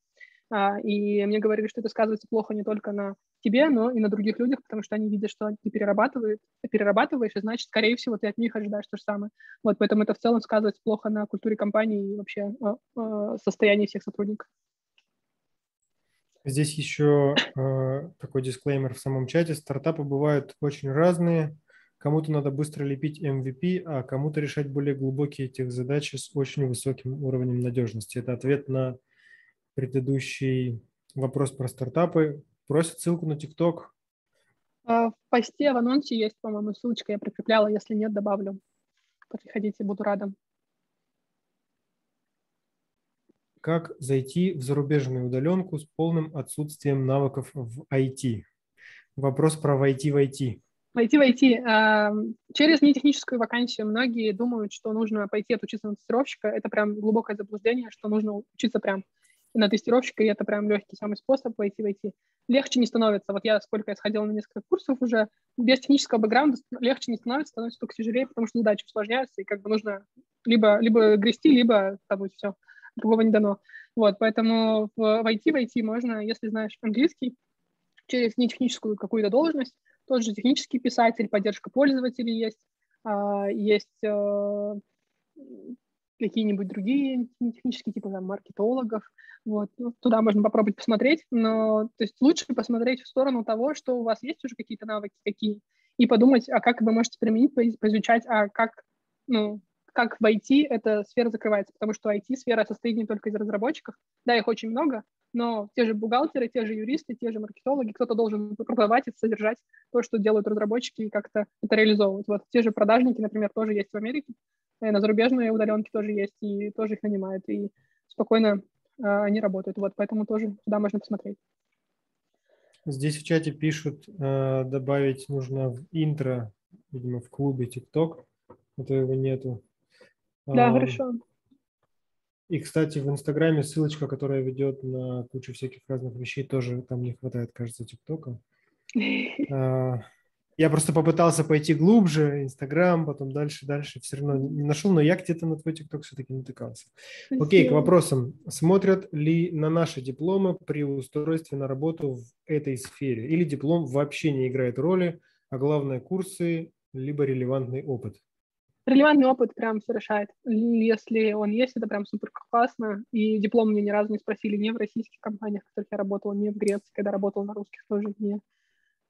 а, и мне говорили, что это сказывается плохо не только на тебе, но и на других людях, потому что они видят, что ты перерабатываешь, ты перерабатываешь, и значит, скорее всего, ты от них ожидаешь то же самое. Вот, поэтому это в целом сказывается плохо на культуре компании и вообще а, а, состоянии всех сотрудников. Здесь еще э, такой дисклеймер в самом чате. Стартапы бывают очень разные. Кому-то надо быстро лепить эм ви пи, а кому-то решать более глубокие техзадачи с очень высоким уровнем надежности. Это ответ на предыдущий вопрос про стартапы. Просят ссылку на TikTok. В посте, в анонсе есть, по-моему, ссылочка. Я прикрепляла. Если нет, добавлю. Приходите, буду рада. Как зайти в зарубежную удаленку с полным отсутствием навыков в ай ти? Вопрос про войти в ай ти. Войти в ай ти. Через нетехническую вакансию многие думают, что нужно пойти отучиться на тестировщика. Это прям глубокое заблуждение, что нужно учиться прям на тестировщика, и это прям легкий самый способ войти в ай ти. Легче не становится. Вот я, сколько я сходила на несколько курсов уже, без технического бэкграунда легче не становится, становится только тяжелее, потому что задачи усложняются, и как бы нужно либо, либо грести, либо забыть все. Другого не дано. Вот, поэтому войти в ай ти можно, если знаешь английский, через нетехническую какую-то должность, тот же технический писатель, поддержка пользователей есть, есть какие-нибудь другие нетехнические, типа там, маркетологов. Вот, туда можно попробовать посмотреть, но то есть лучше посмотреть в сторону того, что у вас есть уже какие-то навыки, какие, и подумать, а как вы можете применить, поизучать, а как, ну, как в ай ти эта сфера закрывается, потому что ай ти-сфера состоит не только из разработчиков, да, их очень много, но те же бухгалтеры, те же юристы, те же маркетологи, кто-то должен продавать и содержать то, что делают разработчики, и как-то это реализовывать. Вот те же продажники, например, тоже есть в Америке, на зарубежные удаленки тоже есть, и тоже их нанимают, и спокойно э, они работают. Вот, поэтому тоже туда можно посмотреть. Здесь в чате пишут, э, добавить нужно в интро, видимо, в клубе TikTok, а то его нету. Да, um, хорошо. И, кстати, в Инстаграме ссылочка, которая ведет на кучу всяких разных вещей, тоже там не хватает, кажется, ТикТока. Uh, я просто попытался пойти глубже, Инстаграм, потом дальше, дальше, все равно не нашел, но я где-то на твой ТикТок все-таки натыкался. Окей, okay, к вопросам. Смотрят ли на наши дипломы при устройстве на работу в этой сфере? Или диплом вообще не играет роли, а главное курсы, либо релевантный опыт? Релевантный опыт прям все решает. Если он есть, это прям супер классно. И диплом мне ни разу не спросили ни в российских компаниях, в которых я работала, ни в Греции, когда работала на русских, тоже не,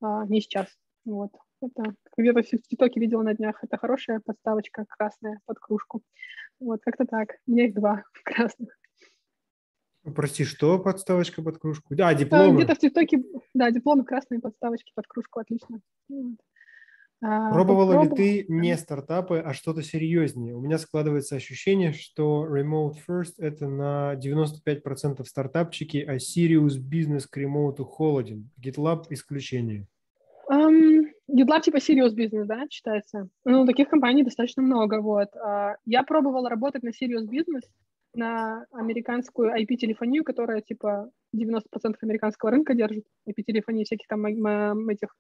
а, не сейчас. Вот. Это, где-то в ТикТоке видела на днях, это хорошая подставочка красная под кружку. Вот, как-то так. У меня их два красных. Прости, что подставочка под кружку? Да, дипломы. А, где-то в ТикТоке, да, дипломы красные, подставочки под кружку, отлично. Вот. Пробовала Попробовала. ли ты не стартапы, а что-то серьезнее? У меня складывается ощущение, что remote first – это на девяносто пять процентов стартапчики, а serious business к ремоуту холоден. GitLab – исключение. Um, GitLab типа serious business, да, считается? Ну, таких компаний достаточно много. Вот. Uh, я пробовала работать на serious business, на американскую ай пи-телефонию, которая типа девяносто процентов американского рынка держит, ай пи-телефонии всяких там этих...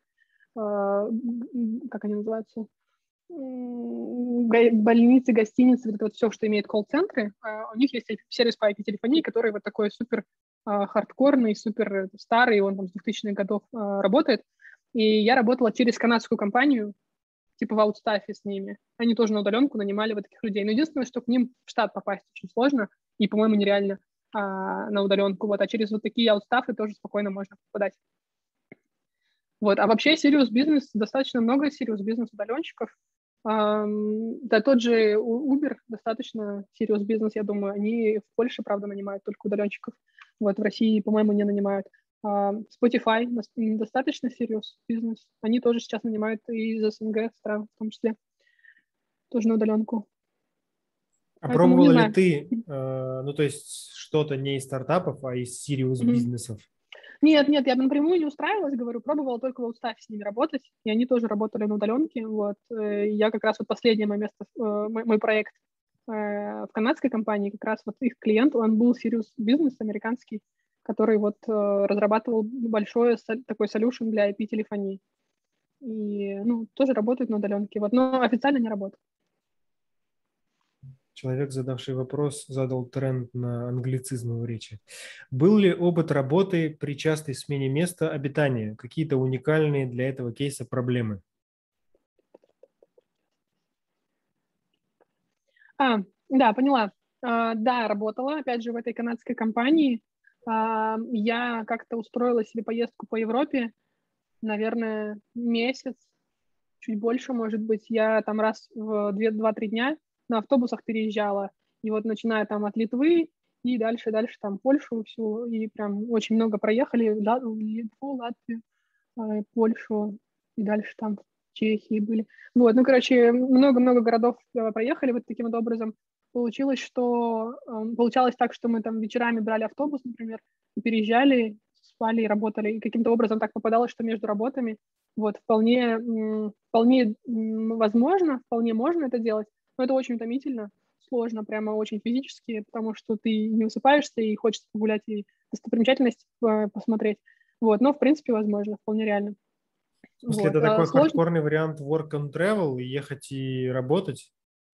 как они называются, больницы, гостиницы, вот, вот все, что имеет колл-центры, у них есть сервис по ай пи-телефонии, который вот такой супер хардкорный, супер старый, он там с двухтысячных годов работает. И я работала через канадскую компанию, типа в аутстафе с ними. Они тоже на удаленку нанимали вот таких людей. Но единственное, что к ним в штат попасть очень сложно и, по-моему, нереально а, на удаленку. Вот. А через вот такие аутстафы тоже спокойно можно попадать. Вот. А вообще serious business, достаточно много serious business удаленщиков. Um, да, тот же Uber достаточно serious бизнес, я думаю. Они в Польше, правда, нанимают только удаленщиков. Вот, в России, по-моему, не нанимают. Uh, Spotify достаточно serious бизнес. Они тоже сейчас нанимают и из СНГ стран, в том числе. Тоже на удаленку. А Поэтому пробовала ли ты, э, ну, то есть что-то не из стартапов, а из serious mm-hmm. бизнесов? Нет, нет, я напрямую не устраивалась, говорю, пробовала только в Outstaff с ними работать, и они тоже работали на удаленке, вот, я как раз вот последнее мое место, мой, мой проект в канадской компании, как раз вот их клиент, он был serious business американский, который вот разрабатывал большой такой solution для ай пи-телефонии, и, ну, тоже работают на удаленке, вот, но официально не работают. Человек, задавший вопрос, задал тренд на англицизм в речи. Был ли опыт работы при частой смене места обитания? Какие-то уникальные для этого кейса проблемы? А, да, поняла. А, да, работала, опять же, в этой канадской компании. А, я как-то устроила себе поездку по Европе, наверное, месяц, чуть больше, может быть. Я там раз в два-три дня на автобусах переезжала, и вот начиная там от Литвы и дальше, дальше там Польшу всю, и прям очень много проехали, в Литву, Латвию, Польшу, и дальше там в Чехии были. Вот, ну, короче, много-много городов проехали вот таким вот образом. Получилось, что, получалось так, что мы там вечерами брали автобус, например, и переезжали, спали и работали, и каким-то образом так попадалось, что между работами, вот, вполне, вполне возможно, вполне можно это делать. Но это очень утомительно, сложно, прямо очень физически, потому что ты не высыпаешься и хочется погулять и достопримечательность посмотреть. Вот. Но, в принципе, возможно, вполне реально. В смысле, вот. Это такой а, хардкорный вариант work and travel, ехать и работать?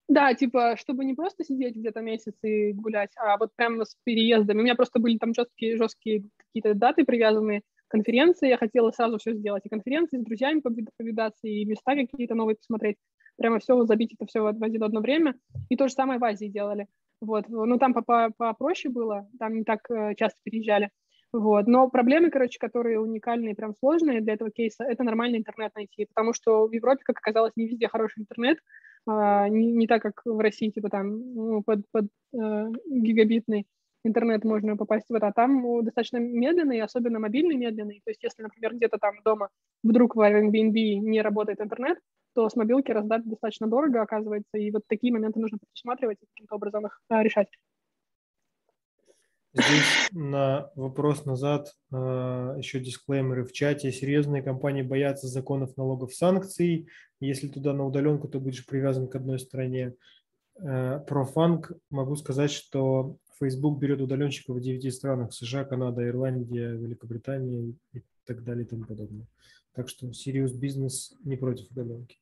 Да, типа, чтобы не просто сидеть где-то месяц и гулять, а вот прямо с переездами. У меня просто были там жесткие, жесткие какие-то даты привязанные, конференции, я хотела сразу все сделать. И конференции, с друзьями повидаться, и места какие-то новые посмотреть. Прямо все забить, это все в один одно время. И то же самое в Азии делали. Вот. Ну, там попроще было, там не так часто переезжали. Вот. Но проблемы, короче, которые уникальные, прям сложные для этого кейса, это нормальный интернет найти. Потому что в Европе, как оказалось, не везде хороший интернет. А, не, не так, как в России, типа там ну, под, под э, гигабитный интернет можно попасть. Вот. А там достаточно медленный, особенно мобильный медленный. То есть если, например, где-то там дома вдруг в Airbnb не работает интернет, то с мобилки раздать достаточно дорого, оказывается, и вот такие моменты нужно предусматривать и каким-то образом их а, решать. Здесь на вопрос назад э, еще дисклеймеры в чате. Серьезные компании боятся законов, налогов, санкций. Если туда на удаленку, то будешь привязан к одной стране. Э, про фанк могу сказать, что Facebook берет удаленщиков в девяти странах. США, Канада, Ирландия, Великобритания и так далее и тому подобное. Так что serious business не против удаленки.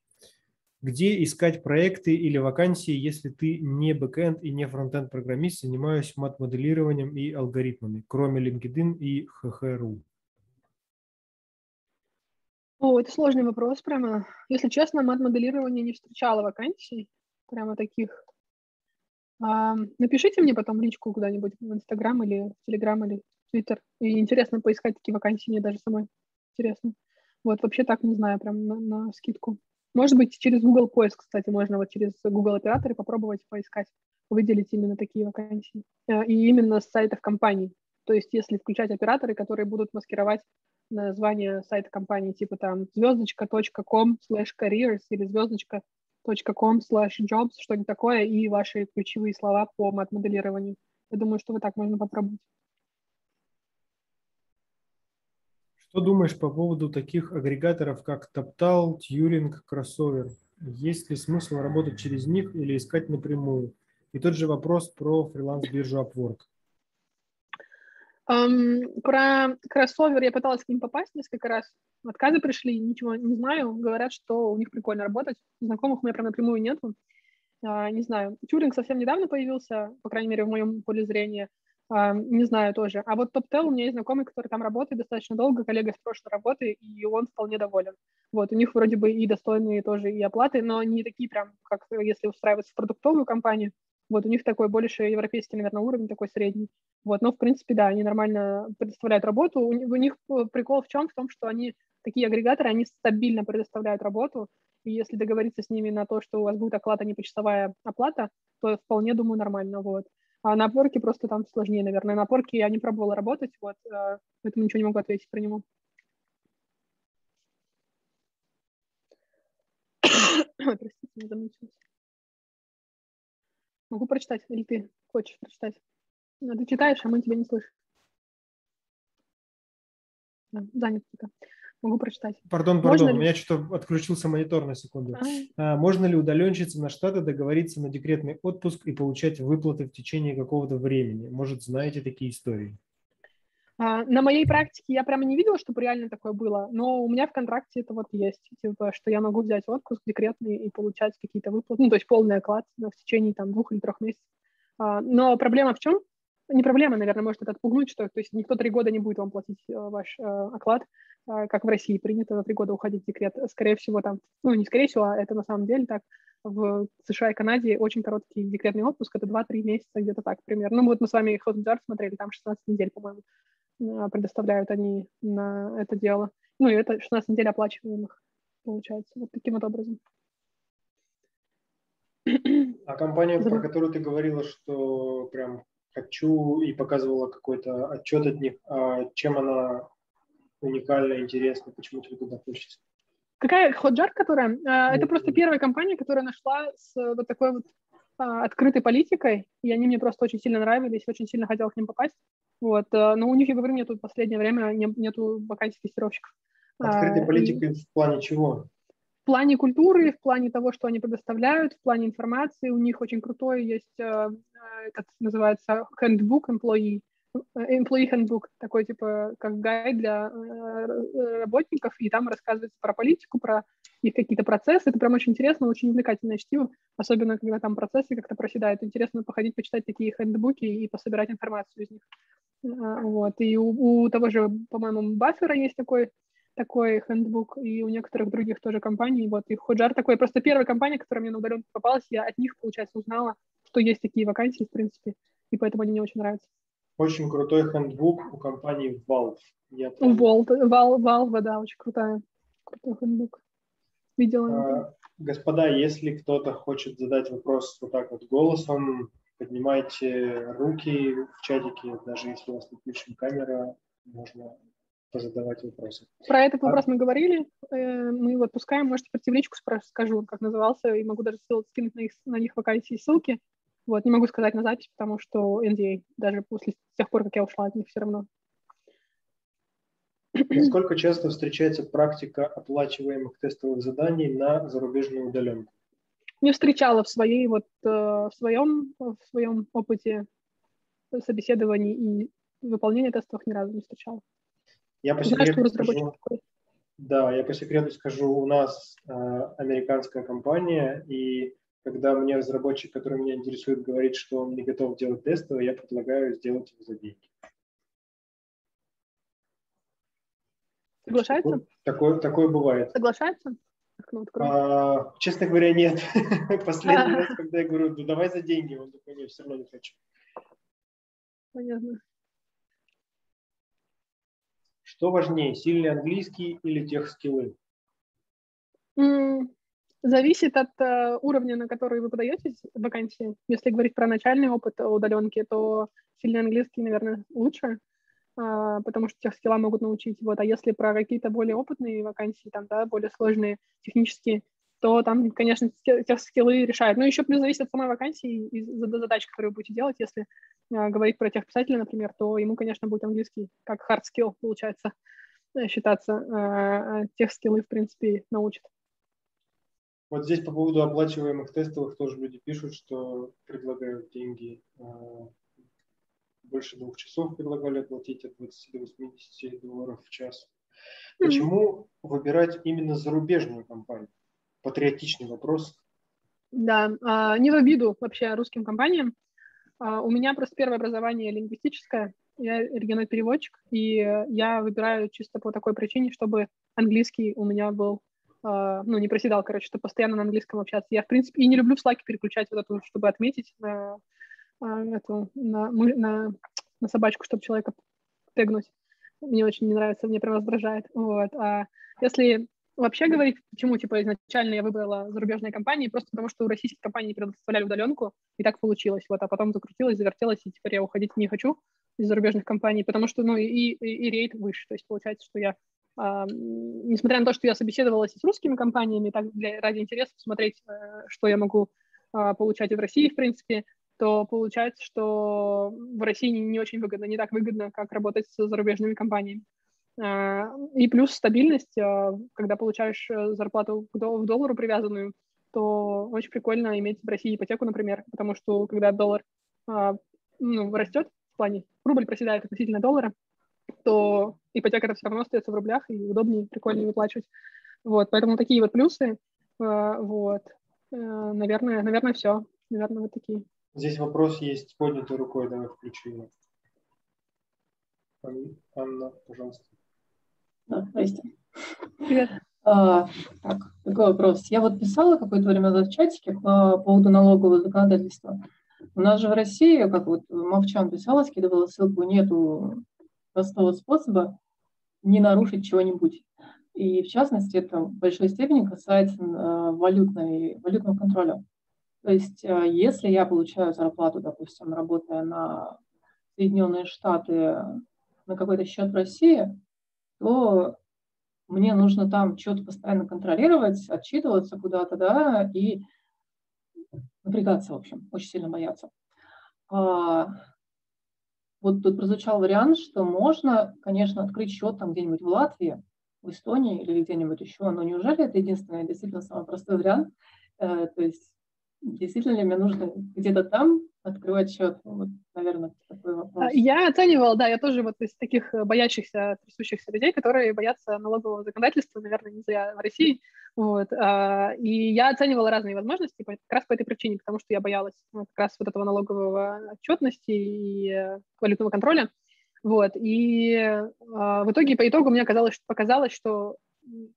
Где искать проекты или вакансии, если ты не бэкэнд и не фронтенд программист, занимаюсь мат-моделированием и алгоритмами, кроме LinkedIn и эйч эйч точка ру? О, это сложный вопрос прямо. Если честно, мат-моделирование не встречало вакансий, прямо таких. А, напишите мне потом в личку куда-нибудь в Инстаграм или в Телеграм или в Твиттер. И интересно поискать такие вакансии, мне даже самой интересно. Вот, вообще так, не знаю, прям на, на скидку. Может быть, через Google поиск, кстати, можно вот через Google операторы попробовать поискать, выделить именно такие вакансии. И именно с сайтов компаний. То есть, если включать операторы, которые будут маскировать название сайта компании, типа там звездочка точка ком слэш карьерс или звездочка точка ком слэш джобс, что-нибудь такое, и ваши ключевые слова по мат-моделированию. Я думаю, что вот так можно попробовать. Что думаешь по поводу таких агрегаторов, как TopTal, Turing, Crossover? Есть ли смысл работать через них или искать напрямую? И тот же вопрос про фриланс-биржу Upwork. Um, про Crossover я пыталась к ним попасть несколько раз. Отказы пришли, ничего не знаю. Говорят, что у них прикольно работать. Знакомых у меня прям напрямую нету. Uh, не знаю. Turing совсем недавно появился, по крайней мере, в моем поле зрения. не знаю тоже. А вот TopTel у меня есть знакомый, который там работает достаточно долго, коллега с прошлой работы, и он вполне доволен. Вот, у них вроде бы и достойные тоже и оплаты, но не такие прям, как если устраиваться в продуктовую компанию. Вот, у них такой больше европейский, наверное, уровень, такой средний. Вот, но, в принципе, да, они нормально предоставляют работу. У, у них прикол в чем? В том, что они, такие агрегаторы, они стабильно предоставляют работу, и если договориться с ними на то, что у вас будет оклад, а не почасовая оплата, то вполне, думаю, нормально, вот. А на Upwork'е просто там сложнее, наверное. На Upwork'е я не пробовала работать, вот, поэтому ничего не могу ответить про него. Простите, не замучилась. Могу прочитать, или ты хочешь прочитать? Но ты читаешь, а мы тебя не слышим. Да, занят пока. Могу прочитать. Пардон, пардон, Можно у меня ли... что-то отключился монитор на секунду. А-а-а. Можно ли удаленщицам на штаты договориться на декретный отпуск и получать выплаты в течение какого-то времени? Может, знаете такие истории? А, на моей практике я прямо не видела, чтобы реально такое было, но у меня в контракте это вот есть, типа, что я могу взять отпуск декретный и получать какие-то выплаты, ну, то есть полный оклад в течение там двух или трех месяцев. А, но проблема в чем? Не проблема, наверное, может это отпугнуть, что то есть никто три года не будет вам платить э, ваш э, оклад, э, как в России принято на три года уходить в декрет. Скорее всего, там, ну, не скорее всего, а это на самом деле так. В США и Канаде очень короткий декретный отпуск, это два-три месяца, где-то так, примерно. Ну, вот мы с вами Hotjar смотрели, там шестнадцать недель, по-моему, предоставляют они на это дело. Ну, и это шестнадцать недель оплачиваемых, получается, вот таким вот образом. А компания, Забыл. про которую ты говорила, что прям... хочу и показывала какой-то отчет от них, а чем она уникальна, интересна, почему тебе туда хочется. Какая? Hotjar, которая? А, это просто первая компания, которая нашла с вот такой вот а, открытой политикой, и они мне просто очень сильно нравились, очень сильно хотела к ним попасть. Вот. А, но у них, я говорю, мне тут в последнее время не, нету вакансий тестировщиков. Открытой а, политикой и... в плане чего? В плане культуры, в плане того, что они предоставляют, в плане информации. У них очень крутой есть, как называется, handbook employee, employee handbook, такой типа как гайд для работников, и там рассказывается про политику, про их какие-то процессы. Это прям очень интересно, очень увлекательное чтиво, особенно когда там процессы как-то проседают. Интересно походить, почитать такие хендбуки и пособирать информацию из них. Вот. И у, у того же, по-моему, Buffer есть такой, такой хендбук, и у некоторых других тоже компаний, вот, и Hotjar такой, просто первая компания, которая мне на удаленку попалась, я от них, получается, узнала, что есть такие вакансии, в принципе, и поэтому они мне очень нравятся. Очень крутой хендбук у компании Valve. Я у Valve, Valve, да, очень крутая, крутой хендбук. Видела. А, господа, если кто-то хочет задать вопрос вот так вот голосом, поднимайте руки в чатике, даже если у вас не включена камера, можно... позадавать вопросы. Про этот вопрос а... мы говорили, мы его отпускаем, можете прийти в личку, скажу, как назывался, и могу даже скинуть на, их, на них вакансии ссылки. Вот, не могу сказать на запись, потому что эн ди эй, даже после с тех пор, как я ушла от них, все равно. Насколько часто встречается практика оплачиваемых тестовых заданий на зарубежную удаленку? Не встречала в своей вот в своем, в своем опыте собеседований и выполнения тестов ни разу не встречала. Я по секрету скажу, да, я по секрету скажу, у нас э, американская компания, и когда мне разработчик, который меня интересует, говорит, что он не готов делать тестовое, я предлагаю сделать его за деньги. Соглашается? Так, такое, такое бывает. Соглашается? А, честно говоря, нет. Последний раз, когда я говорю, ну давай за деньги, он такой, нет, все равно не хочу. Понятно. Что важнее, сильный английский или техскиллы? Зависит от э, уровня, на который вы подаетесь в вакансии. Если говорить про начальный опыт удаленки, то сильный английский, наверное, лучше, э, потому что техскилла могут научить. Вот. А если про какие-то более опытные вакансии, там, да, более сложные, технические, то там, конечно, техскиллы решают. Но еще плюс зависит от самой вакансии и задач, которые вы будете делать. Если э, говорить про техписателя, например, то ему, конечно, будет английский как hard skill, получается, считаться. Э, техскиллы, в принципе, научат. Вот здесь по поводу оплачиваемых тестовых тоже люди пишут, что предлагают деньги. Э, больше двух часов предлагали оплатить от двадцати до восьмидесяти долларов в час. Почему mm-hmm. выбирать именно зарубежную компанию? Патриотичный вопрос. Да, не в обиду вообще русским компаниям. Uh, у меня просто первое образование лингвистическое, я региональный переводчик, и я выбираю чисто по такой причине, чтобы английский у меня был, uh, ну, не проседал, короче, чтобы постоянно на английском общаться. Я, в принципе, и не люблю в Slack переключать вот эту, чтобы отметить на, эту, на, на, на собачку, чтобы человека тегнуть. Мне очень не нравится, мне прям раздражает. Вот. А если вообще говорить, почему, типа, изначально я выбрала зарубежные компании, просто потому что российские компании предоставляли удаленку, и так получилось, вот, а потом закрутилось, завертелось, и теперь я уходить не хочу из зарубежных компаний, потому что, ну, и, и, и рейд выше, то есть получается, что я, э, несмотря на то, что я собеседовалась с русскими компаниями, так, для, ради интереса посмотреть, э, что я могу э, получать и в России, в принципе, то получается, что в России не, не очень выгодно, не так выгодно, как работать с зарубежными компаниями. И плюс стабильность, когда получаешь зарплату к доллару привязанную, то очень прикольно иметь в России ипотеку, например, потому что когда доллар, ну, растет, в плане рубль проседает относительно доллара, то ипотека-то все равно остается в рублях, и удобнее, прикольнее выплачивать. Вот, поэтому такие вот плюсы, вот, наверное, наверное, все, наверное, вот такие. Здесь вопрос есть с поднятой рукой, давай включим. Анна, пожалуйста. Здрасте. Привет. А, так, такой вопрос. Я вот писала какое-то время назад в чатике по поводу налогового законодательства. У нас же в России, как вот Мовчан писала, скидывала ссылку, нету простого способа не нарушить чего-нибудь. И в частности, это в большой степени касается валютной, валютного контроля. То есть если я получаю зарплату, допустим, работая на Соединенные Штаты, на какой-то счет в России, то мне нужно там что-то постоянно контролировать, отчитываться куда-то, да, и напрягаться, в общем, очень сильно бояться. А, вот тут прозвучал вариант, что можно, конечно, открыть счет там где-нибудь в Латвии, в Эстонии или где-нибудь еще, но неужели это единственный, действительно, самый простой вариант? А, то есть действительно ли мне нужно где-то там открывать счет? Вот, наверное, такой вопрос. Я оценивала, да, я тоже вот из таких боящихся, трясущихся людей, которые боятся налогового законодательства, наверное, не зря в России. Вот. И я оценивала разные возможности как раз по этой причине, потому что я боялась как раз вот этого налогового отчетности и валютного контроля. Вот. И в итоге, по итогу мне казалось, показалось, что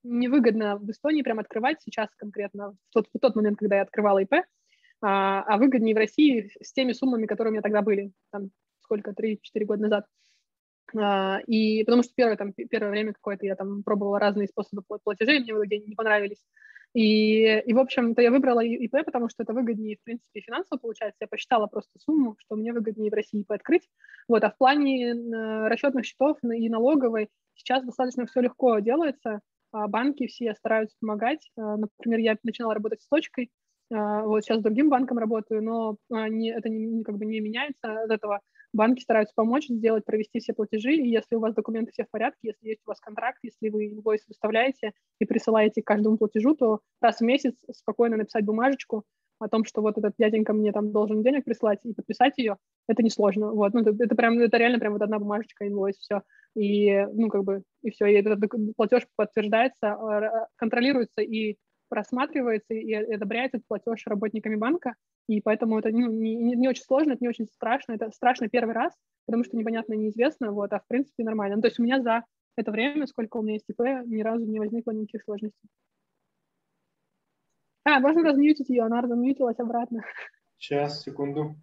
невыгодно в Эстонии прям открывать сейчас конкретно, в тот, в тот момент, когда я открывала ИП, а, а выгоднее в России с теми суммами, которые у меня тогда были, там, сколько, три-четыре года назад. А, и потому что первое, там, первое время какое-то я там пробовала разные способы платежей, мне в итоге не понравились. И, и в общем-то, я выбрала ИП, потому что это выгоднее, в принципе, финансово получается. Я посчитала просто сумму, что мне выгоднее в России ИП открыть. Вот, а в плане расчетных счетов и налоговой сейчас достаточно все легко делается. Банки все стараются помогать. Например, я начинала работать с точкой, вот сейчас с другим банком работаю, но не, это не, как бы не меняется от этого. Банки стараются помочь сделать, провести все платежи, и если у вас документы все в порядке, если есть у вас контракт, если вы инвойс выставляете и присылаете к каждому платежу, то раз в месяц спокойно написать бумажечку о том, что вот этот дяденька мне там должен денег прислать, и подписать ее, это несложно. Вот. Ну, это, это, прям, это реально прям вот одна бумажечка, инвойс, все. И, ну, как бы, и все, и этот платеж подтверждается, контролируется и просматривается, и одобряется этот платеж работниками банка, и поэтому это, ну, не, не очень сложно, это не очень страшно, это страшно первый раз, потому что непонятно, неизвестно, вот, а в принципе нормально. Ну, то есть у меня за это время, сколько у меня есть ИП, ни разу не возникло никаких сложностей. А, можно размьютить ее, она размьютилась обратно. Сейчас, секунду.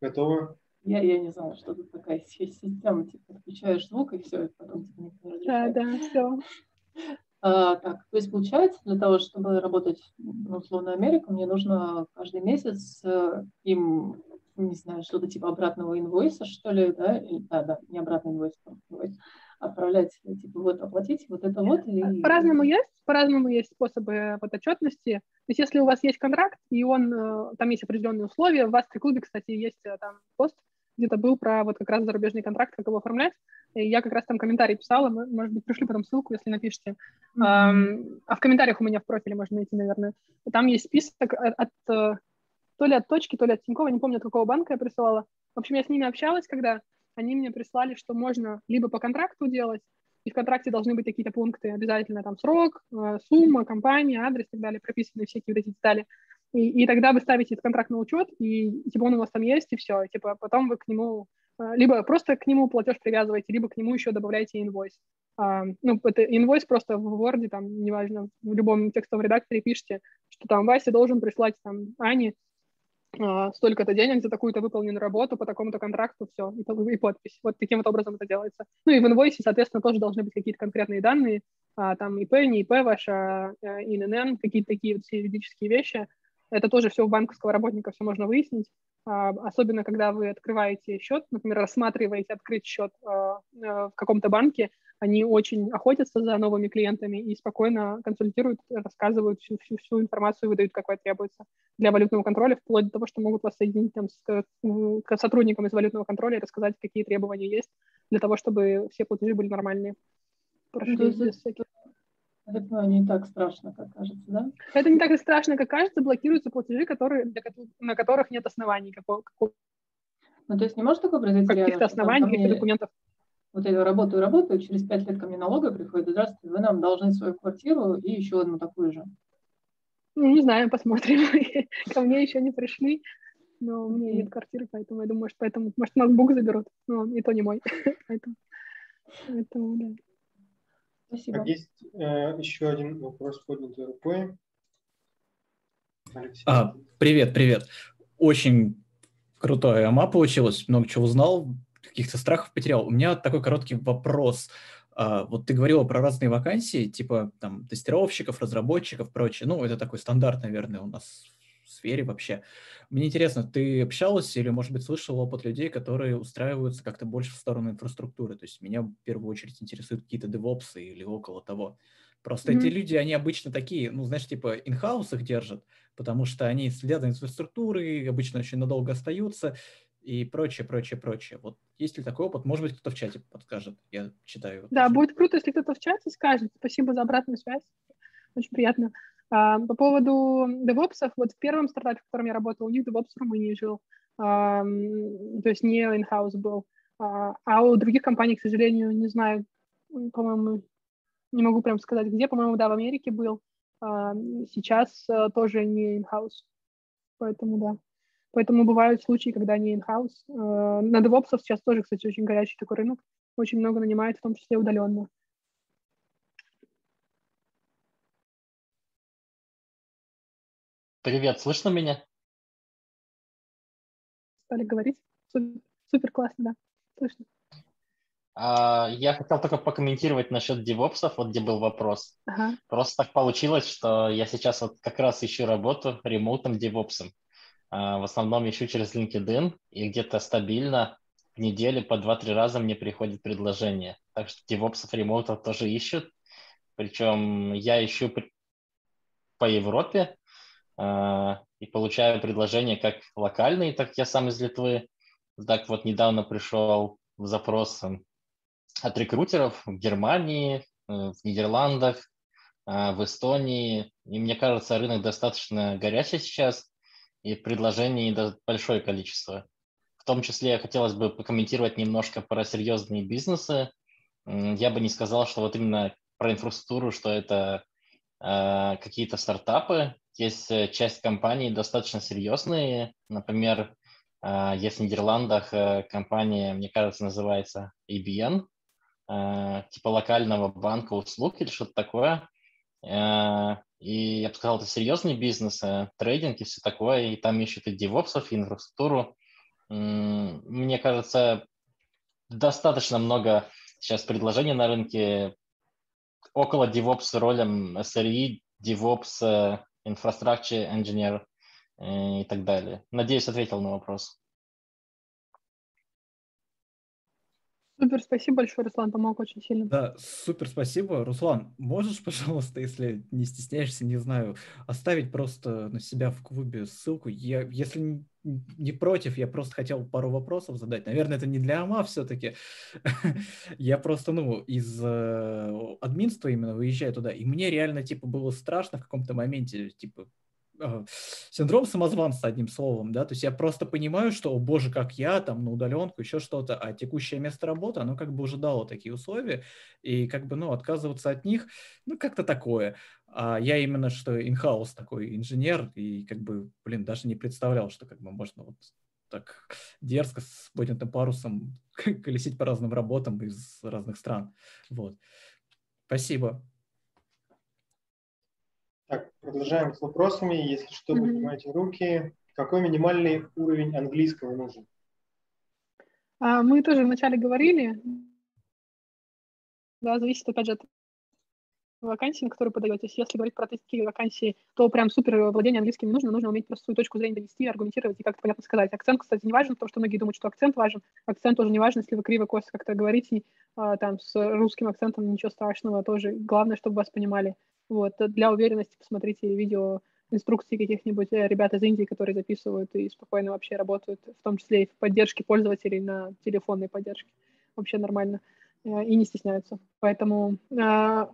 Готово? Я, я не знала, что тут такая система, типа, включаешь звук, и все, и потом тебе никто не разрешает. Да, да, все. А, так, то есть, получается, для того, чтобы работать, ну, условно, Америку, мне нужно каждый месяц им, не знаю, что-то типа обратного инвойса, что ли, да, или, да, да, не обратный инвойс, инвойс, отправлять, типа, вот, оплатить вот это вот. И... По-разному есть, по-разному есть способы вот отчетности. То есть, если у вас есть контракт, и он, там есть определенные условия, в Астриклубе, кстати, есть там пост, где-то был про вот как раз зарубежный контракт, как его оформлять. И я как раз там комментарий писала, мы, может быть, пришлю потом ссылку, если напишите. Mm-hmm. А, а в комментариях у меня в профиле можно найти, наверное. Там есть список от, от то ли от точки, то ли от Тинькова, не помню, от какого банка я присылала. В общем, я с ними общалась, когда они мне прислали, что можно либо по контракту делать, и в контракте должны быть какие-то пункты обязательно, там срок, сумма, компания, адрес и так далее, прописаны всякие вот эти детали. И, и тогда вы ставите этот контракт на учет, и типа он у вас там есть, и все. И, типа, потом вы к нему... Либо просто к нему платеж привязываете, либо к нему еще добавляете инвойс. А, ну, это инвойс просто в Word, там, неважно, в любом текстовом редакторе пишите, что там Вася должен прислать там Ане а, столько-то денег за такую-то выполненную работу по такому-то контракту, все, и, и подпись. Вот таким вот образом это делается. Ну и в инвойсе, соответственно, тоже должны быть какие-то конкретные данные, а, там ИП, не ИП ваша, ИНН, какие-то такие вот все юридические вещи. Это тоже все у банковского работника, все можно выяснить. Особенно, когда вы открываете счет, например, рассматриваете открыть счет в каком-то банке, они очень охотятся за новыми клиентами и спокойно консультируют, рассказывают всю, всю, всю информацию, выдают, какая требуется для валютного контроля, вплоть до того, что могут вас соединить там, с, к сотрудникам из валютного контроля и рассказать, какие требования есть для того, чтобы все платежи были нормальные. Прошли ну, здесь всякие... Это не так страшно, как кажется, да? Это не так и страшно, как кажется. Блокируются платежи, которые, для, на которых нет оснований. Какого, какого... Ну, то есть не может такое произойти? Каких-то оснований, каких-то документов. Вот я работаю, работаю, через пять лет ко мне налоговая приходит: здравствуйте, вы нам должны свою квартиру и еще одну такую же. Ну, не знаю, посмотрим. Ко мне еще не пришли, но у меня нет квартиры, поэтому я думаю, может, поэтому, может, ноутбук заберут, но и то не мой. Поэтому, да. Спасибо. Так, есть э, еще один вопрос, поднятый рукой. А, привет, привет. Очень крутая ама получилась, много чего узнал, каких-то страхов потерял. У меня такой короткий вопрос. А, вот ты говорила про разные вакансии, типа там тестировщиков, разработчиков, прочее. Ну, это такой стандарт, наверное, у нас в сфере вообще. Мне интересно, ты общалась или, может быть, слышала опыт людей, которые устраиваются как-то больше в сторону инфраструктуры? То есть меня в первую очередь интересуют какие-то девопсы или около того. Просто mm-hmm. эти люди, они обычно такие, ну, знаешь, типа инхаус их держат, потому что они следят за инфраструктурой, обычно очень надолго остаются и прочее, прочее, прочее. Вот есть ли такой опыт? Может быть, кто-то в чате подскажет. Я читаю. Да, будет круто, если кто-то в чате скажет. Спасибо за обратную связь. Очень приятно. Uh, по поводу девопсов, вот в первом стартапе, в котором я работала, у них девопс в Румынии жил, uh, то есть не in-house был. Uh, а у других компаний, к сожалению, не знаю, по-моему, не могу прям сказать где, по-моему, да, в Америке был. Uh, сейчас uh, тоже не in-house, поэтому да. Поэтому бывают случаи, когда не in-house. Uh, на девопсов сейчас тоже, кстати, очень горячий такой рынок, очень много нанимают, в том числе удаленно. Привет, слышно меня? Стали говорить. Супер, супер классно, да. Слышно. А, я хотел только покомментировать насчет девопсов, вот где был вопрос. Ага. Просто так получилось, что я сейчас вот как раз ищу работу ремоутным девопсом. А, в основном ищу через LinkedIn, и где-то стабильно в неделю по два-три раза мне приходит предложение. Так что девопсов ремоутов тоже ищут. Причем я ищу при... по Европе. Uh, и получаю предложения как локальные, так я сам из Литвы. Так вот недавно пришел запрос от рекрутеров в Германии, в Нидерландах, в Эстонии. И мне кажется, рынок достаточно горячий сейчас, и предложений большое количество. В том числе хотелось бы покомментировать немножко про серьезные бизнесы. Я бы не сказал, что вот именно про инфраструктуру, что это uh, какие-то стартапы. Есть часть компаний достаточно серьезные. Например, есть в Нидерландах компания, мне кажется, называется эй би эн, типа локального банка услуг или что-то такое. И я бы сказал, это серьезный бизнес, трейдинг и все такое. И там ищут и девопсов, и инфраструктуру. Мне кажется, достаточно много сейчас предложений на рынке около девопс ролям эс эр и, девопс, инфраструктура, инженер и так далее. Надеюсь, ответил на вопрос. Супер, спасибо большое, Руслан, помог очень сильно. Да, супер, спасибо. Руслан, можешь, пожалуйста, если не стесняешься, не знаю, оставить просто на себя в клубе ссылку? Я, если не против, я просто хотел пару вопросов задать. Наверное, это не для АМА все-таки. Я просто, ну, из админства именно выезжаю туда, и мне реально, типа, было страшно в каком-то моменте, типа, синдром самозванца, одним словом, да, то есть я просто понимаю, что, о боже, как я, там, на удаленку, еще что-то, а текущее место работы, оно как бы уже дало такие условия, и как бы, ну, отказываться от них, ну, как-то такое. А я именно, что in-house такой инженер, и как бы, блин, даже не представлял, что как бы можно вот так дерзко с поднятым парусом колесить по разным работам из разных стран, вот. Спасибо. Так, продолжаем с вопросами. Если что, поднимайте руки. Какой минимальный уровень английского нужен? Мы тоже вначале говорили. Да, зависит, опять же, от вакансии, на которые подаетесь. Если говорить про такие вакансии, то прям супер владение английским не нужно. Нужно уметь просто свою точку зрения донести, аргументировать и как-то понятно сказать. Акцент, кстати, не важен, потому что многие думают, что акцент важен. Акцент тоже не важен, если вы криво-косо как-то говорите, там, с русским акцентом ничего страшного тоже. Главное, чтобы вас понимали. Вот. Для уверенности посмотрите видео, инструкции каких-нибудь ребят из Индии, которые записывают и спокойно вообще работают, в том числе и в поддержке пользователей на телефонной поддержке. Вообще нормально. И не стесняются. Поэтому э, про,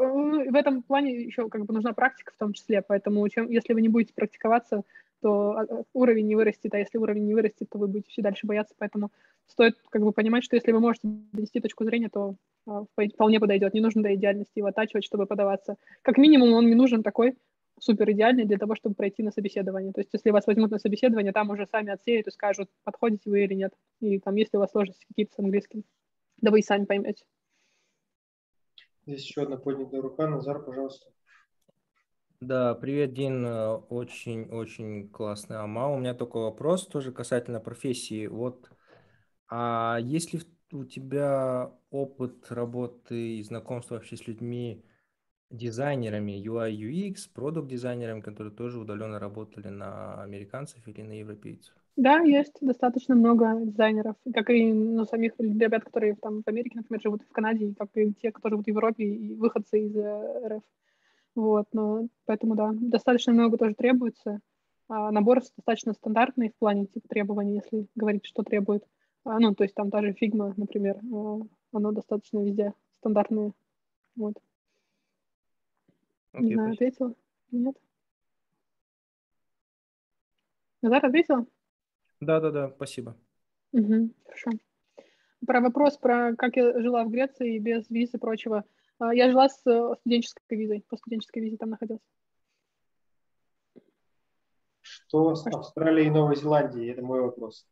в этом плане еще как бы нужна практика в том числе. Поэтому чем, если вы не будете практиковаться, то уровень не вырастет. А если уровень не вырастет, то вы будете все дальше бояться. Поэтому стоит как бы понимать, что если вы можете донести точку зрения, то э, вполне подойдет. Не нужно до идеальности его оттачивать, чтобы подаваться. Как минимум он не нужен такой супер идеальный для того, чтобы пройти на собеседование. То есть если вас возьмут на собеседование, там уже сами отсеют и скажут, подходите вы или нет. И там если у вас сложности какие-то с английским. Да вы и сами поймете. Здесь еще одна поднятая рука. Назар, пожалуйста. Да, привет, Дина. Очень-очень классная ама. У меня только вопрос тоже касательно профессии. Вот, а есть ли у тебя опыт работы и знакомства вообще с людьми, дизайнерами ю ай ю экс, продукт-дизайнерами, которые тоже удаленно работали на американцев или на европейцев? Да, есть достаточно много дизайнеров, как и ну, самих ребят, которые там в Америке, например, живут в Канаде, как и те, кто живут в Европе, и выходцы из РФ. Вот, но, поэтому, да, достаточно много тоже требуется. А набор достаточно стандартный в плане типа требований, если говорить, что требует. А, ну, то есть там та же Figma, например, оно достаточно везде стандартное. Вот. Okay, Не знаю, спасибо. Ответила? Нет? Назар, ответила? Да-да-да, спасибо. Угу, хорошо. Про вопрос, про как я жила в Греции без виз и прочего. Я жила с студенческой визой, по студенческой визе там находилась. Что с Австралией и Новой Зеландией? Это мой вопрос.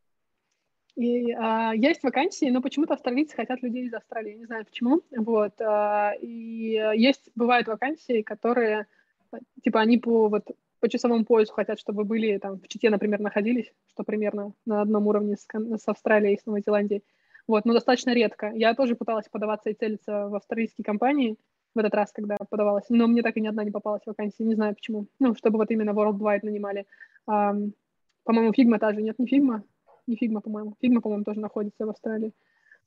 И, а, есть вакансии, но почему-то австралийцы хотят людей из Австралии, я не знаю почему. Вот, а, и есть, бывают вакансии, которые, типа, они по... вот, по часовому поясу хотят, чтобы вы были там в Чите, например, находились, что примерно на одном уровне с, с Австралией и с Новой Зеландией. Вот, но достаточно редко. Я тоже пыталась подаваться и целиться в австралийские компании в этот раз, когда подавалась, но мне так и ни одна не попалась вакансия, не знаю почему. Ну, чтобы вот именно Worldwide нанимали. А, по-моему, Фигма та же. Нет, не Фигма. Не Фигма, по-моему. Фигма, по-моему, тоже находится в Австралии.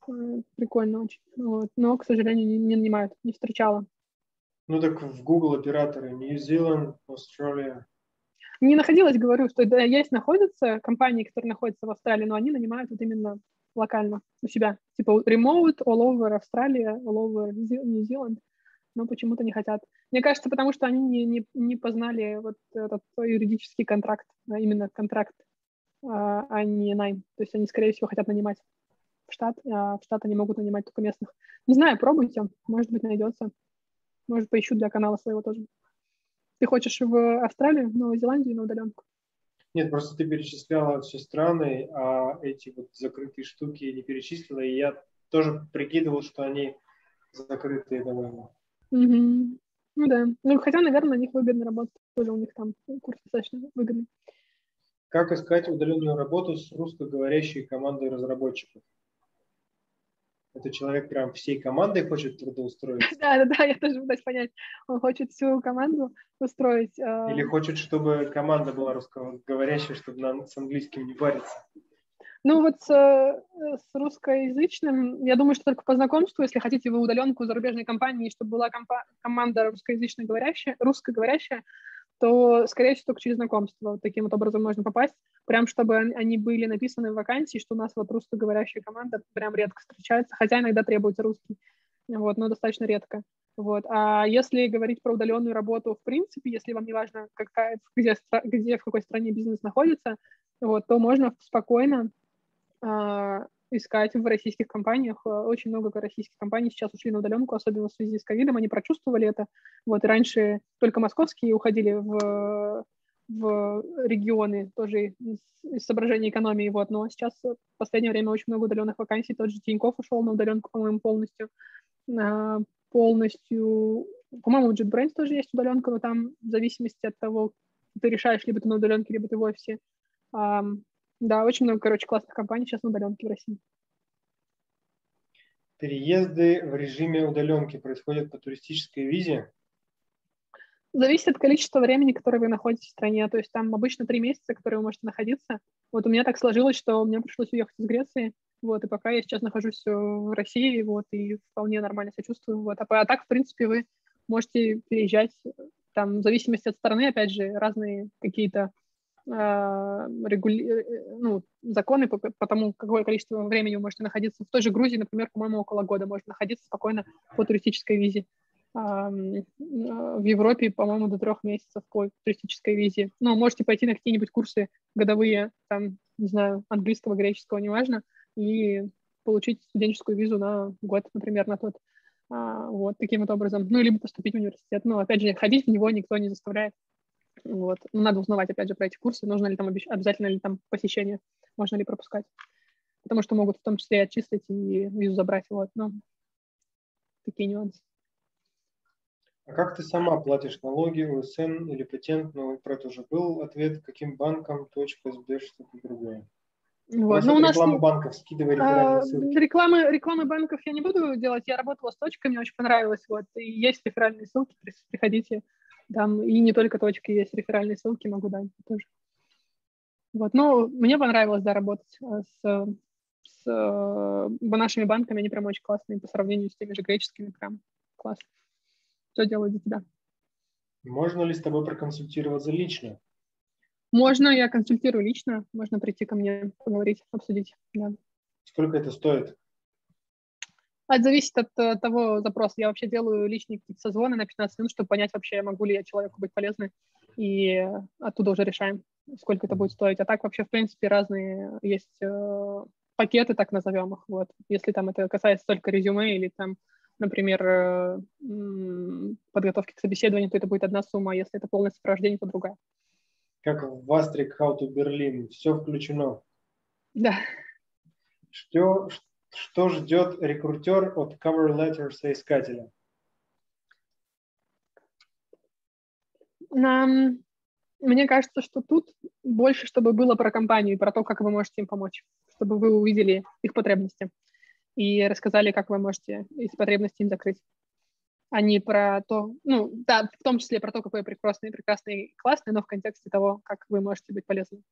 А, прикольно очень. Вот. Но, к сожалению, не, не нанимают. Не встречала. Ну так в Google операторы New Zealand, Australia. Не находилась, говорю, что да, есть, находятся компании, которые находятся в Австралии, но они нанимают вот именно локально у себя. Типа remote, all over Australia, all over New Zealand, но почему-то не хотят. Мне кажется, потому что они не, не, не познали вот этот юридический контракт, именно контракт, а не найм. То есть они, скорее всего, хотят нанимать в штат, а в штат они могут нанимать только местных. Не знаю, пробуйте, может быть, найдется. Может, поищу для канала своего тоже. Ты хочешь в Австралию, в Новую Зеландию, на удаленку? Нет, просто ты перечисляла все страны, а эти вот закрытые штуки не перечислила, и я тоже прикидывал, что они закрытые довольно. Угу. Ну да. Ну, хотя, наверное, на них выгодно работать. Тоже у них там курс достаточно выгодный. Как искать удаленную работу с русскоговорящей командой разработчиков? Это человек прям всей командой хочет трудоустроиться? Да-да-да, я тоже пытаюсь понять. Он хочет всю команду устроить. Или хочет, чтобы команда была русскоговорящая, чтобы с английским не париться? Ну вот с, с русскоязычным, я думаю, что только по знакомству, если хотите вы удаленку зарубежной компании, чтобы была компа- команда русскоязычно говорящая, русскоговорящая, то, скорее всего, только через знакомство вот таким вот образом можно попасть, прям чтобы они были написаны в вакансии, что у нас вот русскоговорящая команда прям редко встречается, хотя иногда требуется русский. вот, но достаточно редко. Вот. А если говорить про удаленную работу, в принципе, если вам не важно, какая, где, где, в какой стране бизнес находится, вот, то можно спокойно э, искать в российских компаниях. Очень много российских компаний сейчас ушли на удаленку, особенно в связи с ковидом, они прочувствовали это. Вот, и раньше только московские уходили в, в регионы, тоже из, из соображений экономии. Вот. Но сейчас в последнее время очень много удаленных вакансий. Тот же Тинькофф ушел на удаленку, по-моему, полностью. полностью, по-моему, у JetBrains тоже есть удаленка, но там в зависимости от того, ты решаешь, либо ты на удаленке, либо ты в офисе. А, да, очень много, короче, классных компаний сейчас на удаленке в России. Переезды в режиме удаленки происходят по туристической визе? Зависит от количества времени, которое вы находитесь в стране. То есть там обычно три месяца, которые вы можете находиться. Вот у меня так сложилось, что мне пришлось уехать из Греции. Вот, и пока я сейчас нахожусь в России, вот, и вполне нормально себя чувствую. Вот. А, а так, в принципе, вы можете переезжать, там, в зависимости от страны, опять же, разные какие-то э, регули... ну, законы по, по тому, какое количество времени вы можете находиться. В той же Грузии, например, по-моему, около года можно находиться спокойно по туристической визе. А, в Европе, по-моему, до трех месяцев по туристической визе. Ну, можете пойти на какие-нибудь курсы годовые, там, не знаю, английского, греческого, неважно, и получить студенческую визу на год, например, на тот. А, вот, таким вот образом. Ну, либо поступить в университет. Ну, опять же, ходить в него никто не заставляет. Вот. Ну, надо узнавать, опять же, про эти курсы. Нужно ли там, обязательно ли там посещение, можно ли пропускать. Потому что могут в том числе и отчислить, и визу забрать. Вот, ну, такие нюансы. А как ты сама платишь налоги, УСН или патент? Ну, про это уже был ответ. Каким банком, точка, Сбер, что-то другое. Вот. Ну, у нас рекламу банков скидывай, реферальные ссылки. Рекламы, рекламы банков я не буду делать. Я работала с точкой, мне очень понравилось. Вот. И есть реферальные ссылки, приходите. Там, и не только точки, есть реферальные ссылки, могу дать тоже. Вот. Но мне понравилось, да, работать с, с нашими банками. Они прям очень классные по сравнению с теми же греческими. Прям класс. Все делают для тебя. Можно ли с тобой проконсультироваться лично? Можно, я консультирую лично, можно прийти ко мне, поговорить, обсудить. Да. Сколько это стоит? Это зависит от того запроса. Я вообще делаю личные какие-то созвоны на пятнадцать минут, чтобы понять вообще, могу ли я человеку быть полезной. И оттуда уже решаем, сколько это будет стоить. А так вообще, в принципе, разные есть пакеты, так назовем их. Вот. Если там это касается только резюме или там, например, подготовки к собеседованию, то это будет одна сумма, а если это полное сопровождение, то другая. Как в Astrik, How to Berlin, все включено. Да. Что, что ждет рекрутер от cover letter соискателя? Нам, мне кажется, что тут больше, чтобы было про компанию и про то, как вы можете им помочь, чтобы вы увидели их потребности и рассказали, как вы можете эти потребности им закрыть. А не про то, ну, да, в том числе про то, какой прекрасный, прекрасный, классный, но в контексте того, как вы можете быть полезным.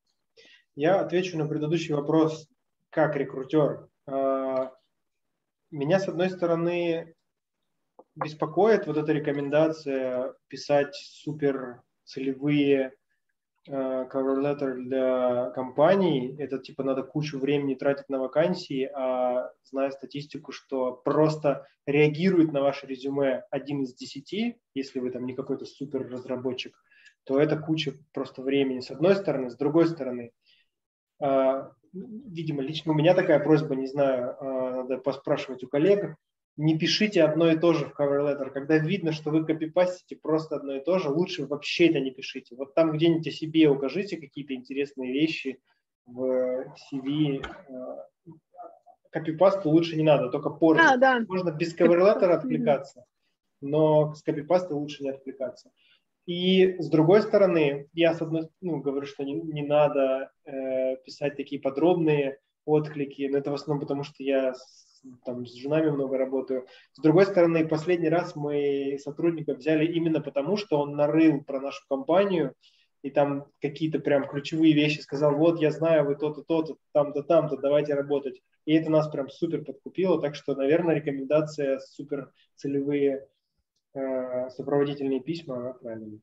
Я отвечу на предыдущий вопрос как рекрутер. Меня, с одной стороны, беспокоит вот эта рекомендация писать супер целевые cover letter для компаний. Это типа надо кучу времени тратить на вакансии, а зная статистику, что просто реагирует на ваше резюме один из десяти, если вы там не какой-то супер разработчик, то это куча просто времени. С одной стороны, с другой стороны, видимо, лично у меня такая просьба, не знаю, надо поспрашивать у коллег. Не пишите одно и то же в cover letter. Когда видно, что вы копипастите просто одно и то же, лучше вообще это не пишите. Вот там где-нибудь о себе укажите какие-то интересные вещи в си ви. Копипасту лучше не надо, только порно. А, да. Можно без cover letter отвлекаться, но с копипасты лучше не отвлекаться. И с другой стороны, я с одной, ну, говорю, что не, не надо э, писать такие подробные отклики, но это в основном потому, что я там с женами много работаю. С другой стороны, последний раз мы сотрудника взяли именно потому, что он нарыл про нашу компанию и там какие-то прям ключевые вещи сказал: вот я знаю, вы то-то, то-то, там-то, там-то, давайте работать. И это нас прям супер подкупило, так что, наверное, рекомендация супер целевые э, сопроводительные письма, она правильная.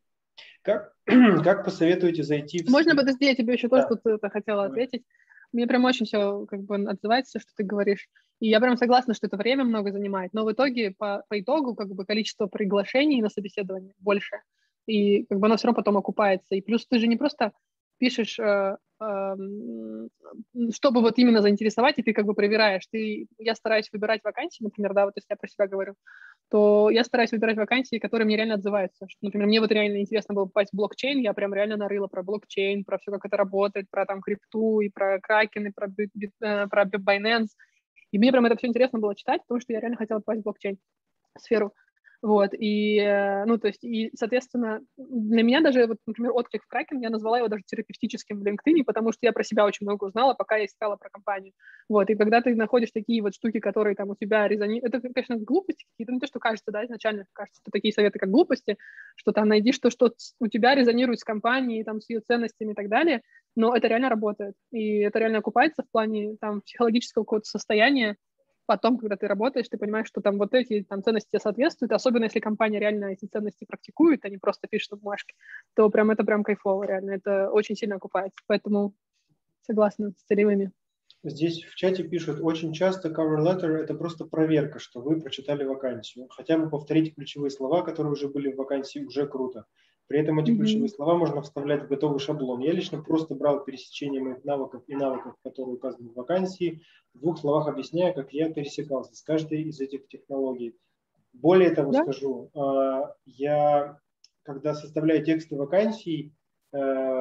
Как, как посоветуете зайти в... Можно, подожди, я тебе еще да. тоже тут хотела ответить. Мне прям очень все как бы отзывается, что ты говоришь. И я прям согласна, что это время много занимает, но в итоге, по, по итогу, как бы количество приглашений на собеседование больше, и как бы оно все равно потом окупается. И плюс ты же не просто пишешь, э, э, чтобы вот именно заинтересовать, и ты как бы проверяешь. Ты, я стараюсь выбирать вакансии, например, да, вот если я про себя говорю, то я стараюсь выбирать вакансии, которые мне реально отзываются. Например, мне вот реально интересно было попасть в блокчейн, я прям реально нарыла про блокчейн, про все, как это работает, про там крипту, и про Kraken, и про, э, про Binance. И мне прям это все интересно было читать, потому что я реально хотела попасть в блокчейн-сферу. Вот, и, ну, то есть, и, соответственно, для меня даже, вот, например, отклик в Kraken, я назвала его даже терапевтическим в LinkedIn, потому что я про себя очень много узнала, пока я искала про компанию. Вот, и когда ты находишь такие вот штуки, которые там у тебя резонируют, это, конечно, глупости какие-то, ну, то, что кажется, да, изначально кажется, что такие советы, как глупости, что там найди, что, что у тебя резонирует с компанией, там, с ее ценностями и так далее, но это реально работает, и это реально окупается в плане, там, психологического какого-то состояния. Потом, когда ты работаешь, ты понимаешь, что там вот эти там, ценности тебе соответствуют, особенно если компания реально эти ценности практикует, а не просто пишет на бумажке, то прям это прям кайфово, реально, это очень сильно окупается, поэтому согласна с целевыми. Здесь в чате пишут, очень часто cover letter – это просто проверка, что вы прочитали вакансию. Хотя бы повторить ключевые слова, которые уже были в вакансии, уже круто. При этом эти mm-hmm. ключевые слова можно вставлять в готовый шаблон. Я лично просто брал пересечение моих навыков и навыков, которые указаны в вакансии, в двух словах объясняя, как я пересекался с каждой из этих технологий. Более того yeah. скажу, я, когда составляю тексты вакансий, я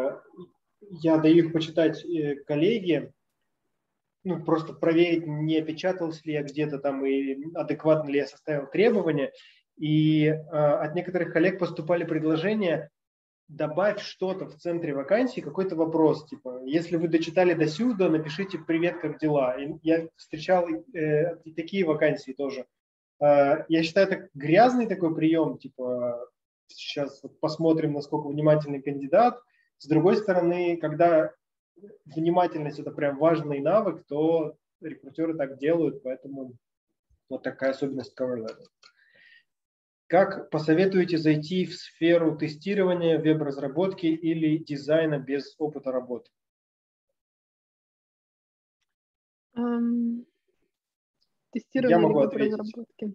даю их почитать коллеге, ну, просто проверить, не опечатался ли я где-то там и адекватно ли я составил требования. И э, от некоторых коллег поступали предложения: добавь что-то в центре вакансии, какой-то вопрос, типа, если вы дочитали до сюда, напишите «Привет, как дела?». И я встречал э, и такие вакансии тоже. Э, я считаю, это грязный такой прием, типа, сейчас вот посмотрим, насколько внимательный кандидат. С другой стороны, когда внимательность – это прям важный навык, то рекрутеры так делают, поэтому вот такая особенность cover letter. Как посоветуете зайти в сферу тестирования, веб-разработки или дизайна без опыта работы? Um, тестирование, я могу ответить. Разработки.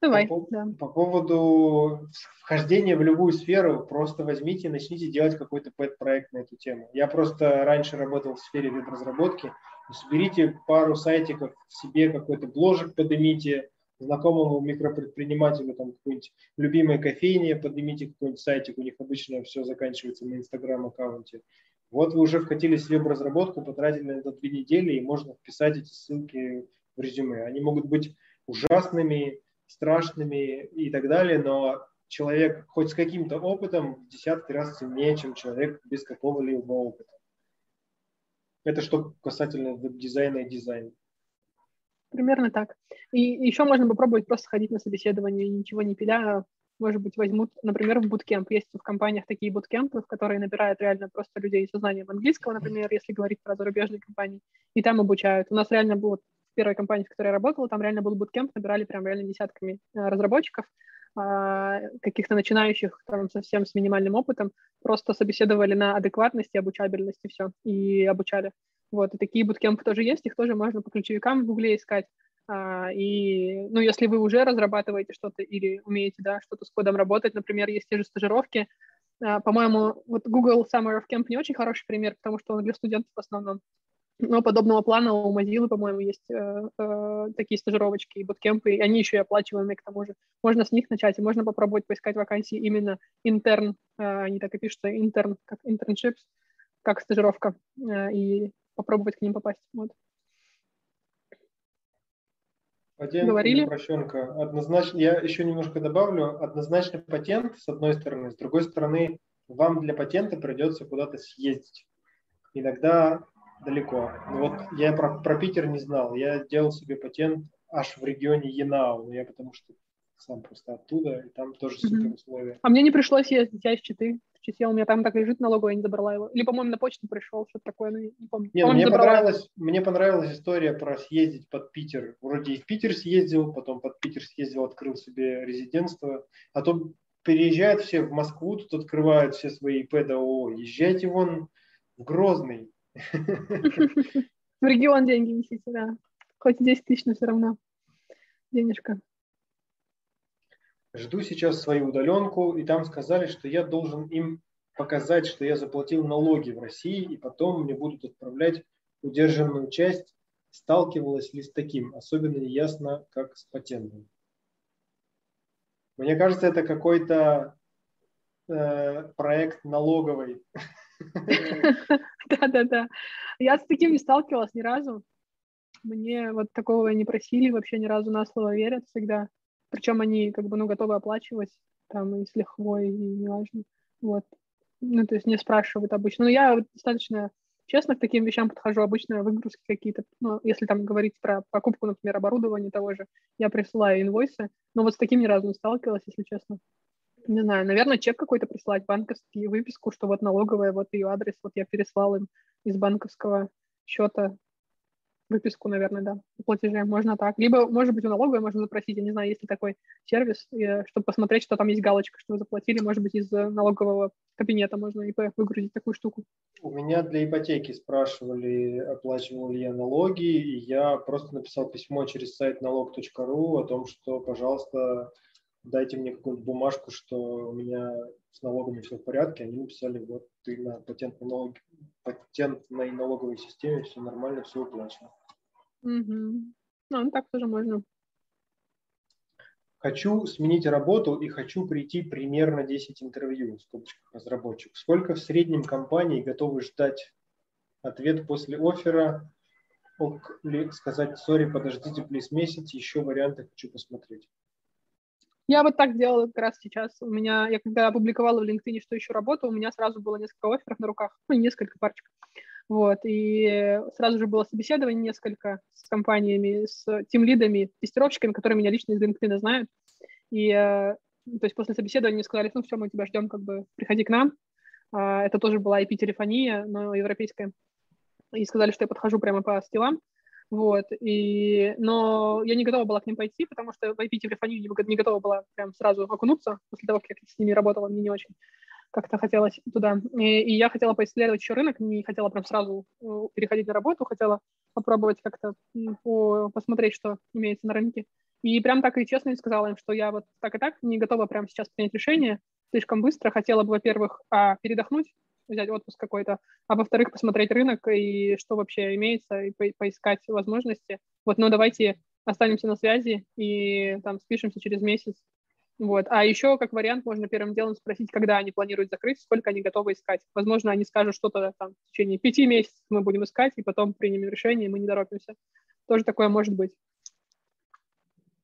Давай. По, да. по поводу вхождения в любую сферу, просто возьмите и начните делать какой-то пэт-проект на эту тему. Я просто раньше работал в сфере веб-разработки. Соберите пару сайтиков, себе какой-то бложек поднимите, знакомому микропредпринимателю, там, какой-нибудь любимой кофейне, поднимите какой-нибудь сайтик, у них обычно все заканчивается на инстаграм-аккаунте. Вот вы уже вкатились в веб-разработку, потратили на это две недели, и можно вписать эти ссылки в резюме. Они могут быть ужасными, страшными и так далее, но человек хоть с каким-то опытом в десятки раз ценнее, чем человек без какого-либо опыта. Это что касательно веб-дизайна и дизайна. Примерно так. И еще можно попробовать просто ходить на собеседование, ничего не пиля. Может быть, возьмут, например, в буткемп. Есть в компаниях такие буткемпы, в которые набирают реально просто людей со знанием английского, например, если говорить про зарубежные компании, и там обучают. У нас реально было, в первой компании, в которой я работала, там реально был буткемп, набирали прям реально десятками разработчиков, каких-то начинающих там, совсем с минимальным опытом, просто собеседовали на адекватность и обучабельность, и все, и обучали. Вот, и такие буткемпы тоже есть, их тоже можно по ключевикам в Гугле искать. А, и, ну, если вы уже разрабатываете что-то или умеете, да, что-то с кодом работать, например, есть те же стажировки. А, по-моему, вот Google Summer of Camp не очень хороший пример, потому что он для студентов в основном. Но подобного плана у Mozilla, по-моему, есть э, э, такие стажировочки и буткемпы, и они еще и оплачиваемые к тому же. Можно с них начать, и можно попробовать поискать вакансии именно интерн, э, они так и пишутся, интерн, как интерншипс, как стажировка, э, и попробовать к ним попасть. Вот. Патент говорили? Упрощенка. Однозначно, я еще немножко добавлю, однозначно патент с одной стороны, с другой стороны, вам для патента придется куда-то съездить. Иногда далеко. Вот я про, про Питер не знал. Я делал себе патент аж в регионе Янау, но я потому что сам просто оттуда, и там тоже mm-hmm. супер условия. А мне не пришлось ездить, я из Читы. В Чите у меня там так лежит налоговая, я не забрала его. Или, по-моему, на почту пришел, что-то такое, не помню. Нет, по-моему, мне, понравилась, мне понравилась история про съездить под Питер. Вроде и в Питер съездил, потом под Питер съездил, открыл себе резидентство. А то переезжают все в Москву, тут открывают все свои ИП до ООО. Езжайте вон в Грозный. В регион деньги несите, да. Хоть десять тысяч, но все равно денежка. Жду сейчас свою удаленку, и там сказали, что я должен им показать, что я заплатил налоги в России, и потом мне будут отправлять удержанную часть. Сталкивалась ли с таким? Особенно неясно, как с патентом. Мне кажется, это какой-то э, проект налоговый. Да-да-да. Я с таким не сталкивалась ни разу. Мне вот такого не просили, вообще ни разу на слово верят всегда. Причем они как бы, ну, готовы оплачивать, там, и с лихвой, и неважно. Вот. Ну, то есть не спрашивают обычно. Но я достаточно честно к таким вещам подхожу. Обычно выгрузки какие-то, ну, если там говорить про покупку, например, оборудования того же, я присылаю инвойсы. Но вот с таким ни разу не сталкивалась, если честно. Не знаю, наверное, чек какой-то прислать, банковский, выписку, что вот налоговая, вот ее адрес, вот я переслал им из банковского счета. Выписку, наверное, да, платежи, можно так. Либо, может быть, у налоговой можно запросить, я не знаю, есть ли такой сервис, чтобы посмотреть, что там есть галочка, что вы заплатили, может быть, из налогового кабинета можно и пэ выгрузить такую штуку. У меня для ипотеки спрашивали, оплачивал ли я налоги, и я просто написал письмо через сайт налог точка ру о том, что, пожалуйста, дайте мне какую-нибудь бумажку, что у меня с налогами все в порядке. Они написали, вот ты на патентной, налог... патентной налоговой системе, все нормально, все уплачено. Угу. Ну, так тоже можно. Хочу сменить работу и хочу прийти примерно десять интервью, в скобочках разработчик. Сколько в среднем компании готовы ждать ответ после оффера? Ок ли сказать, сори, подождите, плюс месяц, еще варианты хочу посмотреть. Я вот так делала как раз сейчас. У меня, я когда опубликовала в LinkedIn, что ищу работу, у меня сразу было несколько офферов на руках, ну, несколько парочек. Вот, и сразу же было собеседование несколько с компаниями, с тимлидами, тестировщиками, которые меня лично из LinkedIn знают. И, то есть, после собеседования мне сказали, ну, все, мы тебя ждем, как бы, приходи к нам. Это тоже была ай пи-телефония, но европейская. И сказали, что я подхожу прямо по скиллам. Вот, и, но я не готова была к ним пойти, потому что в ай пи-телефонию не готова была прям сразу окунуться. После того, как я с ними работала, мне не очень как-то хотелось туда. И, и я хотела поисследовать еще рынок, не хотела прям сразу переходить на работу, хотела попробовать как-то по, посмотреть, что имеется на рынке. И прям так и честно сказала им, что я вот так и так не готова прямо сейчас принять решение слишком быстро. Хотела бы, во-первых, а, передохнуть, взять отпуск какой-то, а во-вторых, посмотреть рынок и что вообще имеется, и по- поискать возможности. Вот, но давайте останемся на связи и там спишемся через месяц. Вот. А еще, как вариант, можно первым делом спросить, когда они планируют закрыть, сколько они готовы искать. Возможно, они скажут что-то там в течение пяти месяцев мы будем искать, и потом примем решение, и мы не торопимся. Тоже такое может быть.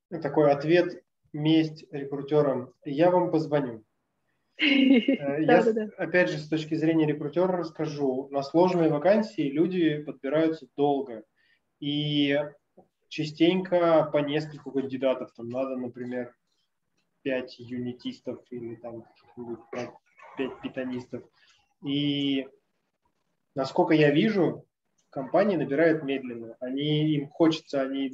Такой ответ, месть рекрутерам. Я вам позвоню. Я, опять же, с точки зрения рекрутера расскажу. На сложные вакансии люди подбираются долго. И частенько по нескольку кандидатов. Там надо, например, пять юнитистов или там каких-нибудь пять питонистов. И, насколько я вижу, компании набирают медленно. Они, им хочется, они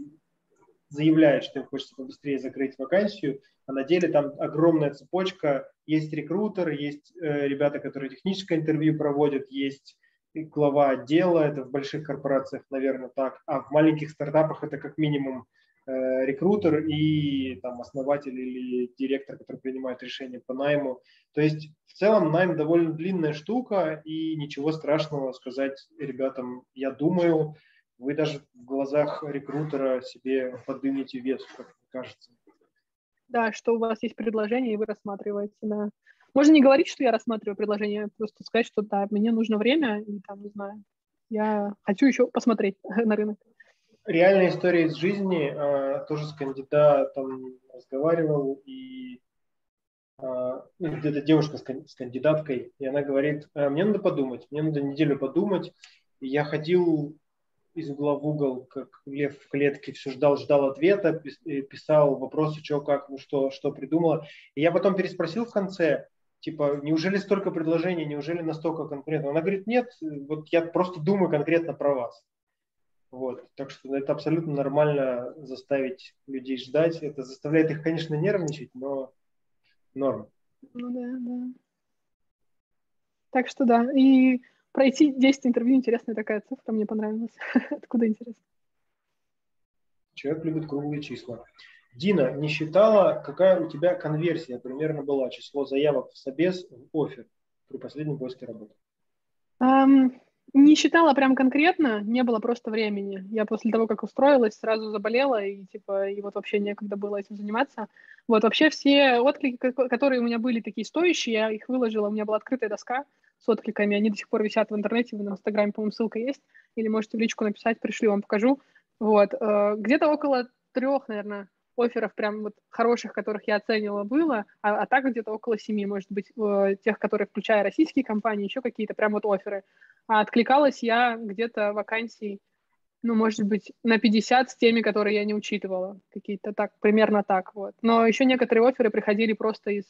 заявляют, что им хочется побыстрее закрыть вакансию, а на деле там огромная цепочка. Есть рекрутер, есть э, ребята, которые техническое интервью проводят, есть глава отдела, это в больших корпорациях, наверное, так, а в маленьких стартапах это как минимум э, рекрутер и там основатель или директор, который принимает решение по найму. То есть в целом найм довольно длинная штука, и ничего страшного сказать ребятам, я думаю, вы даже в глазах рекрутера себе подымете вес, как мне кажется. Да, что у вас есть предложение, и вы рассматриваете. Да. Можно не говорить, что я рассматриваю предложение, просто сказать, что да, мне нужно время, и там, не знаю, я хочу еще посмотреть на рынок. Реальная история из жизни. Тоже с кандидатом разговаривал, и где-то девушка с кандидаткой, и она говорит, мне надо подумать, мне надо неделю подумать. И я ходил из угла в угол, как лев в клетке, все ждал, ждал ответа, писал вопросы, что, как, ну что, что придумала. И я потом переспросил в конце, типа, неужели столько предложений, неужели настолько конкретно? Она говорит, нет, вот я просто думаю конкретно про вас. Вот, так что это абсолютно нормально заставить людей ждать. Это заставляет их, конечно, нервничать, но норм. Ну да, да. Так что да, и пройти десять интервью, интересная такая цифра, мне понравилась. Откуда интересно? Человек любит круглые числа. Дина, не считала, какая у тебя конверсия примерно была, число заявок в собес, в офер при последнем поиске работы? Um, не считала прям конкретно, не было просто времени. Я после того, как устроилась, сразу заболела, и типа и вот вообще некогда было этим заниматься. Вот вообще все отклики, которые у меня были такие стоящие, я их выложила, у меня была открытая доска с откликами, они до сих пор висят в интернете, в Инстаграме, по-моему, ссылка есть, или можете в личку написать, пришлю, вам покажу. Вот, где-то около трех, наверное, офферов прям вот хороших, которых я оценила, было, а, а так где-то около семи, может быть, тех, которые, включая российские компании, еще какие-то прям вот офферы. А откликалась я где-то вакансий, ну, может быть, на пятьдесят с теми, которые я не учитывала. Какие-то так, примерно так вот. Но еще некоторые офферы приходили просто из,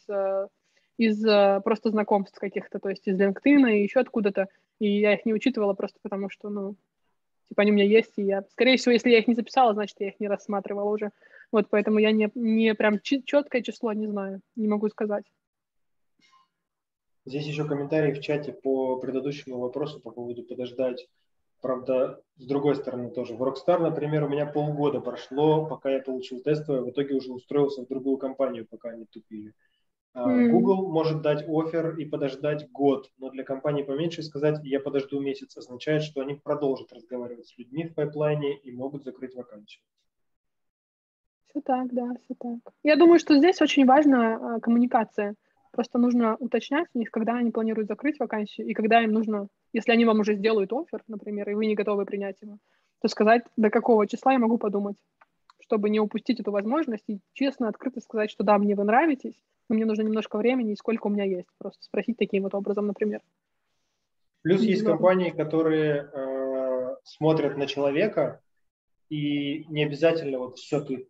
из просто знакомств каких-то, то есть из LinkedIn и еще откуда-то, и я их не учитывала просто потому, что, ну, типа они у меня есть, и я, скорее всего, если я их не записала, значит, я их не рассматривала уже. Вот, поэтому я не, не прям четкое число не знаю, не могу сказать. Здесь еще комментарии в чате по предыдущему вопросу по поводу подождать. Правда, с другой стороны тоже. В Rockstar, например, у меня полгода прошло, пока я получил тестовое, в итоге уже устроился в другую компанию, пока они тупили. Mm-hmm. Google может дать оффер и подождать год, но для компании поменьше сказать «я подожду месяц» означает, что они продолжат разговаривать с людьми в пайплайне и могут закрыть вакансию. Все так, да, все так. Я думаю, что здесь очень важна а, коммуникация. Просто нужно уточнять у них, когда они планируют закрыть вакансию, и когда им нужно, если они вам уже сделают оффер, например, и вы не готовы принять его, то сказать, до какого числа я могу подумать, чтобы не упустить эту возможность и честно, открыто сказать, что да, мне вы нравитесь, но мне нужно немножко времени, и сколько у меня есть. Просто спросить таким вот образом, например. Плюс и есть много компании, которые э, смотрят на человека, и не обязательно вот все ты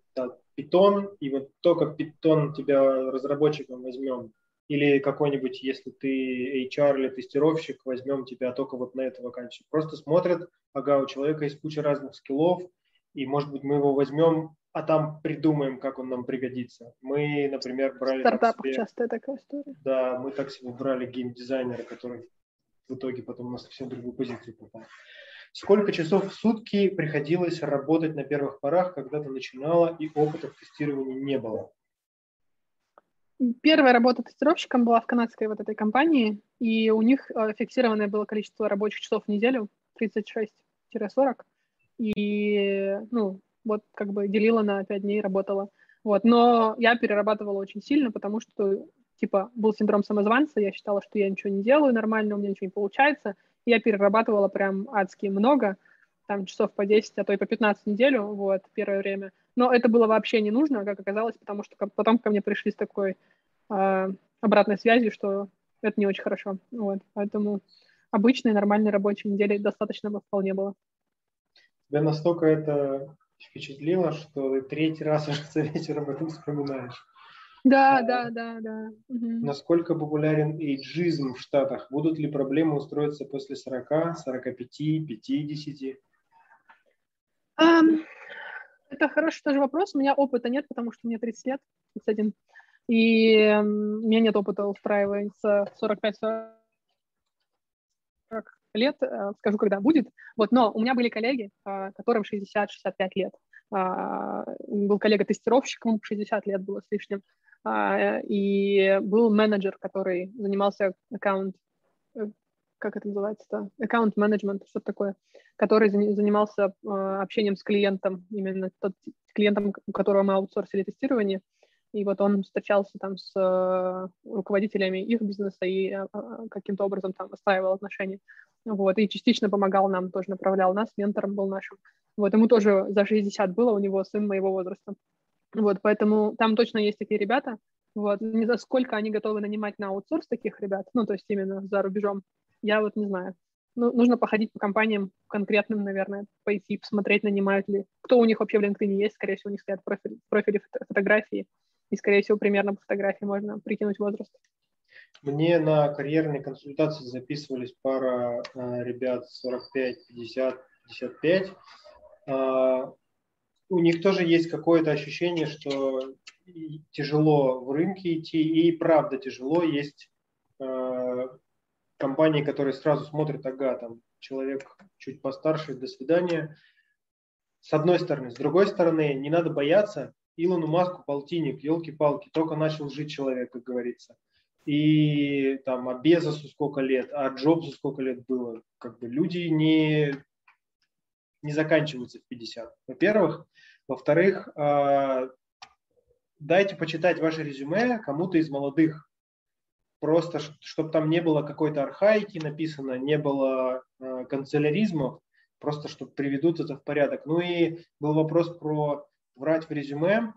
питон, и вот только питон тебя разработчиком возьмем, или какой-нибудь, если ты эйч ар или тестировщик, возьмем тебя только вот на эту вакансию. Просто смотрят, ага, у человека есть куча разных скиллов, и, может быть, мы его возьмем, а там придумаем, как он нам пригодится. Мы, например, брали... В стартапах себе, часто такая история. Да, мы так себе брали геймдизайнера, который в итоге потом на совсем другую позицию попал. Сколько часов в сутки приходилось работать на первых порах, когда ты начинала и опыта в тестировании не было? Первая работа тестировщиком была в канадской вот этой компании, и у них фиксированное было количество рабочих часов в неделю, тридцать шесть - сорок, и, ну, вот как бы делила на пять дней, работала. Вот. Но я перерабатывала очень сильно, потому что, типа, был синдром самозванца, я считала, что я ничего не делаю нормально, у меня ничего не получается. Я перерабатывала прям адски много, там часов по десять, а то и по пятнадцать в неделю, вот, первое время. Но это было вообще не нужно, как оказалось, потому что потом ко мне пришли с такой э, обратной связью, что это не очень хорошо. Вот, поэтому обычной нормальной рабочей недели достаточно бы вполне было. Тебя настолько это впечатлило, что ты третий раз уже за вечер об этом вспоминаешь. Да, а, да, да, да. Угу. Насколько популярен эйджизм в Штатах? Будут ли проблемы устроиться после сорока, сорока пяти, пятидесяти? Um, это хороший тоже вопрос. У меня опыта нет, потому что мне тридцать лет, тридцать один. И у меня нет опыта устраиваться сорок пять - сорок лет. Скажу, когда будет. Вот, но у меня были коллеги, которым шестьдесят - шестьдесят пять лет. Был коллега-тестировщик, ему шестьдесят лет было с лишним. И был менеджер, который занимался аккаунт, как это называется-то, аккаунт-менеджмент, что-то такое, который занимался общением с клиентом, именно тот клиентом, у которого мы аутсорсили тестирование, и вот он встречался там с руководителями их бизнеса и каким-то образом там выстраивал отношения, вот, и частично помогал нам, тоже направлял нас, ментором был нашим, вот, ему тоже за шестьдесят было, у него сын моего возраста. Вот, поэтому там точно есть такие ребята, вот, не за сколько они готовы нанимать на аутсорс таких ребят, ну, то есть именно за рубежом, я вот не знаю. Ну, нужно походить по компаниям конкретным, наверное, пойти, посмотреть, нанимают ли, кто у них вообще в LinkedIn есть, скорее всего, у них стоят профили, профили фотографии, и, скорее всего, примерно по фотографии можно прикинуть возраст. Мне на карьерные консультации записывались пара э, ребят сорок пять, пятьдесят, пятьдесят пять, э, у них тоже есть какое-то ощущение, что тяжело в рынке идти, и правда тяжело. Есть э, компании, которые сразу смотрят, ага, там человек чуть постарше, до свидания. С одной стороны. С другой стороны, не надо бояться. Илону Маску полтинник, елки-палки, только начал жить человек, как говорится. И там, а Безосу сколько лет, а Джобсу сколько лет было. Как бы люди не, не заканчиваются в пятьдесят, во-первых. Во-вторых, э, дайте почитать ваше резюме кому-то из молодых. Просто, чтобы там не было какой-то архаики написано, не было э, канцеляризмов, просто, чтобы приведут это в порядок. Ну и был вопрос про врать в резюме.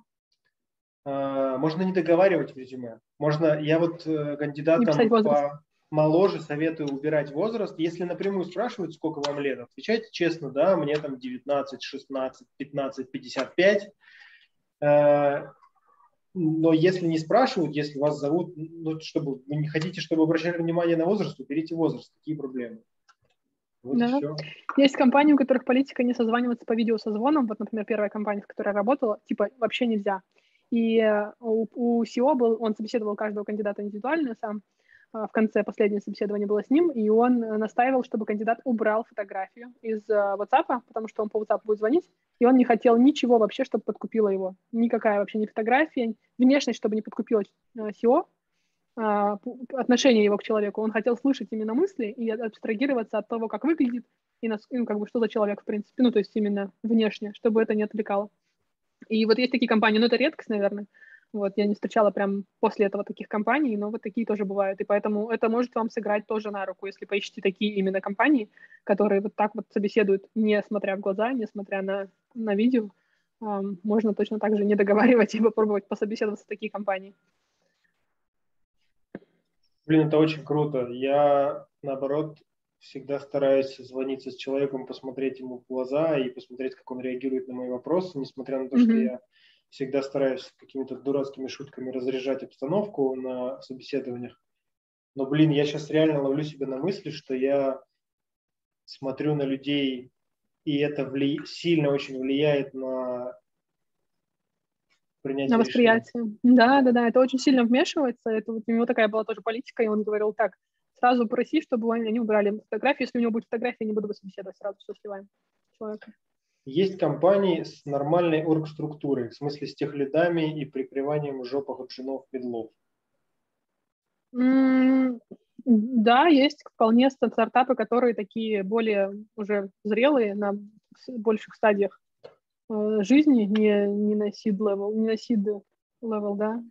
Можно не договаривать в резюме. Можно, я вот кандидатам помоложе советую убирать возраст. Если напрямую спрашивают, сколько вам лет, отвечайте честно, да, мне там девятнадцать, шестнадцать, пятнадцать, пятьдесят пять. Но если не спрашивают, если вас зовут, ну, чтобы вы не хотите, чтобы обращали внимание на возраст, уберите возраст. Какие проблемы? Вот да. Есть компании, у которых политика не созваниваться по видеосозвонам. Вот, например, первая компания, в которой я работала, типа вообще нельзя. И у, у си и о был, он собеседовал каждого кандидата индивидуально сам. В конце последнее собеседование было с ним, и он настаивал, чтобы кандидат убрал фотографию из WhatsApp, потому что он по WhatsApp будет звонить, и он не хотел ничего вообще, чтобы подкупило его. Никакая вообще не фотография, внешность, чтобы не подкупила си и о. Отношение его к человеку. Он хотел слышать именно мысли и абстрагироваться от того, как выглядит и нас, ну, как бы, что за человек, в принципе, ну, то есть именно внешне, чтобы это не отвлекало. И вот есть такие компании, но это редкость, наверное. Вот, я не встречала прям после этого таких компаний, но вот такие тоже бывают. И поэтому это может вам сыграть тоже на руку, если поищите такие именно компании, которые вот так вот собеседуют, не смотря в глаза, не смотря на, на видео. Можно точно так же не договаривать и попробовать пособеседоваться в такие компании. Блин, это очень круто. Я, наоборот, всегда стараюсь звониться с человеком, посмотреть ему в глаза и посмотреть, как он реагирует на мои вопросы, несмотря на то, mm-hmm. что я всегда стараюсь какими-то дурацкими шутками разряжать обстановку на собеседованиях. Но, блин, я сейчас реально ловлю себя на мысли, что я смотрю на людей, и это вли... сильно очень влияет на... На восприятие. Да, да, да, это очень сильно вмешивается. Это вот у него такая была тоже политика, и он говорил так: сразу проси, чтобы они убрали фотографию. Если у него будет фотография, не буду собеседовать, сразу все сливаем человека. Есть компании с нормальной оргструктурой, в смысле с техлидами и прикрыванием жопах от женов педлов. Mm, да, есть вполне стартапы, которые такие более уже зрелые, на больших стадиях жизни, не, не на seed-level, не на seed-level, да,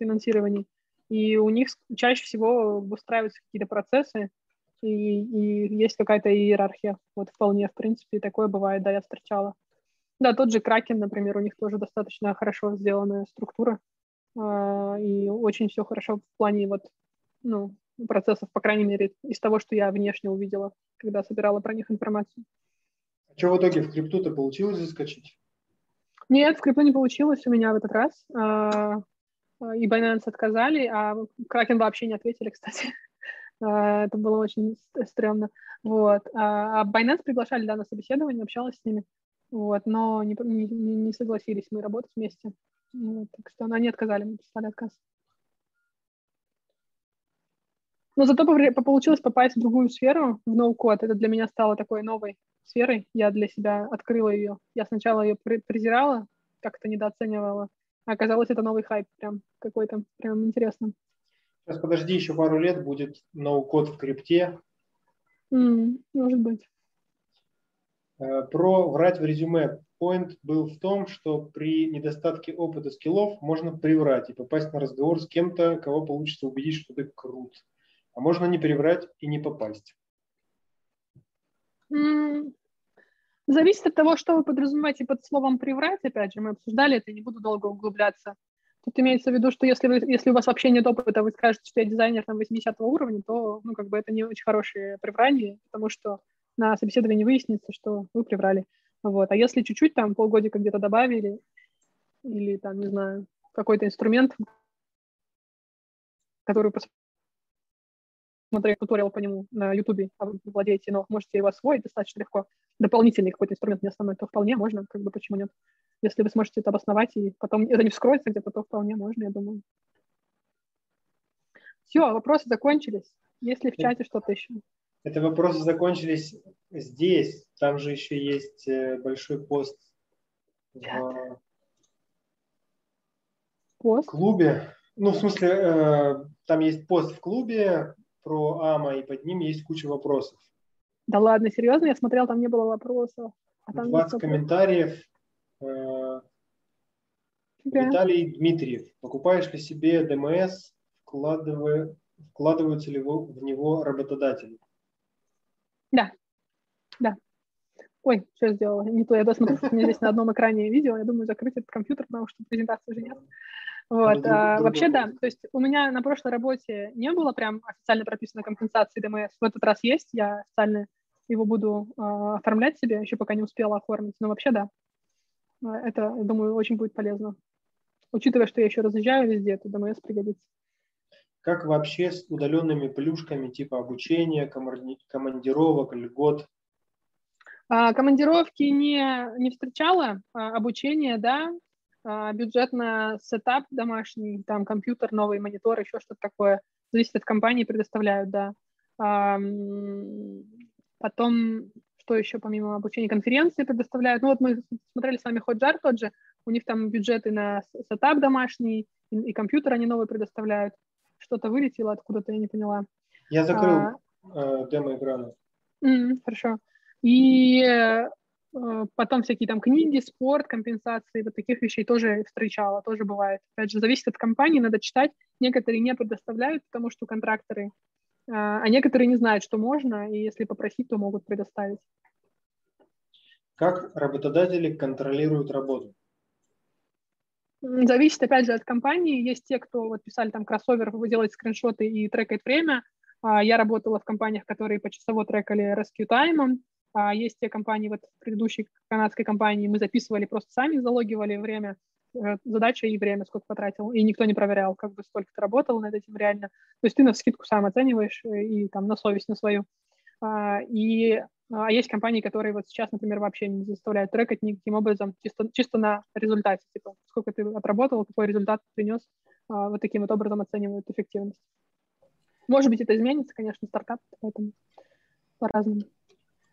финансирований. И у них чаще всего выстраиваются какие-то процессы, и, и есть какая-то иерархия. Вот вполне, в принципе, такое бывает, да, я встречала. Да, тот же Kraken, например, у них тоже достаточно хорошо сделанная структура, и очень все хорошо в плане вот, ну, процессов, по крайней мере, из того, что я внешне увидела, когда собирала про них информацию. Что в итоге, в крипту-то получилось заскочить? Нет, в крипту не получилось у меня в этот раз. И Binance отказали, а Kraken вообще не ответили, кстати. Это было очень стрёмно. Вот. А Binance приглашали, да, на собеседование, общалась с ними. Вот. Но не, не, не согласились мы работать вместе. Вот. Так что они отказали, мы прислали отказ. Но зато получилось попасть в другую сферу, в ноу-код. Это для меня стало такой новой сферой. Я для себя открыла ее. Я сначала ее презирала, как-то недооценивала. А оказалось, это новый хайп прям какой-то, прям интересный. Сейчас подожди, еще пару лет будет ноу-код в крипте. Mm, может быть. Про врать в резюме. Point был в том, что при недостатке опыта скиллов можно приврать и попасть на разговор с кем-то, кого получится убедить, что ты крут. А можно не переврать и не попасть. Mm. Зависит от того, что вы подразумеваете под словом «приврать». Опять же, мы обсуждали это, не буду долго углубляться. Тут имеется в виду, что если, вы, если у вас вообще нет опыта, вы скажете, что я дизайнер там, восьмидесятого уровня, то, ну, как бы это не очень хорошее приврание, потому что на собеседовании выяснится, что вы приврали. Вот. А если чуть-чуть, там, полгодика где-то добавили, или, там, не знаю, какой-то инструмент, который посмотрел, смотрели туториал по нему на YouTube, а вы владеете, но можете его освоить достаточно легко. Дополнительный какой-то инструмент не основной, то вполне можно, как бы, почему нет. Если вы сможете это обосновать, и потом это не вскроется где-то, то вполне можно, я думаю. Все, вопросы закончились. Есть ли в чате что-то еще? Это вопросы закончились здесь. Там же еще есть большой пост в пост? клубе. Ну, в смысле, э, там есть пост в клубе про АМА, и под ним есть куча вопросов. Да ладно, серьезно? Я смотрел, там не было вопросов. А там двадцать комментариев. Э, Виталий Дмитриев. Покупаешь ли себе ДМС, вкладывая, вкладываются ли в него работодатели? Да, да. Ой, что я сделала? Не то, я досмотрю, у меня здесь на одном экране видео, я думаю, закрыть этот компьютер, потому что презентации уже нет. Вот. А, вообще, да, то есть у меня на прошлой работе не было прям официально прописанной компенсации ДМС. В этот раз есть, я официально его буду э, оформлять себе, еще пока не успела оформить, но вообще, да, это, я думаю, очень будет полезно. Учитывая, что я еще разъезжаю везде, то ДМС пригодится. Как вообще с удаленными плюшками типа обучения, командировок, льгот? А, командировки не, не встречала, а обучение, да, а, бюджетно сетап домашний, там компьютер, новый монитор, еще что-то такое, зависит от компании, предоставляют, да. А, потом, что еще помимо обучения, конференции предоставляют, ну вот мы смотрели с вами Hotjar тот же, у них там бюджеты на сетап домашний, и, и компьютер они новый предоставляют, что-то вылетело откуда-то, я не поняла. Я закрыл а, демо-экраны. М-м, хорошо. И э, потом всякие там книги, спорт, компенсации, вот таких вещей тоже встречала, тоже бывает. Опять же, зависит от компании, надо читать. Некоторые не предоставляют, потому что контракторы, э, а некоторые не знают, что можно, и если попросить, то могут предоставить. Как работодатели контролируют работу? Зависит, опять же, от компании. Есть те, кто вот писали там кроссовер, делает скриншоты и трекает время. А, я работала в компаниях, которые почасово трекали Rescue Time. А есть те компании, вот в предыдущей канадской компании мы записывали, просто сами залогивали время, задача и время, сколько потратил, и никто не проверял, как бы сколько ты работал над этим реально. То есть ты навскидку сам оцениваешь и там на совесть, на свою. А, и, а есть компании, которые вот сейчас, например, вообще не заставляют трекать никаким образом, чисто, чисто на результате, типа, сколько ты отработал, какой результат принес, а, вот таким вот образом оценивают эффективность. Может быть, это изменится, конечно, стартап, поэтому по-разному.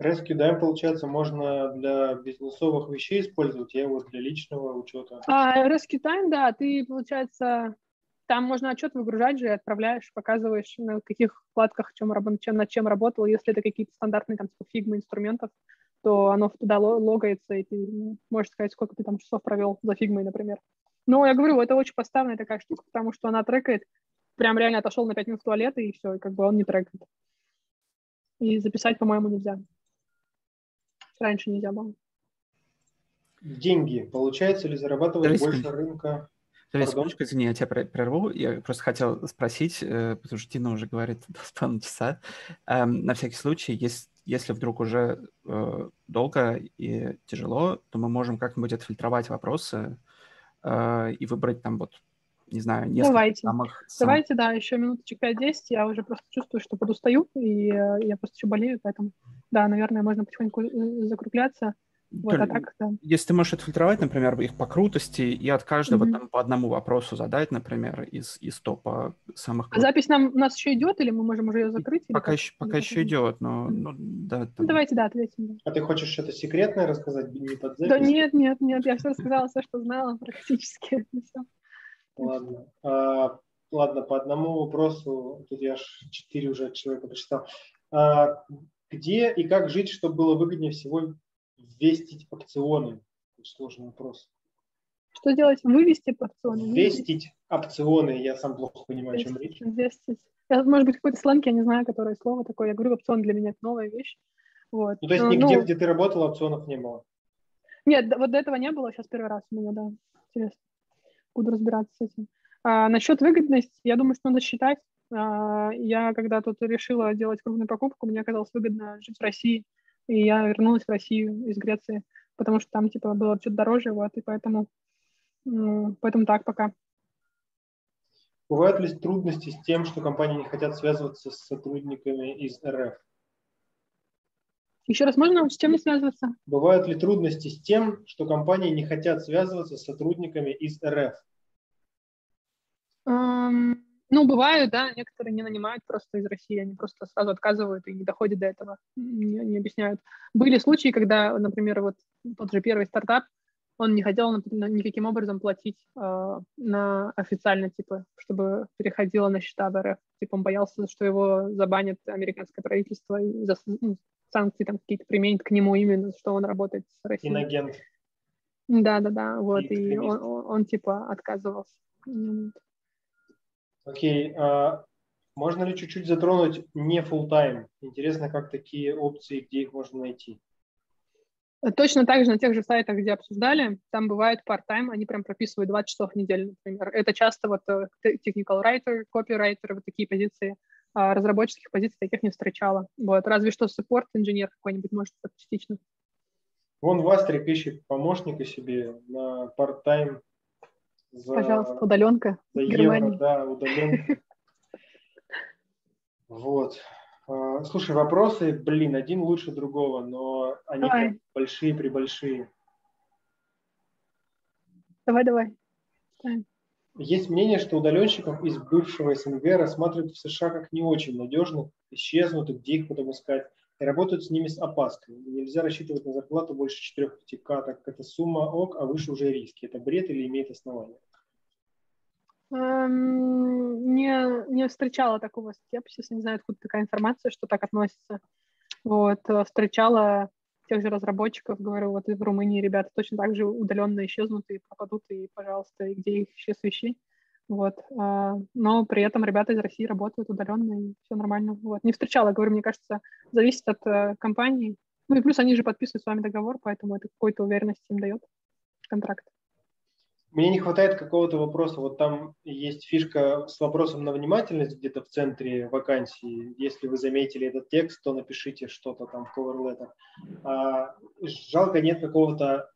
Rescue Time, получается, можно для бизнесовых вещей использовать, я его для личного учета. А, Rescue Time, да, ты, получается, там можно отчет выгружать же, отправляешь, показываешь, на каких вкладках, чем, чем, над чем работал. Если это какие-то стандартные там типа фигмы инструментов, то оно туда логается, и ты можешь сказать, сколько ты там часов провел за фигмой, например. Но я говорю, это очень поставная такая штука, потому что она трекает, прям реально отошел на пять минут в туалет, и все, и как бы он не трекает. И записать, по-моему, нельзя. Раньше нельзя было. Деньги. Получается ли зарабатывать Риск. больше рынка? Секундочку, извини, я тебя прерву. Я просто хотел спросить, потому что Дина уже говорит до полтора часа. На всякий случай, если вдруг уже долго и тяжело, то мы можем как-нибудь отфильтровать вопросы и выбрать там вот, не знаю, несколько Давайте. самых... Давайте, сам... да, еще минуточек пять-десять, я уже просто чувствую, что подустаю, и я просто еще болею, поэтому, да, наверное, можно потихоньку закругляться. Вот, а так, да. Если ты можешь отфильтровать, например, их по крутости и от каждого mm-hmm. там по одному вопросу задать, например, из, из топа самых... Крутых. А запись нам, у нас еще идет, или мы можем уже ее закрыть? Пока, еще, пока еще идет, но... Mm-hmm. Ну, да, там... ну, давайте, да, ответим. Да. А ты хочешь что-то секретное рассказать? Не под запись? Да нет, нет, нет, я все рассказала, все, что знала практически. Ладно. А, ладно, по одному вопросу, тут я аж четыре уже человека прочитал. А, где и как жить, чтобы было выгоднее всего ввестить опционы? Сложный вопрос. Что делать? Вывести опционы? Ввестить опционы. Я сам плохо понимаю, о чем речь. Ввестить. Я, может быть, какой-то сленг, я не знаю, которое слово такое. Я говорю, опцион для меня это новая вещь. Вот. Ну, то есть Но, нигде, ну... где ты работала, опционов не было? Нет, вот до этого не было. Сейчас первый раз у меня, да. Интересно. Буду разбираться с этим. А, насчет выгодности, я думаю, что надо считать. А, я когда тут решила делать крупную покупку, мне оказалось выгодно жить в России, и я вернулась в Россию из Греции, потому что там типа было чуть дороже, вот, и поэтому, поэтому так пока. Бывают ли трудности с тем, что компании не хотят связываться с сотрудниками из РФ? Еще раз, можно с чем не связываться? Бывают ли трудности с тем, что компании не хотят связываться с сотрудниками из РФ? Um, ну, бывают, да. Некоторые не нанимают просто из России. Они просто сразу отказывают и не доходят до этого. Не, не объясняют. Были случаи, когда, например, вот тот же первый стартап, он не хотел никаким образом платить э, на официально, типа, чтобы переходило на счета в эр эф. Типа, он боялся, что его забанит американское правительство и за, ну, санкции там какие-то применит к нему именно, что он работает с Россией. Инагент. Да-да-да, вот, и, и он, он, он, типа, отказывался. Окей, okay. uh, можно ли чуть-чуть затронуть не full-time? Интересно, как такие опции, где их можно найти? Точно так же на тех же сайтах, где обсуждали, там бывают part-time, они прям прописывают двадцать часов в неделю, например. Это часто вот technical writer, copywriter, вот такие позиции. Разработческих позиций таких не встречала. Вот. Разве что support инженер какой-нибудь может частично. Вон в Asterisk ищет помощника себе на part-time. За... Пожалуйста, удаленка. За евро, да, удаленка. Вот. Слушай, вопросы, блин, один лучше другого, но они большие-пребольшие. Давай, давай. Есть мнение, что удаленщиков из бывшего эс эн гэ рассматривают в США как не очень надежных, исчезнут, и где их потом искать, и работают с ними с опаской. Нельзя рассчитывать на зарплату больше четыре пять тысячи, так как это сумма ок, а выше уже риски. Это бред или имеет основание? Не, не встречала такого скепсиса, не знаю, откуда такая информация, что так относится. Вот, встречала тех же разработчиков, говорю, вот в Румынии ребята точно так же удаленно исчезнут и пропадут, и, пожалуйста, и где их исчез ищи. Вот, но при этом ребята из России работают удаленно, и все нормально. Вот, не встречала, говорю, мне кажется, зависит от компании. Ну и плюс они же подписывают с вами договор, поэтому это какой-то уверенности им дает контракт. Мне не хватает какого-то вопроса. Вот там есть фишка с вопросом на внимательность где-то в центре вакансии. Если вы заметили этот текст, то напишите что-то там в cover letter. А, жалко, нет какого-то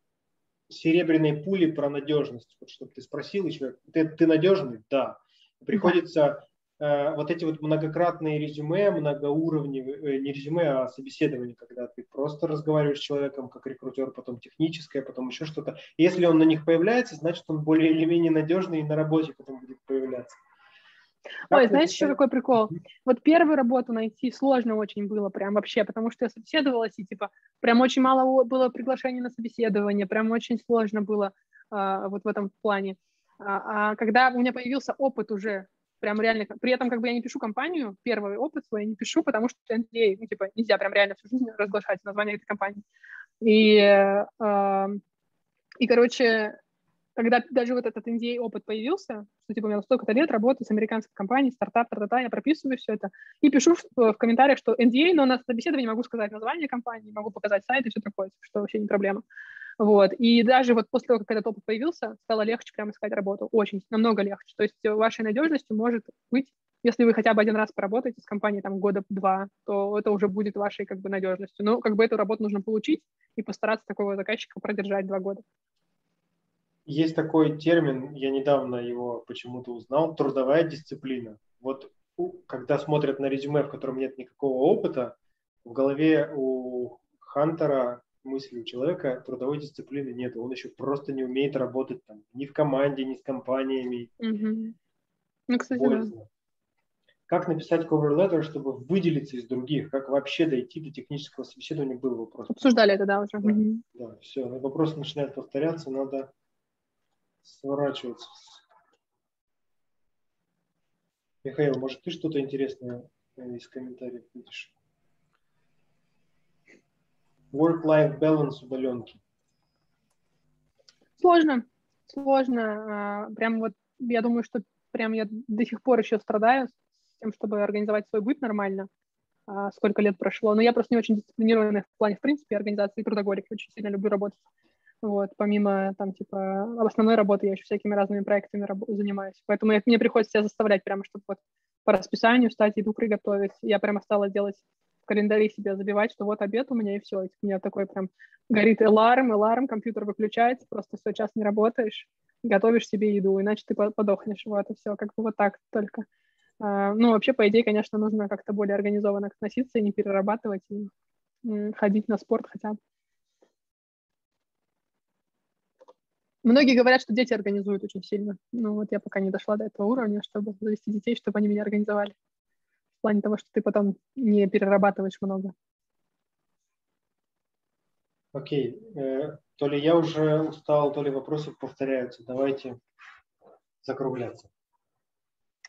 серебряной пули про надежность. Вот, чтобы ты спросил еще, ты, ты надежный? Да. Приходится э, вот эти вот многократные резюме, многоуровневые, э, не резюме, а собеседование, когда ты просто разговариваешь с человеком как рекрутер, потом техническое, потом еще что-то. Если он на них появляется, значит, он более или менее надежный и на работе потом будет появляться. Ой, как знаешь, еще какой прикол? Вот первую работу найти сложно очень было прям вообще, потому что я собеседовалась, и типа прям очень мало было приглашений на собеседование, прям очень сложно было а, вот в этом плане. А, а когда у меня появился опыт уже, прям реально, при этом как бы я не пишу компанию, первый опыт свой я не пишу, потому что эн ди эй, ну типа нельзя прям реально всю жизнь разглашать название этой компании. И, а, и короче... Когда даже вот этот эн ди эй опыт появился, что типа у меня столько-то лет работаю с американской компанией, стартап, та-та-та, я прописываю все это и пишу в комментариях, что эн ди эй, но на собеседовании могу сказать название компании, могу показать сайт и все такое, что вообще не проблема. Вот. И даже вот после того, как этот опыт появился, стало легче прямо искать работу. Очень, намного легче. То есть вашей надежностью может быть, если вы хотя бы один раз поработаете с компанией там года два, то это уже будет вашей как бы надежностью. Но как бы эту работу нужно получить и постараться такого заказчика продержать два года. Есть такой термин, я недавно его почему-то узнал, трудовая дисциплина. Вот когда смотрят на резюме, в котором нет никакого опыта, в голове у хантера, мысли у человека, трудовой дисциплины нет. Он еще просто не умеет работать там, ни в команде, ни с компаниями. Угу. Ну, кстати, да. Как написать cover letter, чтобы выделиться из других? Как вообще дойти до технического собеседования? Был вопрос. Обсуждали это, да, уже. Да, угу. Да, все, вопросы начинают повторяться, надо... сворачиваться. Михаил, может, ты что-то интересное из комментариев видишь? Work-life balance удаленки. Сложно. Сложно. Прям вот, я думаю, что прям я до сих пор еще страдаю с тем, чтобы организовать свой быт нормально. Сколько лет прошло. Но я просто не очень дисциплинированная в плане, в принципе, организации трудоголик. Очень сильно люблю работать. Вот, помимо там, типа, основной работы я еще всякими разными проектами раб- занимаюсь. Поэтому я, мне приходится себя заставлять прямо, чтобы вот по расписанию встать, еду приготовить. Я прямо стала делать в календаре себя, забивать, что вот обед у меня и все. И у меня такой прям горит аларм, аларм, компьютер выключается, просто все, час не работаешь, готовишь себе еду, иначе ты подохнешь. Вот, и все, как бы вот так только. А, ну, вообще, по идее, конечно, нужно как-то более организованно относиться и не перерабатывать, и м- ходить на спорт хотя бы. Многие говорят, что дети организуют очень сильно. Но вот я пока не дошла до этого уровня, чтобы завести детей, чтобы они меня организовали. В плане того, что ты потом не перерабатываешь много. Окей. То ли я уже устал, то ли вопросы повторяются. Давайте закругляться.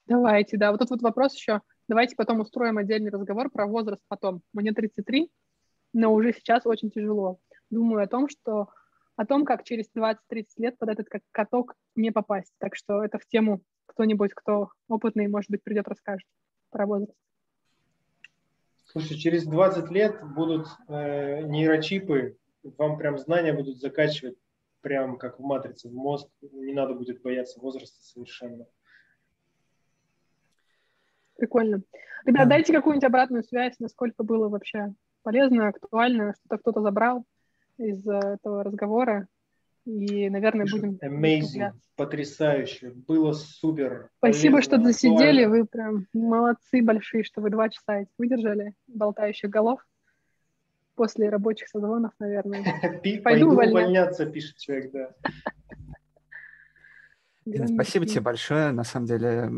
Давайте, да. Вот тут вот вопрос еще. Давайте потом устроим отдельный разговор про возраст потом. Мне тридцать три, но уже сейчас очень тяжело. Думаю о том, что о том, как через двадцать-тридцать лет под этот как каток не попасть. Так что это в тему кто-нибудь, кто опытный, может быть, придет, расскажет про возраст. Слушай, через двадцать лет будут э, нейрочипы, вам прям знания будут закачивать, прям как в матрице, в мозг. Не надо будет бояться возраста совершенно. Прикольно. Ребята, дайте какую-нибудь обратную связь, насколько было вообще полезно, актуально, что-то кто-то забрал из этого разговора. И, наверное, будем... Amazing, потрясающе, было супер. Спасибо, полезно, что засидели, актуально. Вы прям молодцы большие, что вы два часа выдержали болтающих голов после рабочих созвонов, наверное. Пойду увольняться, пишет человек, да. Спасибо тебе большое, на самом деле...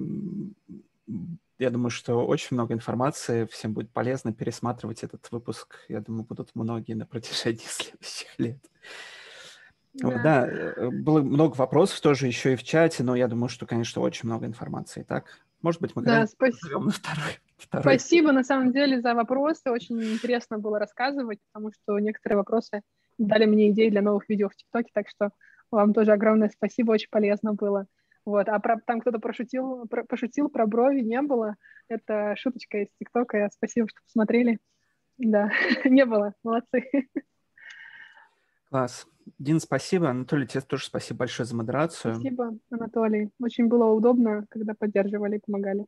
Я думаю, что очень много информации, всем будет полезно пересматривать этот выпуск. Я думаю, будут многие на протяжении следующих лет. Да, да, было много вопросов тоже еще и в чате, но я думаю, что, конечно, очень много информации. Так, может быть, мы да, спасибо. На второй, второй. Спасибо, на самом деле, за вопросы. Очень интересно было рассказывать, потому что некоторые вопросы дали мне идеи для новых видео в ТикТоке, так что вам тоже огромное спасибо, очень полезно было. Вот, а про, там кто-то пошутил, про, пошутил про брови, не было. Это шуточка из ТикТока. Спасибо, что посмотрели. Да, не было. Молодцы. Класс. Дин, спасибо. Анатолий, тебе тоже спасибо большое за модерацию. Спасибо, Анатолий. Очень было удобно, когда поддерживали и помогали.